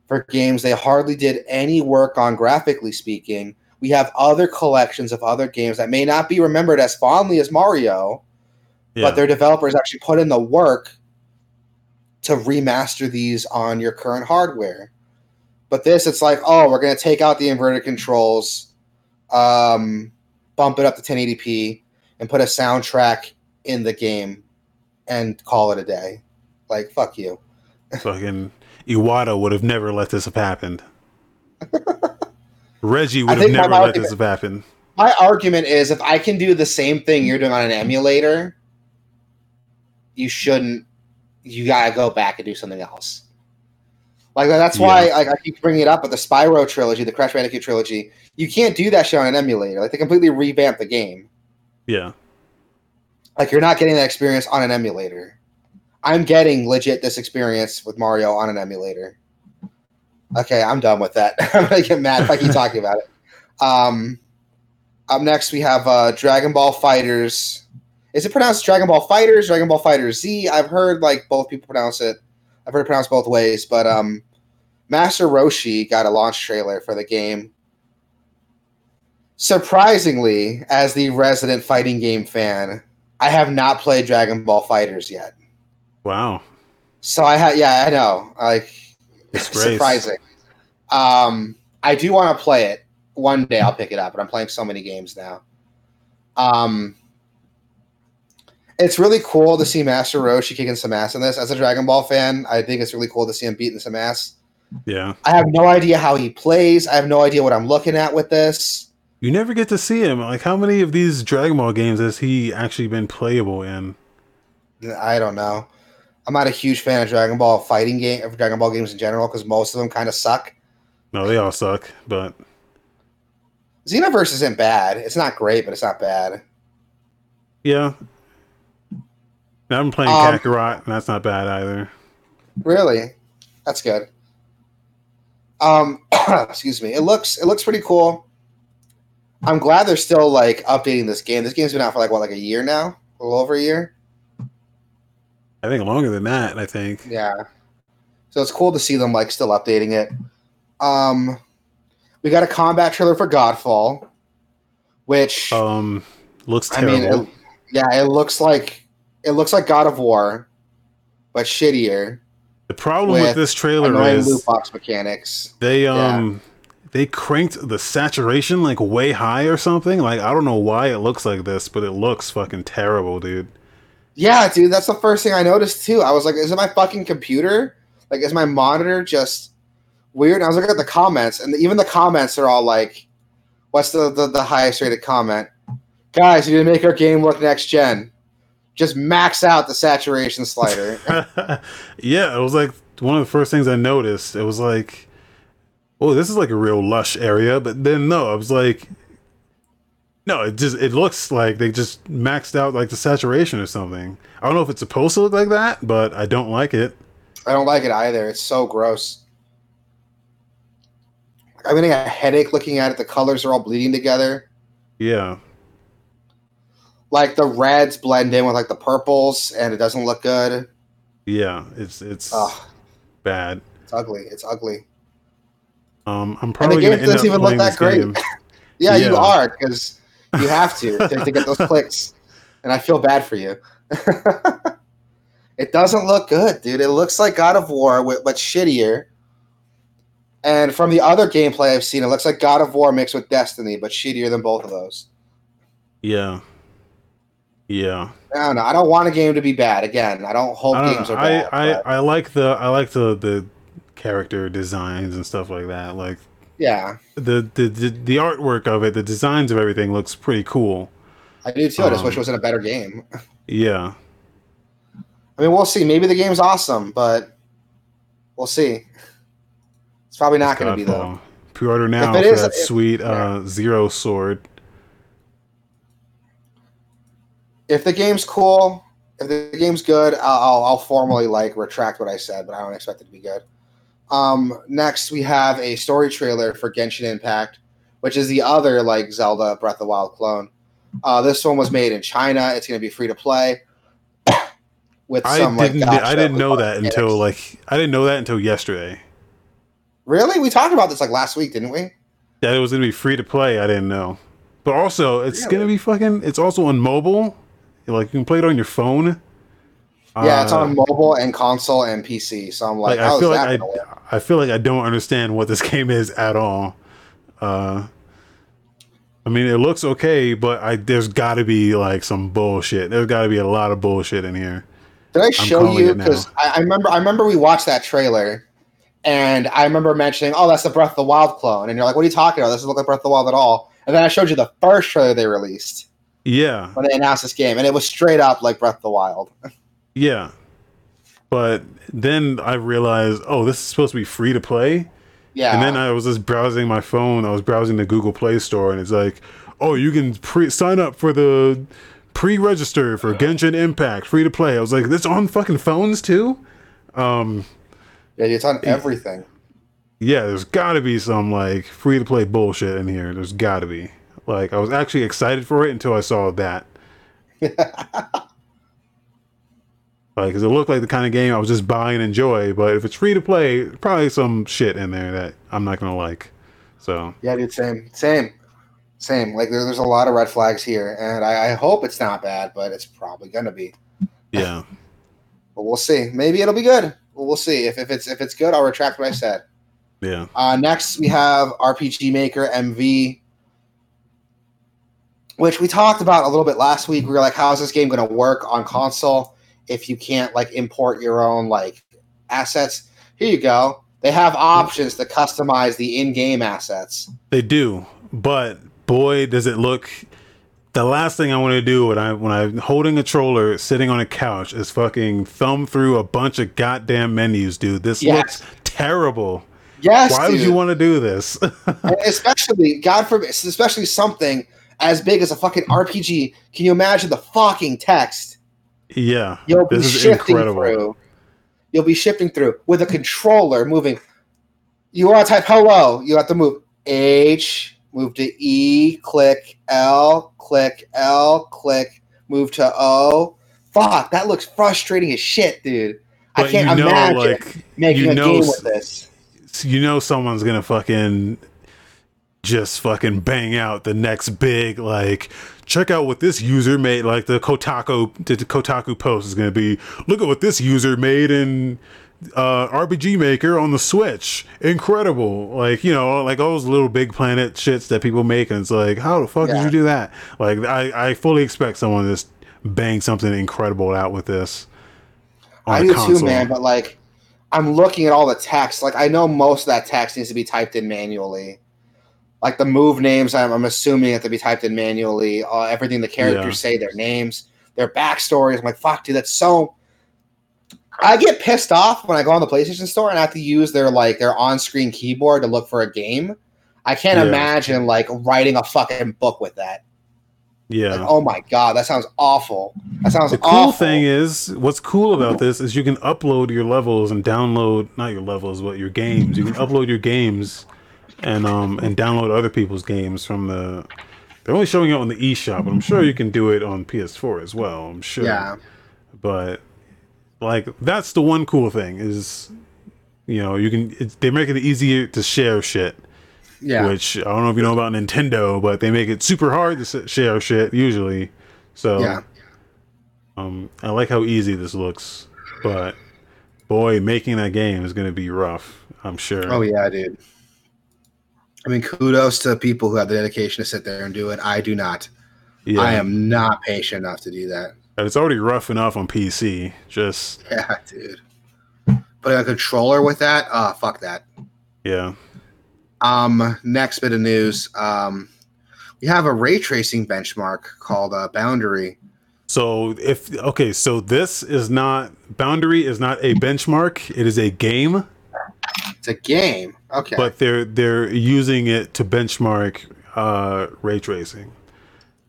for games they hardly did any work on, graphically speaking. We have other collections of other games that may not be remembered as fondly as Mario, but their developers actually put in the work to remaster these on your current hardware. But this, it's like, oh, we're going to take out the inverted controls, bump it up to 1080p, and put a soundtrack in the game and call it a day. Like, fuck you. Fucking... Iwata would have never let this have happened. Reggie would have never let this have happened. My argument is, if I can do the same thing you're doing on an emulator, you gotta go back and do something else. Like, that's why I keep bringing it up with the Spyro trilogy, the Crash Bandicoot trilogy. You can't do that shit on an emulator. Like, they completely revamped the game. Yeah. Like, you're not getting that experience on an emulator. I'm getting legit this experience with Mario on an emulator. Okay, I'm done with that. I'm going to get mad if I keep talking about it. Up next, we have Dragon Ball FighterZ. Is it pronounced Dragon Ball FighterZ, Dragon Ball FighterZ? I've heard like both people pronounce it. I've heard it pronounced both ways. But Master Roshi got a launch trailer for the game. Surprisingly, as the resident fighting game fan, I have not played Dragon Ball FighterZ yet. Wow. So I know. Like, it's surprising. I do want to play it. One day I'll pick it up, but I'm playing so many games now. It's really cool to see Master Roshi kicking some ass in this. As a Dragon Ball fan, I think it's really cool to see him beating some ass. Yeah. I have no idea how he plays. I have no idea what I'm looking at with this. You never get to see him. Like, how many of these Dragon Ball games has he actually been playable in? I don't know. I'm not a huge fan of Dragon Ball games in general, because most of them kind of suck. No, they all suck, but Xenoverse isn't bad. It's not great, but it's not bad. Yeah, I'm playing Kakarot, and that's not bad either. Really, that's good. Excuse me. It looks pretty cool. I'm glad they're still like updating this game. This game's been out for like a year now, a little over a year. I think longer than that, I think. Yeah. So it's cool to see them, like, still updating it. We got a combat trailer for Godfall, which... looks terrible. I mean, it looks like God of War, but shittier. The problem with this trailer is... loot box mechanics. They cranked the saturation, like, way high or something. Like, I don't know why it looks like this, but it looks fucking terrible, dude. Yeah, dude, that's the first thing I noticed, too. I was like, is it my fucking computer? Like, is my monitor just weird? And I was looking at the comments, and even the comments are all like, what's the highest rated comment? Guys, you need to make our game look next-gen. Just max out the saturation slider. Yeah, it was like one of the first things I noticed. It was like, oh, this is like a real lush area. But then, no, I was like... No, it looks like they just maxed out like the saturation or something. I don't know if it's supposed to look like that, but I don't like it. I don't like it either. It's so gross. I'm getting a headache looking at it. The colors are all bleeding together. Yeah. like the reds blend in with like the purples, and it doesn't look good. Yeah, it's bad. It's ugly. It's ugly. I'm probably going to end up playing this game. Yeah, you are, because you have to get those clicks, and I feel bad for you. It doesn't look good, dude. It looks like God of War, but shittier. And from the other gameplay I've seen, it looks like God of War mixed with Destiny, but shittier than both of those. Yeah. Yeah. No, I don't want a game to be bad. Again, I don't hope games are bad. I like the character designs and stuff like that. Like, yeah. The artwork of it, the designs of everything looks pretty cool. I do too. I just wish it was in a better game. Yeah. I mean, we'll see. Maybe the game's awesome, but we'll see. It's probably not going to be, though. Pre-order now for that sweet Zero Sword. If the game's cool, if the game's good, I'll formally retract what I said, but I don't expect it to be good. Next, we have a story trailer for Genshin Impact, which is the other Zelda Breath of the Wild clone. This one was made in China. It's going to be free to play. I didn't know that until yesterday. Really? We talked about this last week, didn't we? That it was going to be free to play. I didn't know. But also, it's going to be it's also on mobile. You can play it on your phone. Yeah, it's on mobile and console and PC. So I'm like how is that going to work? I feel like I don't understand what this game is at all. I mean, it looks okay, but there's got to be some bullshit. There's got to be a lot of bullshit in here. Did I show you? Because I remember we watched that trailer, and I remember mentioning, "Oh, that's the Breath of the Wild clone," and you're like, "What are you talking about? This doesn't look like Breath of the Wild at all." And then I showed you the first trailer they released. Yeah, when they announced this game, and it was straight up like Breath of the Wild. Yeah, but then I realized, oh, this is supposed to be free to play. Yeah. And then I was just browsing my phone. I was browsing the Google Play Store, and it's like, oh, you can sign up for the pre-register for Genshin Impact, free to play. I was like, this on fucking phones too? Yeah, it's on everything. Yeah, there's got to be some free to play bullshit in here. There's got to be. I was actually excited for it until I saw that. Because it looked like the kind of game I was just buy and enjoy, but if it's free to play, probably some shit in there that I'm not gonna like. So yeah, dude, same. There's a lot of red flags here, and I hope it's not bad, but it's probably gonna be. Yeah, but we'll see. Maybe it'll be good. We'll see. If it's good, I'll retract what I said. Yeah. Next, we have RPG Maker MV, which we talked about a little bit last week. We were like, "How is this game gonna work on console?" If you can't import your own assets, here you go. They have options to customize the in-game assets. They do, but boy, does it look. The last thing I want to do when I'm holding a controller, sitting on a couch, is fucking thumb through a bunch of goddamn menus, dude. This looks terrible. Yes. Why would you want to do this? Especially, God forbid, especially something as big as a fucking RPG. Can you imagine the fucking text? Yeah, You'll be shifting through with a controller moving. You want to type hello, you have to move H, move to E, click L, click L, click, move to O. Fuck, that looks frustrating as shit, dude. But I can't imagine making a game with this. Someone's going to fucking just fucking bang out the next big check out what this user made. The Kotaku post is going to be, look at what this user made in RPG Maker on the Switch. Incredible. All those little Big Planet shits that people make, and it's how the fuck did you do that? I fully expect someone to just bang something incredible out with this. I do too, man, but I'm looking at all the text. I know most of that text needs to be typed in manually. The move names, I'm assuming have to be typed in manually. Everything the characters say, their names, their backstories. I'm fuck, dude, that's so... I get pissed off when I go on the PlayStation Store and I have to use their on-screen keyboard to look for a game. I can't imagine, writing a fucking book with that. Yeah. Oh, my God, that sounds awful. That sounds awful. The cool thing is, what's cool about this is you can upload your levels and download... Not your levels, but your games. You can upload your games... and download other people's games from the They're only showing it on the eShop, but I'm sure you can do it on PS4 as well. I'm sure. Yeah. But like, that's the one cool thing is, you know, you can. They make it easier to share shit. Yeah. Which I don't know if you know about Nintendo, but they make it super hard to share shit usually. So. Yeah. I like how easy this looks, but boy, making that game is going to be rough. I'm sure. Oh yeah, dude. I mean, kudos to people who have the dedication to sit there and do it. I do not. Yeah. I am not patient enough to do that. And it's already rough enough on PC. Just yeah, dude. But a controller with that? Fuck that. Yeah. Next bit of news. We have a ray tracing benchmark called Boundary. So if okay, so this is not Boundary is not a benchmark. It is a game. It's a game, okay. But they're using it to benchmark ray tracing.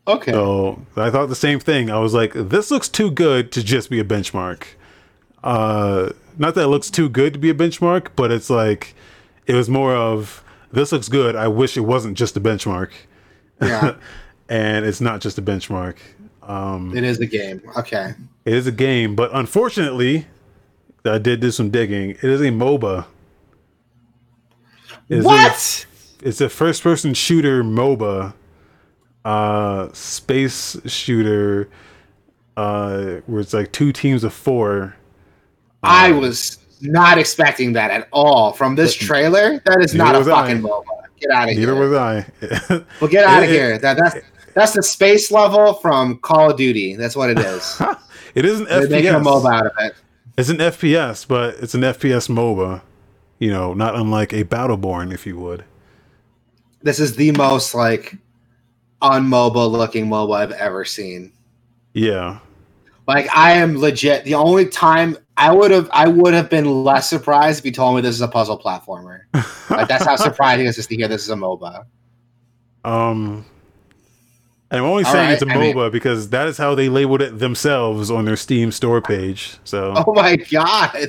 Okay. So I thought the same thing. I was like, this looks too good to just be a benchmark. Not that it looks too good to be a benchmark, but it's like it was more of this looks good. I wish it wasn't just a benchmark. Yeah. And it's not just a benchmark. It is a game. Okay. It is a game, but unfortunately, I did do some digging. It is a MOBA. What? It's a first-person shooter MOBA, space shooter, where it's like 2 teams of 4. I was not expecting that at all from this trailer. That is not a fucking MOBA. Get out of here. Neither was I. Well, get out of here. That's the space level from Call of Duty. That's what it is. It is an FPS. They're making a MOBA out of it. It's an FPS, but it's an FPS MOBA. You know, not unlike a Battleborn, if you would. This is the most, like, un-MOBA-looking MOBA I've ever seen. Yeah. Like, I am legit. The only time I would have been less surprised if you told me this is a puzzle platformer. Like, that's how surprising it is to hear this is a MOBA. I'm only saying right, it's a MOBA because that is how they labeled it themselves on their Steam store page. So. Oh, my God.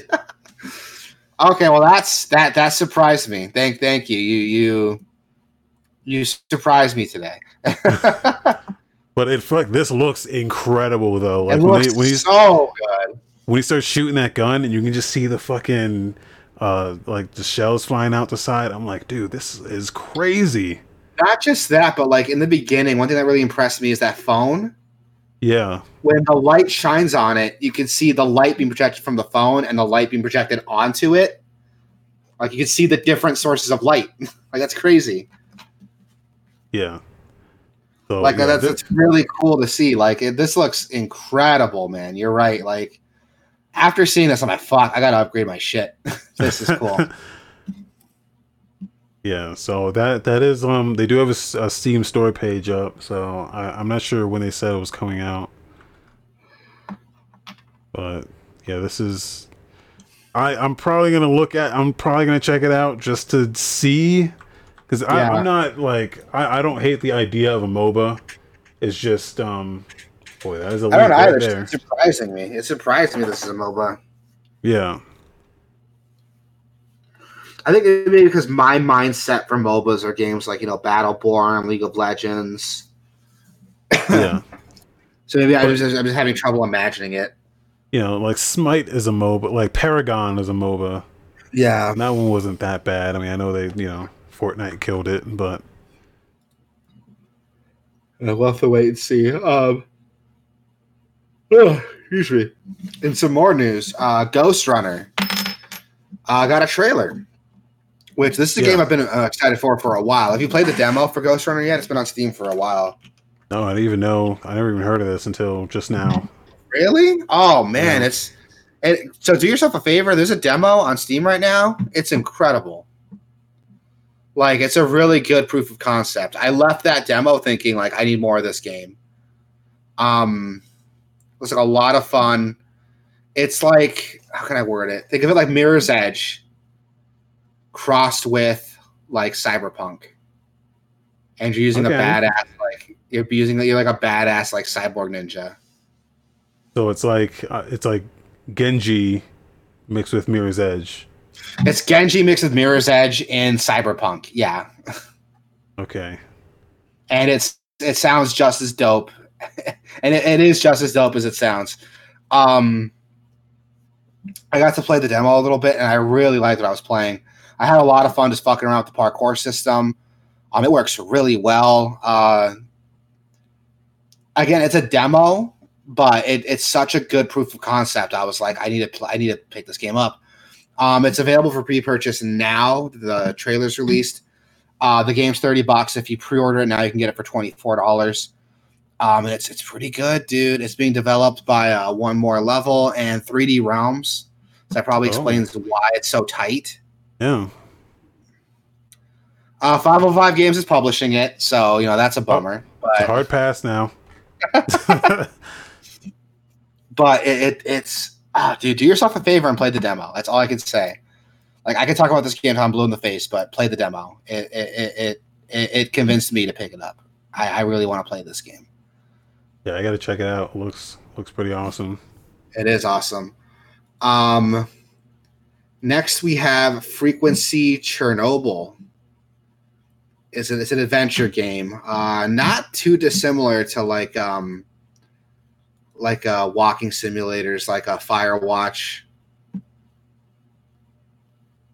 Okay, well that surprised me. Thank you. You surprised me today. But it this looks incredible though. Like, it looks so good. When you start shooting that gun and you can just see the fucking like the shells flying out the side, I'm like, dude, this is crazy. Not just that, but like in the beginning, one thing that really impressed me is that phone. Yeah. When the light shines on it, you can see the light being projected from the phone and the light being projected onto it. Like you can see the different sources of light. Like that's crazy. Yeah. So, like yeah, that's really cool to see. Like this looks incredible, man. You're right. Like after seeing this, I'm like, fuck, I gotta upgrade my shit. This is cool. Yeah, so that is they do have a Steam store page up, so I'm not sure when they said it was coming out, but yeah, this is I'm probably gonna check it out just to see because yeah. I'm not like I don't hate the idea of a MOBA. It's just boy, that is a lot right there. It surprised me this is a MOBA. Yeah. I think it may be because my mindset for MOBAs are games like, you know, Battleborn, League of Legends. Yeah. So maybe I'm just having trouble imagining it. You know, like Smite is a MOBA, like Paragon is a MOBA. Yeah. And that one wasn't that bad. I mean, I know they, you know, Fortnite killed it, but. I love to wait and see. Excuse me. And some more news. Ghost Runner got a trailer. Which this is a game I've been excited for a while. Have you played the demo for Ghost Runner yet? It's been on Steam for a while. No, I didn't even know. I never even heard of this until just now. Really? Oh man, yeah. So do yourself a favor. There's a demo on Steam right now. It's incredible. Like it's a really good proof of concept. I left that demo thinking like I need more of this game. It was like a lot of fun. It's like how can I word it? Think of it like Mirror's Edge. Crossed with like cyberpunk, and you're using a badass like you're like a badass like cyborg ninja. So it's like Genji mixed with Mirror's Edge. It's Genji mixed with Mirror's Edge and cyberpunk, yeah. Okay. And it's it sounds just as dope. And it is just as dope as it sounds. I got to play the demo a little bit, and I really liked what I was playing. I had a lot of fun just fucking around with the parkour system. It works really well. Again, it's a demo, but it's such a good proof of concept. I was like, I need to pick this game up. It's available for pre-purchase now. The trailer's released. The game's $30. If you pre-order it now, you can get it for $24. And it's pretty good, dude. It's being developed by One More Level and 3D Realms. So that probably explains why it's so tight. Yeah. 505 Games is publishing it, so that's a bummer. But it's a hard pass now. But it's dude, do yourself a favor and play the demo. That's all I can say. Like, I could talk about this game until I'm blue in the face, but play the demo. It convinced me to pick it up. I really want to play this game. Yeah, I got to check it out. Looks pretty awesome. It is awesome. Next we have Frequency Chernobyl. It's an adventure game, not too dissimilar to like walking simulators, like a Firewatch.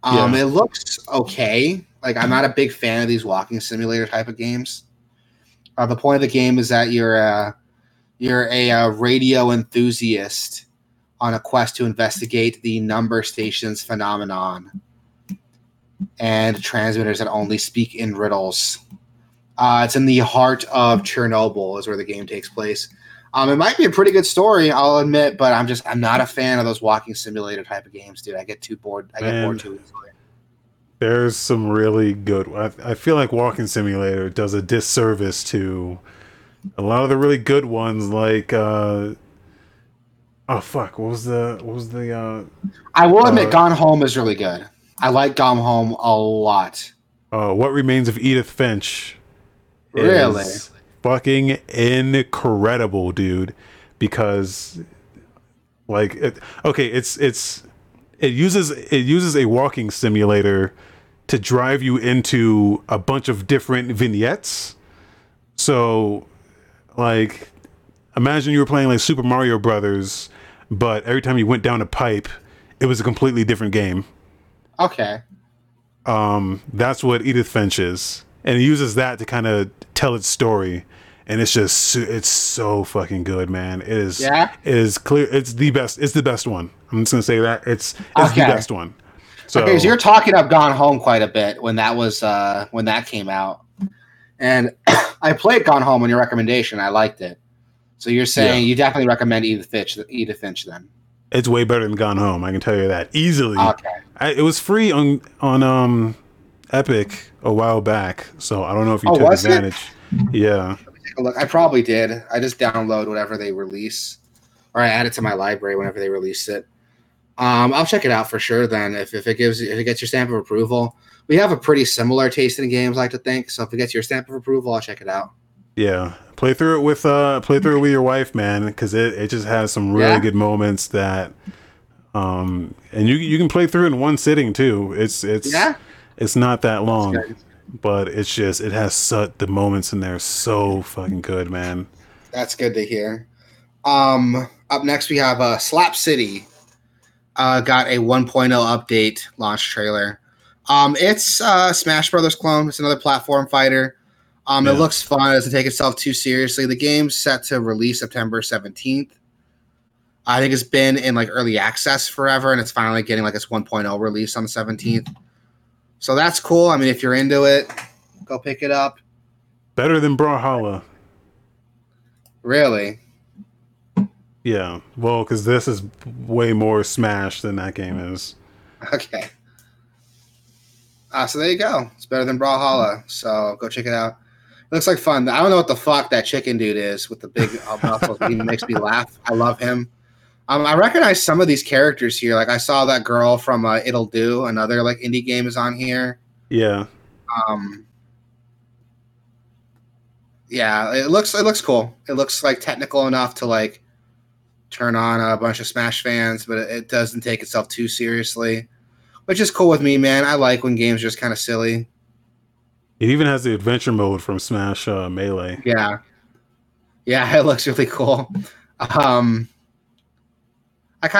It looks okay. Like, I'm not a big fan of these walking simulator type of games. The point of the game is that you're a radio enthusiast on a quest to investigate the number stations phenomenon and transmitters that only speak in riddles. It's in the heart of Chernobyl is where the game takes place. It might be a pretty good story, I'll admit, but I'm not a fan of those walking simulator type of games, dude. I get too bored. I get bored too easily. There's some really good. I feel like walking simulator does a disservice to a lot of the really good ones, like I will admit, Gone Home is really good. I like Gone Home a lot. What Remains of Edith Finch really is fucking incredible, dude, because it uses a walking simulator to drive you into a bunch of different vignettes. So, like, imagine you were playing like Super Mario Brothers, but every time you went down a pipe, it was a completely different game. Okay. That's what Edith Finch is, and it uses that to kind of tell its story, and it's so fucking good, man. It is. Yeah? It is clear. It's the best. It's the best one. I'm just gonna say that it's the best one. So, okay, so you're talking up Gone Home quite a bit when that was when that came out, and I played Gone Home on your recommendation. I liked it. So you're saying you definitely recommend Edith Finch then. It's way better than Gone Home. I can tell you that easily. Okay. It was free on Epic a while back, so I don't know if you took advantage. It? Yeah. Let me take a look. I probably did. I just download whatever they release, or I add it to my library whenever they release it. I'll check it out for sure then. If it gets your stamp of approval, we have a pretty similar taste in games, I like to think. So if it gets your stamp of approval, I'll check it out. Yeah, play through it with your wife, man, because it just has some really good moments that, and you can play through in one sitting too. It's not that long, but it has the moments in there so fucking good, man. That's good to hear. Up next we have Slap City. Got a 1.0 update launch trailer. It's Smash Brothers clone. It's another platform fighter. It looks fun. It doesn't take itself too seriously. The game's set to release September 17th. I think it's been in like early access forever, and it's finally getting like its 1.0 release on the 17th. So that's cool. I mean, if you're into it, go pick it up. Better than Brawlhalla. Really? Yeah. Well, because this is way more Smash than that game is. Okay. So there you go. It's better than Brawlhalla. So go check it out. Looks like fun. I don't know what the fuck that chicken dude is with the big muscles. He makes me laugh. I love him. I recognize some of these characters here. Like, I saw that girl from It'll Do. Another like indie game is on here. Yeah. Yeah. It looks cool. It looks like technical enough to like turn on a bunch of Smash fans, but it doesn't take itself too seriously, which is cool with me, man. I like when games are just kind of silly. It even has the adventure mode from Smash Melee. Yeah, it looks really cool. I kind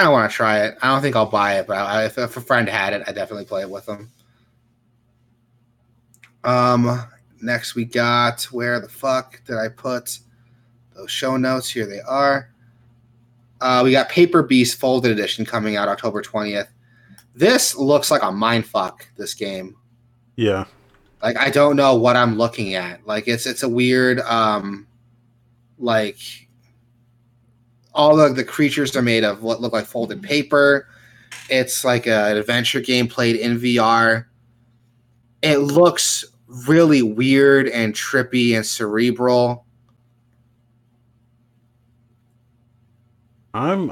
of want to try it. I don't think I'll buy it, but if a friend had it, I'd definitely play it with them. Next we got, where the fuck did I put those show notes? Here they are. We got Paper Beast Folded Edition coming out October 20th. This looks like a mindfuck, this game. Yeah. Like, I don't know what I'm looking at. Like, it's a weird, all of the creatures are made of what look like folded paper. It's like an adventure game played in VR. It looks really weird and trippy and cerebral. I'm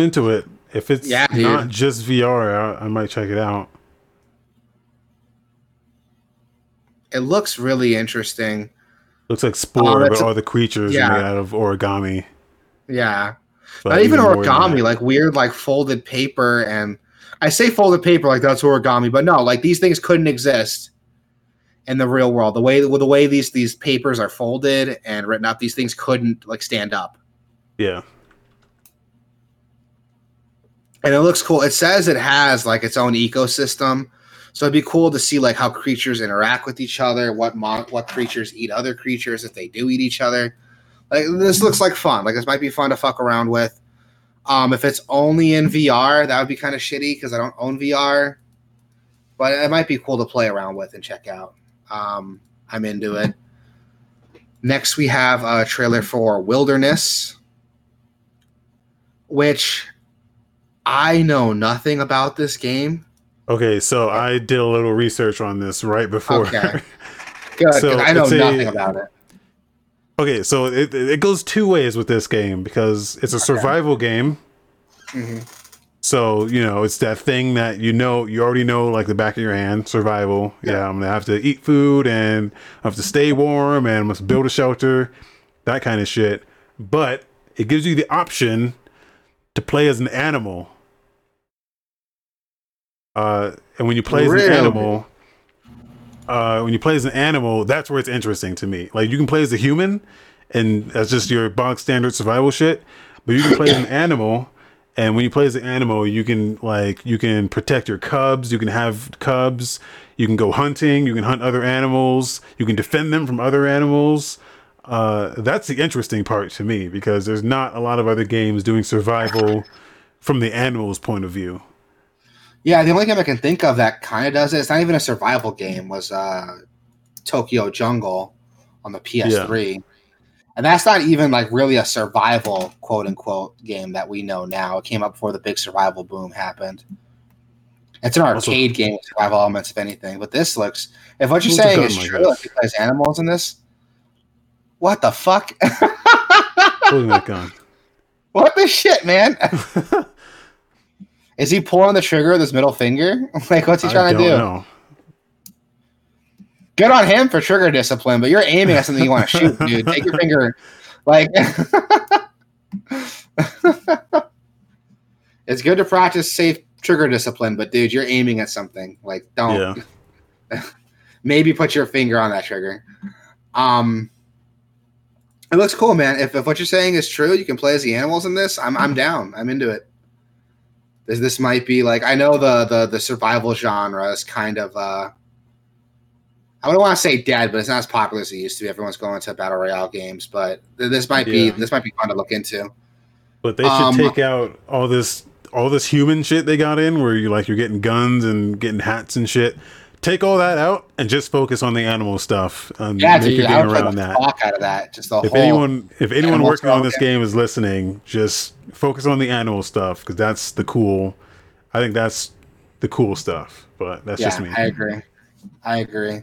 into it. If it's not just VR, I might check it out. It looks really interesting. Looks like Spore, but all the creatures are made out of origami. Yeah. But not even origami, like weird, like folded paper. And I say folded paper like that's origami, but no, like these things couldn't exist in the real world. The way these papers are folded and written up, these things couldn't like stand up. Yeah. And it looks cool. It says it has like its own ecosystem. So it'd be cool to see like how creatures interact with each other, what creatures eat other creatures, if they do eat each other. Like this looks like fun. Like this might be fun to fuck around with. If it's only in VR, that would be kind of shitty because I don't own VR. But it might be cool to play around with and check out. I'm into it. Next, we have a trailer for Wilderness, which I know nothing about this game. Okay, so I did a little research on this right before. Okay, good. So I know nothing about it. Okay, so it goes two ways with this game because it's a survival game. Mm-hmm. So, you know, it's that thing that you already know like the back of your hand, survival. Yeah, I'm going to have to eat food and I have to stay warm and must build a shelter, that kind of shit. But it gives you the option to play as an animal. And when you play as an animal... when you play as an animal, that's where it's interesting to me. Like, you can play as a human, and that's just your bog standard survival shit. But you can play as an animal, and when you play as an animal, you can protect your cubs, you can have cubs, you can go hunting, you can hunt other animals, you can defend them from other animals. That's the interesting part to me, because there's not a lot of other games doing survival from the animal's point of view. Yeah, the only game I can think of that kind of does it, it's not even a survival game, was Tokyo Jungle on the PS3. Yeah. And that's not even like really a survival, quote-unquote, game that we know now. It came up before the big survival boom happened. It's an arcade game with survival elements, if anything. But this looks... If what you're saying is true, like you play as animals in this, what the fuck? Pulling that gun. What the shit, man? Is he pulling the trigger with his middle finger? Like, what's he trying to do? I don't know. Good on him for trigger discipline, but you're aiming at something you want to shoot, dude. Take your finger. Like, it's good to practice safe trigger discipline, but dude, you're aiming at something. Like, don't. Yeah. Maybe put your finger on that trigger. It looks cool, man. If what you're saying is true, you can play as the animals in this. I'm down. I'm into it. This might be like, I know the survival genre is kind of, I wouldn't want to say dead, but it's not as popular as it used to be. Everyone's going to battle royale games, but this might be fun to look into. But they should take out all this human shit they got in where you're getting guns and getting hats and shit. Take all that out and just focus on the animal stuff. I would play the fuck out of that. Just if anyone working on this game is listening, just focus on the animal stuff because that's the cool. I think that's the cool stuff. But that's just me. I agree.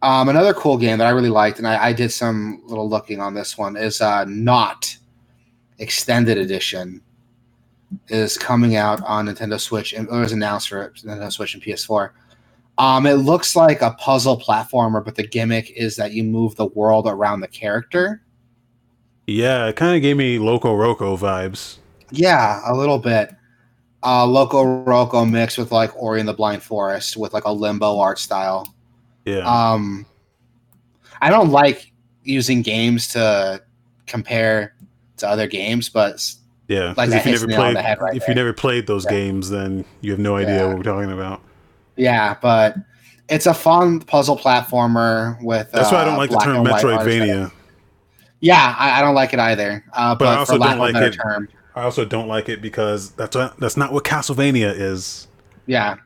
Another cool game that I really liked, and I did some little looking on this one, is Knot Extended Edition. Is coming out on Nintendo Switch, and it was announced for Nintendo Switch and PS4. It looks like a puzzle platformer, but the gimmick is that you move the world around the character. Yeah, it kind of gave me Loco Roco vibes. Yeah, a little bit. Loco Roco mixed with like Ori and the Blind Forest with like a limbo art style. Yeah. I don't like using games to compare to other games, but yeah, like if you never played those games, then you have no idea what we're talking about. Yeah, but it's a fun puzzle platformer with. That's why I don't like the term Metroidvania. Yeah, I don't like it either. But I also for lack don't like of a better it. Term. I also don't like it because that's not what Castlevania is. Yeah,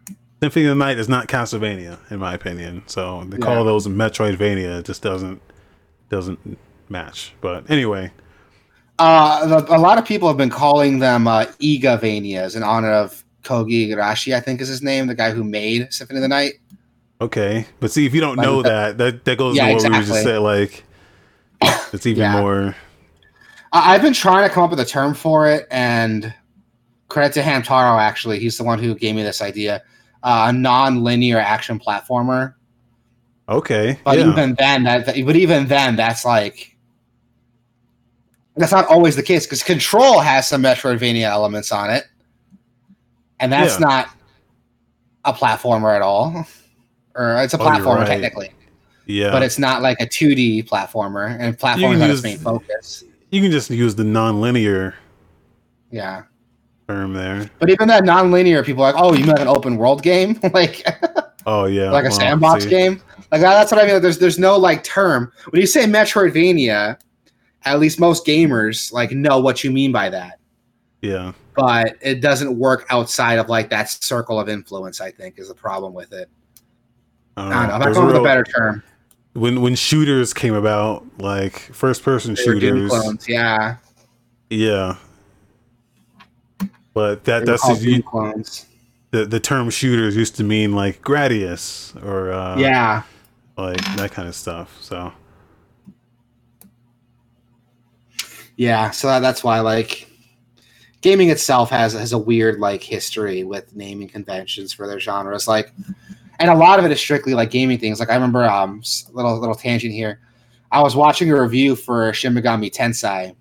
Symphony of the Night is not Castlevania, in my opinion. So they call those Metroidvania. It just doesn't match. But anyway, a lot of people have been calling them Igavanias in honor of Koji Igarashi, I think is his name, the guy who made Symphony of the Night. Okay, but see, if you don't know that goes to what we just said. Like, it's even more. I've been trying to come up with a term for it, and credit to Hamtaro, actually. He's the one who gave me this idea. A non-linear action platformer. Okay. But even then, that's like... That's not always the case, because Control has some Metroidvania elements on it, and that's not a platformer at all. Or it's a platformer, technically. Yeah. But it's not like a 2D platformer, and platforming has its main focus. You can just use the non-linear term there. But even that non-linear, people are like, oh, you meant an open world game? Like, oh, yeah. Like a sandbox game? Like, that's what I mean. There's no, like, term. When you say Metroidvania, at least most gamers, like, know what you mean by that. Yeah. But it doesn't work outside of, like, that circle of influence, I think, is the problem with it. I don't know. I'm not going with a better term. When shooters came about, like first person shooters, clones, but the term shooters used to mean like Gradius or like that kind of stuff. So so that's why like gaming itself has a weird like history with naming conventions for their genres, like. And a lot of it is strictly like gaming things. Like I remember, little tangent here. I was watching a review for Shin Megami Tensei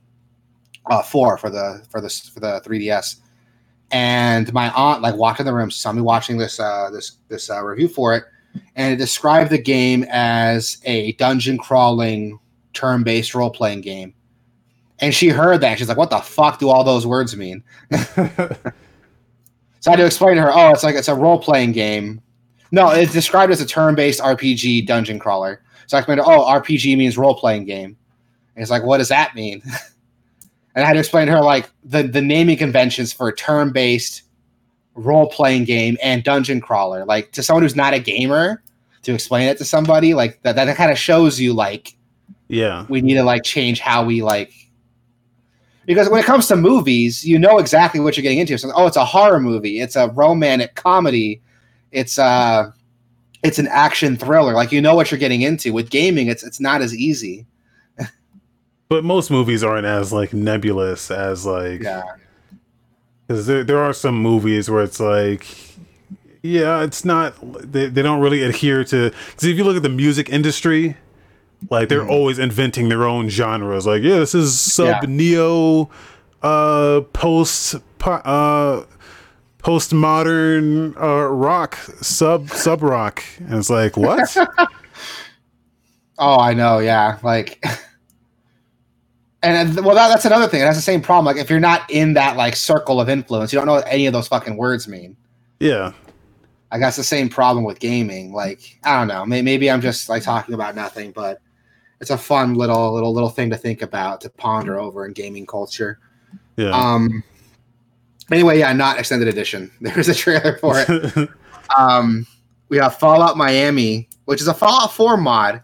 4 for the 3DS, and my aunt like walked in the room, saw me watching this review for it, and it described the game as a dungeon crawling, turn based role playing game. And she heard that, and she's like, "What the fuck do all those words mean?" So I had to explain to her, "Oh, it's a role playing game." No, it's described as a turn-based RPG dungeon crawler. So I explained, RPG means role-playing game. And it's like, what does that mean? And I had to explain to her, like, the naming conventions for turn-based role-playing game and dungeon crawler. Like, to someone who's not a gamer, to explain it to somebody, like, that kind of shows you, like, we need to, like, change how we, like... Because when it comes to movies, you know exactly what you're getting into. So, it's a horror movie. It's a romantic comedy. It's an action thriller. Like, you know what you're getting into. With gaming, it's not as easy. But most movies aren't as like nebulous as like, because there are some movies where it's like, it's not. They don't really adhere to. Because if you look at the music industry, like they're always inventing their own genres. Like, this is sub neo, postmodern rock sub rock, and it's like, what? I know, like, and well, that's another thing. That's the same problem. Like, if you're not in that like circle of influence, you don't know what any of those fucking words mean. I guess the same problem with gaming. Like, I don't know. Maybe I'm just like talking about nothing, but it's a fun little thing to think about, to ponder over in gaming culture. Anyway, not extended edition. There's a trailer for it. We have Fallout Miami, which is a Fallout 4 mod.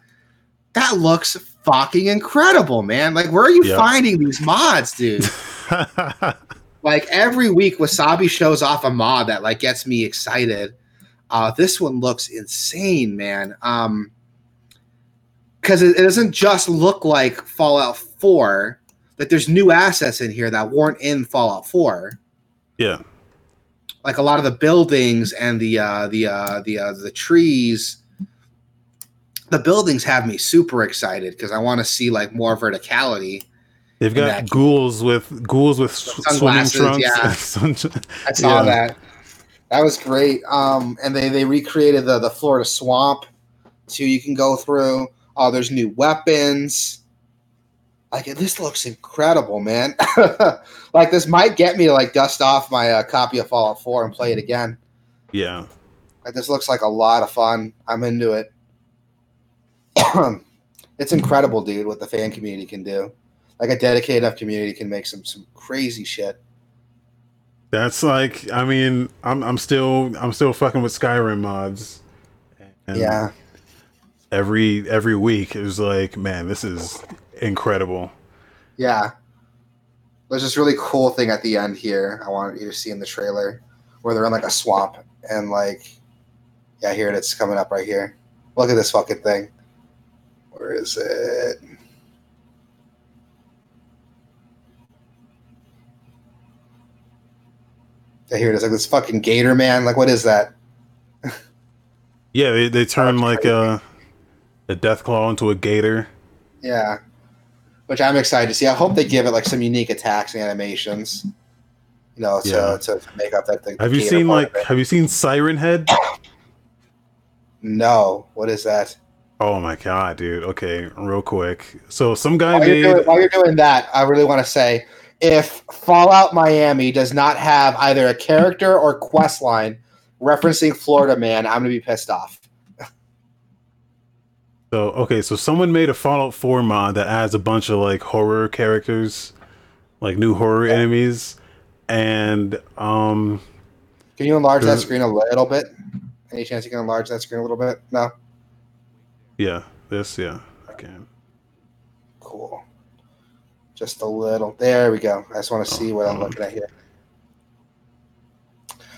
That looks fucking incredible, man. Like, where are you finding these mods, dude? Like, every week, Wasabi shows off a mod that, like, gets me excited. This one looks insane, man. Because it doesn't just look like Fallout 4. Like, there's new assets in here that weren't in Fallout 4. Yeah, like a lot of the buildings and the trees. The buildings have me super excited because I want to see like more verticality. They've got ghouls with swimming trunks. I saw that. That was great. And they recreated the Florida swamp, too. You can go through. There's new weapons. Like, this looks incredible, man. Like, this might get me to, like, dust off my copy of Fallout 4 and play it again. Yeah. Like, this looks like a lot of fun. I'm into it. It's incredible, dude, what the fan community can do. Like, a dedicated enough community can make some crazy shit. That's like, I mean, I'm still fucking with Skyrim mods. And yeah. Every week it was like, man, this is incredible. Yeah. There's this really cool thing at the end here I wanted you to see in the trailer where they're in like a swamp and like, yeah, here it's coming up right here. Look at this fucking thing. Where is it? Yeah, here it is. Like this fucking gator, man. Like, what is that? Yeah, they turn like a Deathclaw into a gator. Yeah, which I'm excited to see. I hope they give it like some unique attacks and animations, you know, to make up that thing. Have you seen Siren Head? No, what is that? Oh my god, dude. Okay, real quick. So some guy while you're doing that, I really want to say, if Fallout Miami does not have either a character or quest line referencing Florida Man, I'm going to be pissed off. So, okay, so someone made a Fallout 4 mod that adds a bunch of, like, horror characters, like new horror enemies, and, Can you enlarge that screen a little bit? Any chance you can enlarge that screen a little bit? No? Yeah, I can. Cool. Just a little. There we go. I just want to see what I'm looking at here.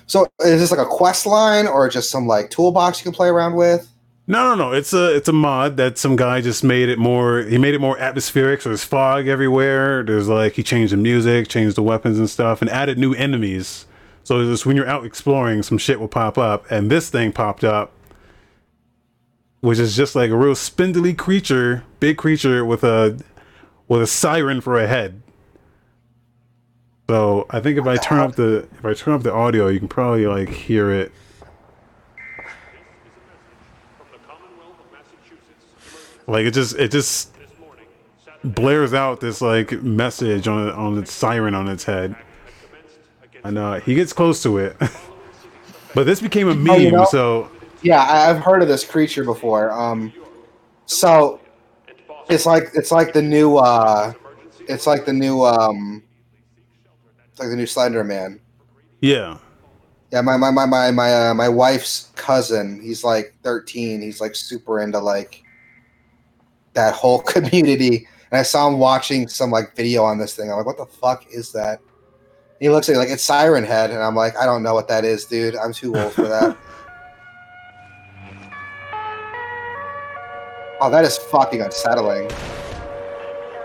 So is this like a quest line or just some like toolbox you can play around with? No. It's a mod that some guy just made it more. He made it more atmospheric. So there's fog everywhere. There's like he changed the music, changed the weapons and stuff, and added new enemies. So just when you're out exploring, some shit will pop up, and this thing popped up, which is just like a real spindly creature, big creature with a siren for a head. So I think if I turn up the audio, you can probably like hear it. Like it just blares out this like message on its siren on its head. I know he gets close to it, but this became a meme. Oh, you know, so yeah, I've heard of this creature before. So it's like the new it's like the new Slender Man. Yeah. Yeah, my wife's cousin, he's like 13. He's like super into like that whole community. And I saw him watching some like video on this thing. I'm like, what the fuck is that? And he looks at me like it's Siren Head, and I'm like, I don't know what that is, dude. I'm too old for that. Oh, that is fucking unsettling.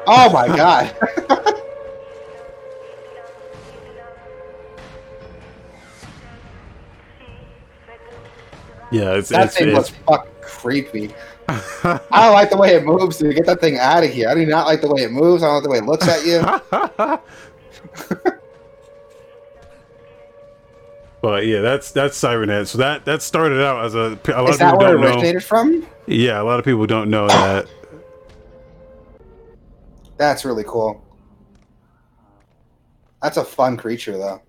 Oh my god. Yeah, that thing was fucking creepy. I don't like the way it moves, dude. Get that thing out of here. I do not like the way it moves. I don't like the way it looks at you. But yeah, that's Siren Head. So that started out as a lot of people don't know. Is that where it originated from? Yeah, a lot of people don't know that. That's really cool. That's a fun creature, though.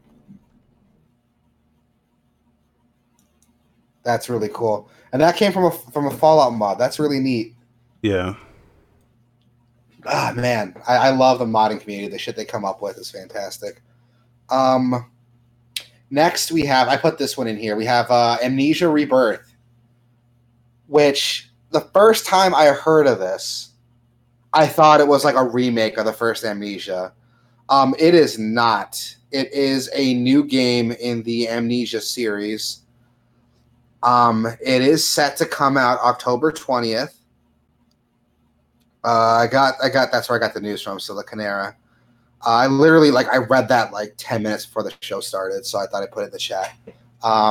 That's really cool, and that came from a Fallout mod. That's really neat. Yeah. Ah man, I love the modding community. The shit they come up with is fantastic. Next we have I put this one in here. We have Amnesia Rebirth, which the first time I heard of this, I thought it was like a remake of the first Amnesia. It is not. It is a new game in the Amnesia series. It is set to come out October 20th. I got that's where I got the news from. So the Canera, I literally like I read that like 10 minutes before the show started, so I thought I'd put it in the chat. I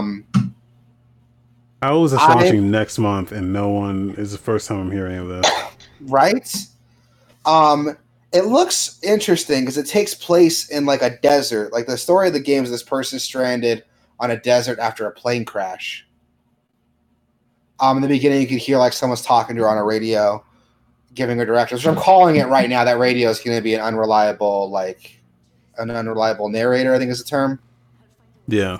was just launching next month, and no one is the first time I'm hearing of this. Right? It looks interesting because it takes place in like a desert. Like the story of the game is this person stranded on a desert after a plane crash. In the beginning, you could hear like someone's talking to her on a radio, giving her directions, which I'm calling it right now. That radio is going to be an unreliable narrator, I think is the term. Yeah.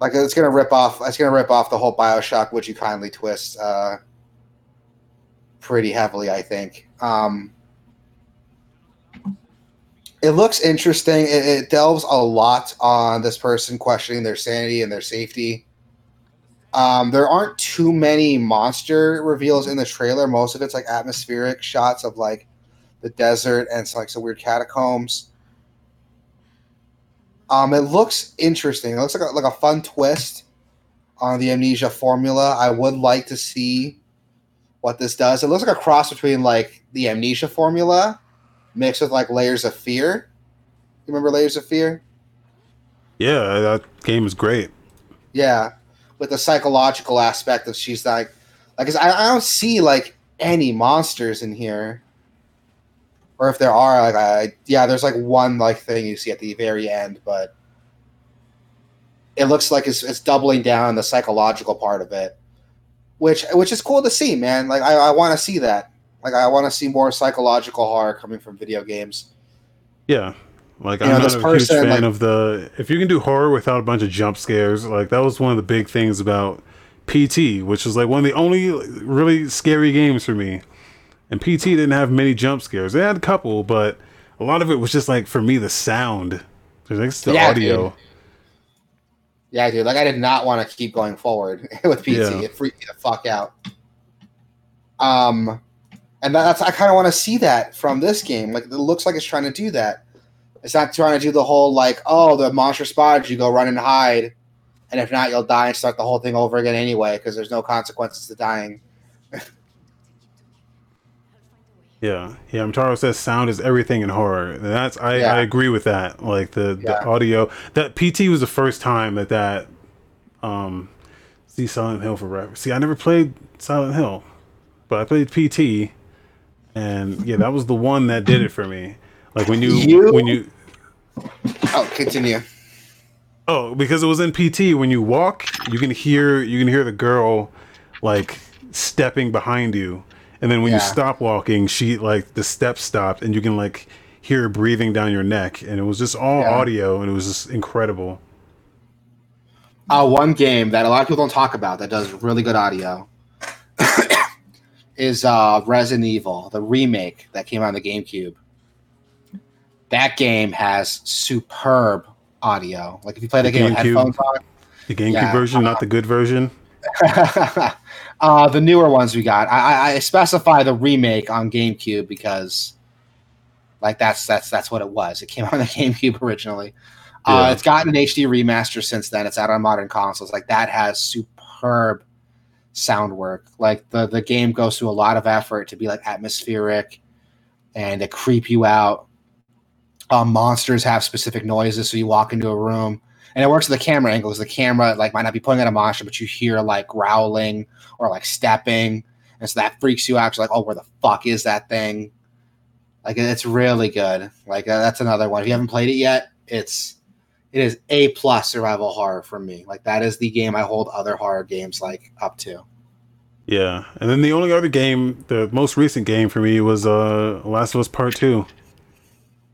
Like it's going to rip off the whole BioShock Would You Kindly twist pretty heavily, I think. It looks interesting. It delves a lot on this person questioning their sanity and their safety. There aren't too many monster reveals in the trailer. Most of it's like atmospheric shots of like the desert and like some weird catacombs. It looks interesting. It looks like a fun twist on the Amnesia formula. I would like to see what this does. It looks like a cross between like the Amnesia formula mixed with like Layers of Fear. You remember Layers of Fear? Yeah, that game is great. Yeah, with the psychological aspect of she's like I don't see like any monsters in here. Or if there are, there's like one like thing you see at the very end, but it looks like it's doubling down on the psychological part of it, which is cool to see, man. Like I want to see that. Like I want to see more psychological horror coming from video games. Yeah, like I'm not a huge fan of the. If you can do horror without a bunch of jump scares, like that was one of the big things about PT, which was like one of the only really scary games for me. And PT didn't have many jump scares. They had a couple, but a lot of it was just like, for me, the sound. It's the audio. Dude. Yeah, dude. Like, I did not want to keep going forward with PT. Yeah. It freaked me the fuck out. And I kind of want to see that from this game. Like, it looks like it's trying to do that. It's not trying to do the whole, like, oh, the monster spotted you, go run and hide. And if not, you'll die and start the whole thing over again anyway, because there's no consequences to dying. Yeah. Amtaro says sound is everything in horror. And I agree with that. Like the audio. That PT was the first time that. See Silent Hill forever. See, I never played Silent Hill, but I played PT, and yeah, that was the one that did it for me. Like when you. Oh, continue. Oh, because it was in PT. When you walk, you can hear the girl, like stepping behind you. And then when you stop walking, she like the steps stopped, and you can like hear her breathing down your neck, and it was just all audio, and it was just incredible. One game that a lot of people don't talk about that does really good audio is Resident Evil, the remake that came out on the GameCube. That game has superb audio. Like if you play the game with headphones on, the GameCube version, not the good version. The newer ones we got. I specify the remake on GameCube because, like, that's what it was. It came out on the GameCube originally. Yeah. It's gotten an HD remaster since then. It's out on modern consoles. Like that has superb sound work. Like the game goes through a lot of effort to be like atmospheric and to creep you out. Monsters have specific noises, so you walk into a room. And it works with the camera angles. The camera like might not be pointing at a monster, but you hear like growling or like stepping, and so that freaks you out. You're like, oh, where the fuck is that thing? Like it's really good. Like that's another one. If you haven't played it yet, it is A+ survival horror for me. Like that is the game I hold other horror games like up to. Yeah, and then the only other game, the most recent game for me was Last of Us Part 2.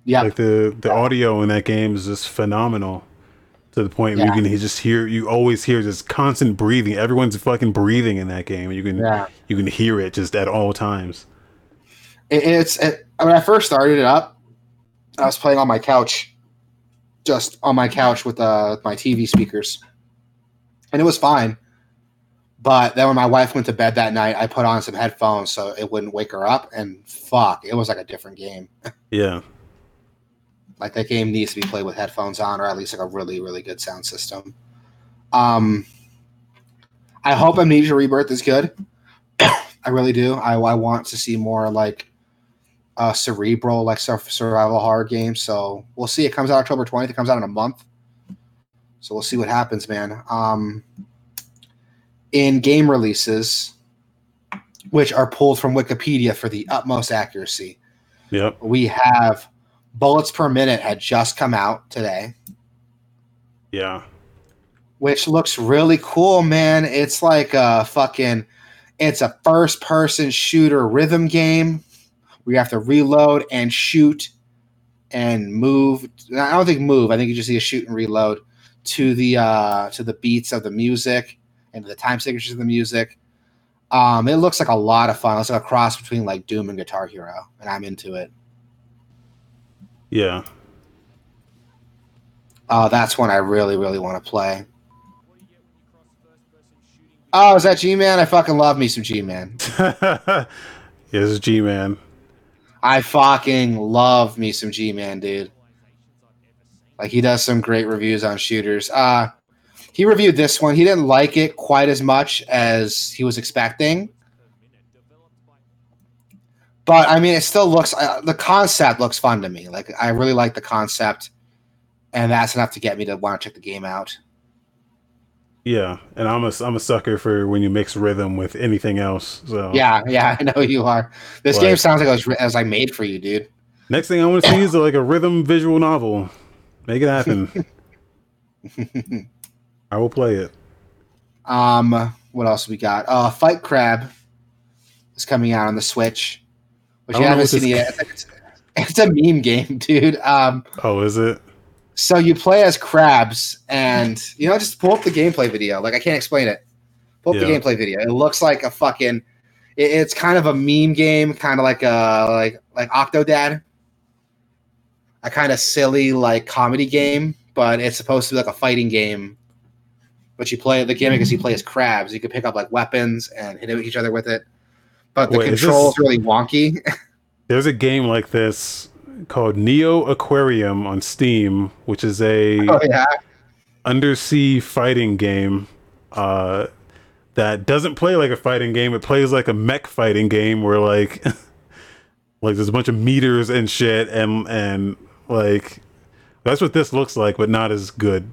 Yeah, like the audio in that game is just phenomenal. To the point where you can just hear, you always hear this constant breathing. Everyone's fucking breathing in that game. You can hear it just at all times. When I first started it up, I was playing on my couch, just on my couch with my TV speakers, and it was fine. But then when my wife went to bed that night, I put on some headphones so it wouldn't wake her up, and fuck, it was like a different game. Yeah. Like that game needs to be played with headphones on, or at least like a really, really good sound system. I hope Amnesia Rebirth is good. I really do. I want to see more like cerebral, like survival horror games. So we'll see. It comes out October 20th. It comes out in a month. So we'll see what happens, man. In game releases, which are pulled from Wikipedia for the utmost accuracy. Yep. We have. Bullets Per Minute had just come out today. Yeah. Which looks really cool, man. It's like a fucking... It's a first-person shooter rhythm game. where you have to reload and shoot and move. I don't think move. I think you just need to shoot and reload to the beats of the music and the time signatures of the music. It looks like a lot of fun. It's like a cross between like Doom and Guitar Hero, and I'm into it. Yeah. Oh, that's one I really, really want to play. Oh, is that G-Man? I fucking love me some G-Man. Yes, G-Man. I fucking love me some G-Man, dude. Like, he does some great reviews on shooters. He reviewed this one. He didn't like it quite as much as he was expecting. But, I mean, it still looks... the concept looks fun to me. Like, I really like the concept. And that's enough to get me to want to check the game out. Yeah, and I'm a sucker for when you mix rhythm with anything else. So yeah, I know you are. This game sounds like it was made for you, dude. Next thing I want to see is like a rhythm visual novel. Make it happen. I will play it. What else we got? Fight Crab is coming out on the Switch, which you haven't seen yet. It's a meme game, dude. Oh, is it? So you play as crabs, and just pull up the gameplay video. Like, I can't explain it. Pull up the gameplay video. It looks like a fucking. It's kind of a meme game, kind of like a like Octodad. A kind of silly like comedy game, but it's supposed to be like a fighting game. But you play the gimmick is you play as crabs. You can pick up like weapons and hit each other with it. But the controls really wonky. There's a game like this called Neo Aquarium on Steam, which is a undersea fighting game that doesn't play like a fighting game. It plays like a mech fighting game where like there's a bunch of meters and shit, and like that's what this looks like, but not as good.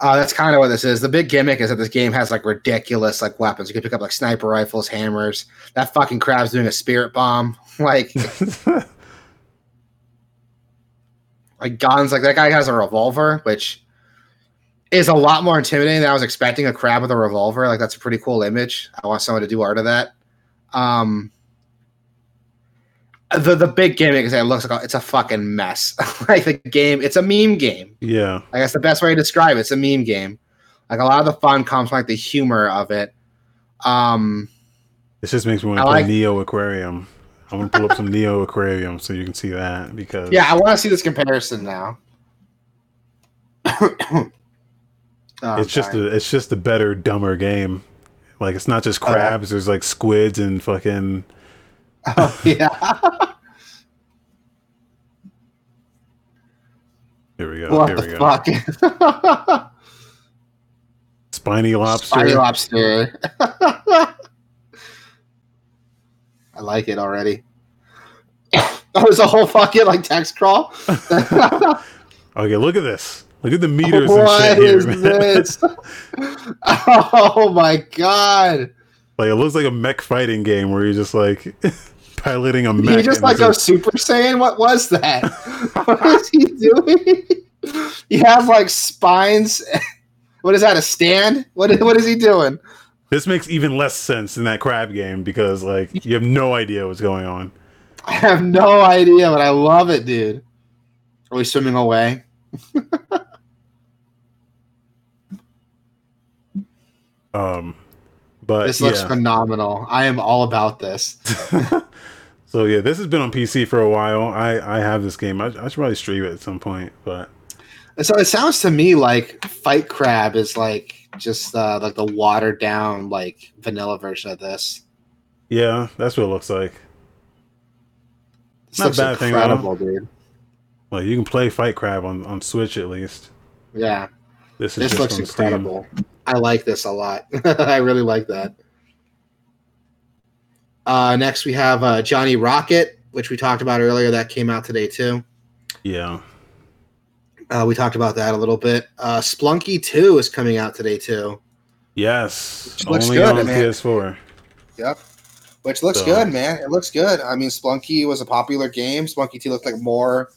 That's kind of what this is. The big gimmick is that this game has like ridiculous like weapons. You can pick up like sniper rifles, hammers. That fucking crab's doing a spirit bomb. Like, like guns. Like that guy has a revolver, which is a lot more intimidating than I was expecting. A crab with a revolver. Like that's a pretty cool image. I want someone to do art of that. The big gimmick is that it looks like it's a fucking mess. Like the game, it's a meme game. Yeah, like that's the best way to describe it. It's a meme game. Like a lot of the fun comes from like the humor of it. This just makes me want to play Neo Aquarium. I'm gonna pull up some Neo Aquarium so you can see that because I want to see this comparison now. It's just a better, dumber game. Like it's not just crabs. There's like squids and fucking. Oh, yeah. Here we go. What the fuck? Spiny lobster. Spiny lobster. I like it already. Oh, there's a whole fucking like text crawl. Okay, look at this. Look at the meters and shit here. What is this? Oh my god. Like it looks like a mech fighting game where you're just like piloting a mech. He just like goes Super Saiyan? What was that? What is he doing? You have like spines. What is that? A stand? What is he doing? This makes even less sense than that crab game because like you have no idea what's going on. I have no idea, but I love it, dude. Are we swimming away? But this looks phenomenal. I am all about this. So yeah, this has been on PC for a while. I have this game. I should probably stream it at some point. But so it sounds to me like Fight Crab is like just like the watered down like vanilla version of this. Yeah, that's what it looks like. It's not a bad thing at all, dude. Like you can play Fight Crab on Switch at least. Yeah, this looks incredible. Steam. I like this a lot. I really like that. Next, we have Johnny Rocket, which we talked about earlier. That came out today, too. Yeah. We talked about that a little bit. Splunky 2 is coming out today, too. Yes. Which looks good, on man. PS4. Yep. Which looks good, man. It looks good. I mean, Splunky was a popular game. Splunky 2 looked like more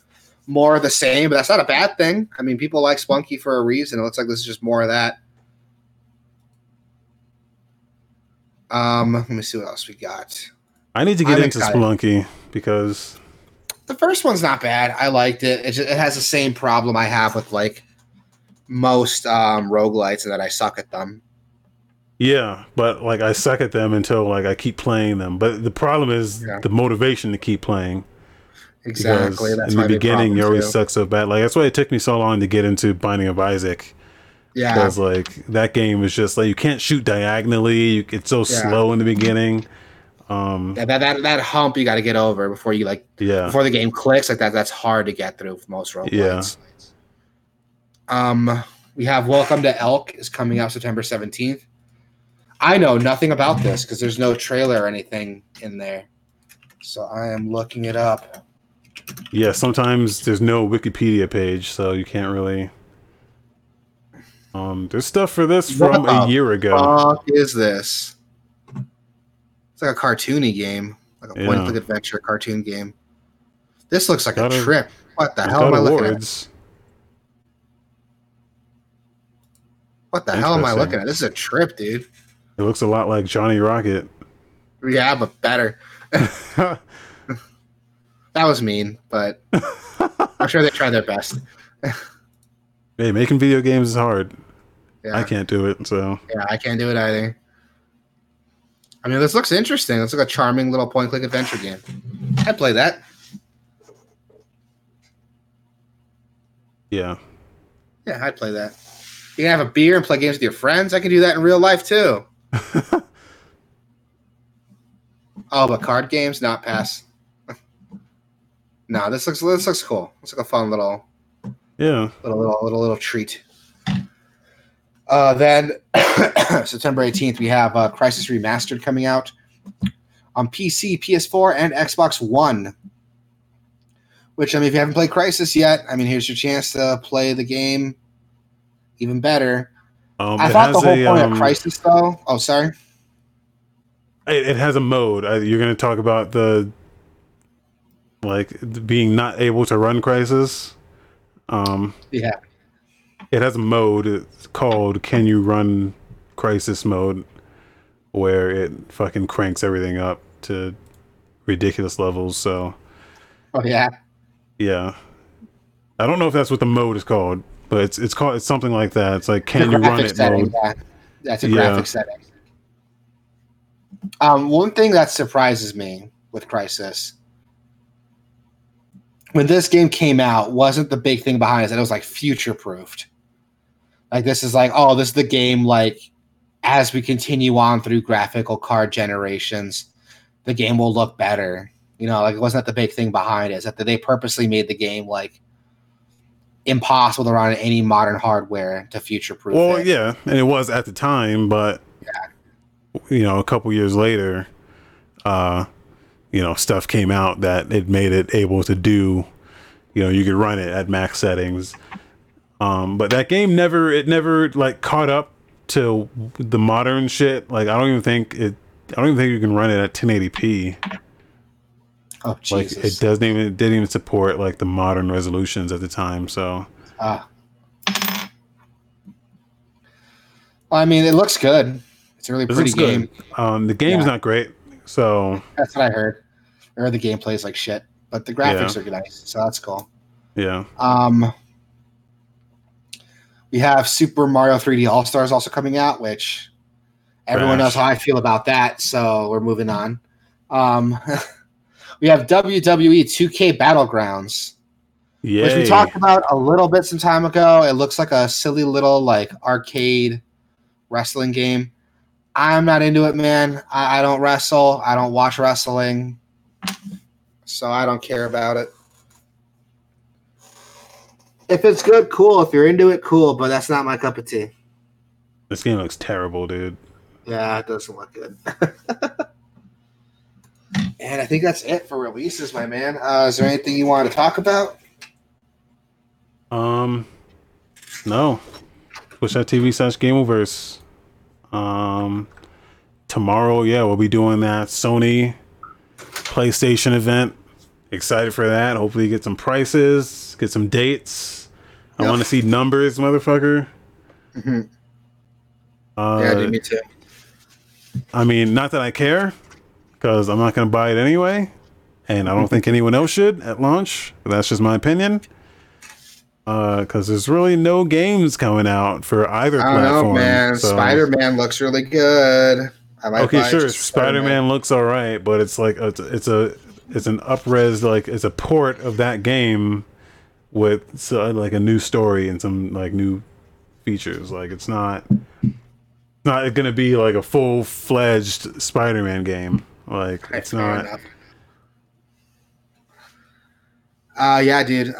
of the same, but that's not a bad thing. I mean, people like Splunky for a reason. It looks like this is just more of that. Let me see what else we got. I need to get into Spelunky because the first one's not bad. I liked it. It has the same problem I have with like most roguelites, and that I suck at them. Yeah, but like I suck at them until like I keep playing them. But the problem is the motivation to keep playing. Exactly. That's in the beginning, you always suck so bad. Like that's why it took me so long to get into Binding of Isaac. Yeah, because like that game is just like you can't shoot diagonally. It's so slow in the beginning. That hump you got to get over before you like before the game clicks like that. That's hard to get through for most roguelites. Yeah. We have Welcome to Elk is coming out September 17th. I know nothing about this because there's no trailer or anything in there, so I am looking it up. Yeah, sometimes there's no Wikipedia page, so you can't really. There's stuff for this from a year ago. What the fuck is this? It's like a cartoony game, like a point-click adventure cartoon game. This looks like a trip. What the hell am I looking at? What the hell am I looking at? This is a trip, dude. It looks a lot like Johnny Rocket. Yeah, but better. That was mean, but I'm sure they tried their best. Hey, making video games is hard. Yeah. I can't do it, so... Yeah, I can't do it either. I mean, this looks interesting. It's like a charming little point-click adventure game. I'd play that. Yeah. Yeah, I'd play that. You can have a beer and play games with your friends. I can do that in real life, too. Oh, but card games? Not pass. No, this looks cool. It's like a fun little... Yeah. Little treat. Then September 18th, we have Crysis Remastered coming out on PC, PS4, and Xbox One. Which, I mean, if you haven't played Crysis yet, I mean, here's your chance to play the game even better. I thought the whole point of Crysis, though. Oh, sorry. It has a mode. You're going to talk about the being not able to run Crysis. It has a mode. It's called Can You Run Crysis Mode, where it fucking cranks everything up to ridiculous levels. So, I don't know if that's what the mode is called, but it's something like that. It's like Can You Run It mode. That's a graphic setting. One thing that surprises me with Crysis. When this game came out, wasn't the big thing behind it that it was like future proofed. Like this is like, oh, this is the game like as we continue on through graphical card generations, the game will look better. You know, like it wasn't the big thing behind it. It's that they purposely made the game like impossible to run on any modern hardware to future proof. Well, yeah, and it was at the time, but you know, a couple years later, you know, stuff came out that it made it able to do, you know, you could run it at max settings. But that game never like caught up to the modern shit. Like, I don't even think you can run it at 1080p. Oh, Jesus. Like, it didn't even support like the modern resolutions at the time. So, I mean, it looks good. It's a really pretty game. The game's not great. So that's what I heard. I heard the gameplay's like shit, but the graphics are nice, so that's cool. Yeah. We have Super Mario 3D All-Stars also coming out, which everyone knows how I feel about that, so we're moving on. We have WWE 2K Battlegrounds, which we talked about a little bit some time ago. It looks like a silly little like arcade wrestling game. I'm not into it, man. I don't wrestle. I don't watch wrestling. So I don't care about it. If it's good, cool. If you're into it, cool. But that's not my cup of tea. This game looks terrible, dude. Yeah, it doesn't look good. And I think that's it for releases, my man. Is there anything you want to talk about? No. Twitch.tv/Gameoverse. Tomorrow, we'll be doing that Sony PlayStation event. Excited for that. Hopefully get some prices, get some dates. I want to see numbers, motherfucker. Mm-hmm. Yeah, me too. I mean, not that I care, because I'm not going to buy it anyway, and I don't think anyone else should at launch. That's just my opinion. Because there's really no games coming out for either platform. I don't know, man. So. Spider-Man looks really good. I might okay, sure. Spider-Man looks all right, but it's like it's an up-res, like it's a port of that game with like a new story and some like new features. Like it's not going to be like a full-fledged Spider-Man game. Like it's not. Enough. Yeah, dude.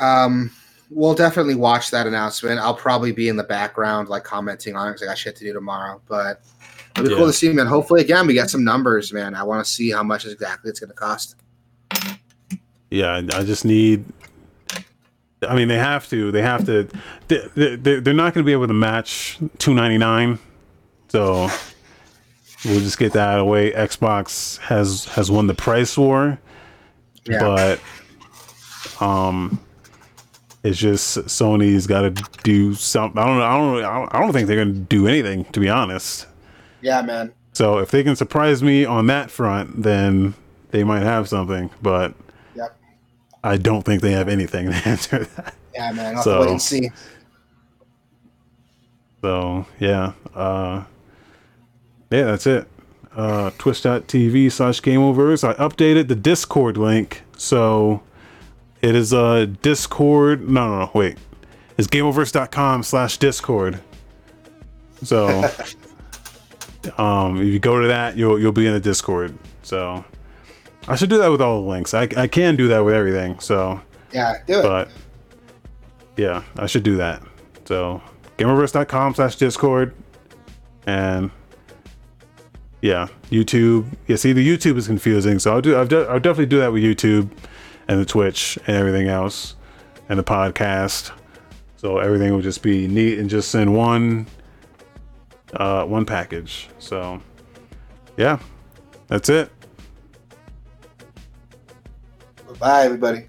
We'll definitely watch that announcement. I'll probably be in the background, like commenting on it because I got shit to do tomorrow. But it'll be cool to see, man. Hopefully, again, we get some numbers, man. I want to see how much exactly it's going to cost. Yeah, I just need. I mean, they have to. They have to. They're not going to be able to match $299, so we'll just get that out of the way. Xbox has won the price war, but It's just Sony's got to do something. I don't think they're going to do anything, to be honest. Yeah, man. So if they can surprise me on that front, then they might have something. But I don't think they have anything to answer that. Yeah, man. I'll wait and see. So yeah, that's it. Twitch.tv/GameOvers. I updated the Discord link, so. It is Discord. No, wait. It's gameovers.com/Discord. So, if you go to that, you'll be in the Discord. So, I should do that with all the links. I can do that with everything. So yeah, do it. But yeah, I should do that. So gameovers.com/Discord, and yeah, YouTube. Yeah, see, the YouTube is confusing. So I'll definitely do that with YouTube. And the Twitch and everything else, and the podcast, so everything will just be neat and just in one package. So, yeah, that's it. Bye, everybody.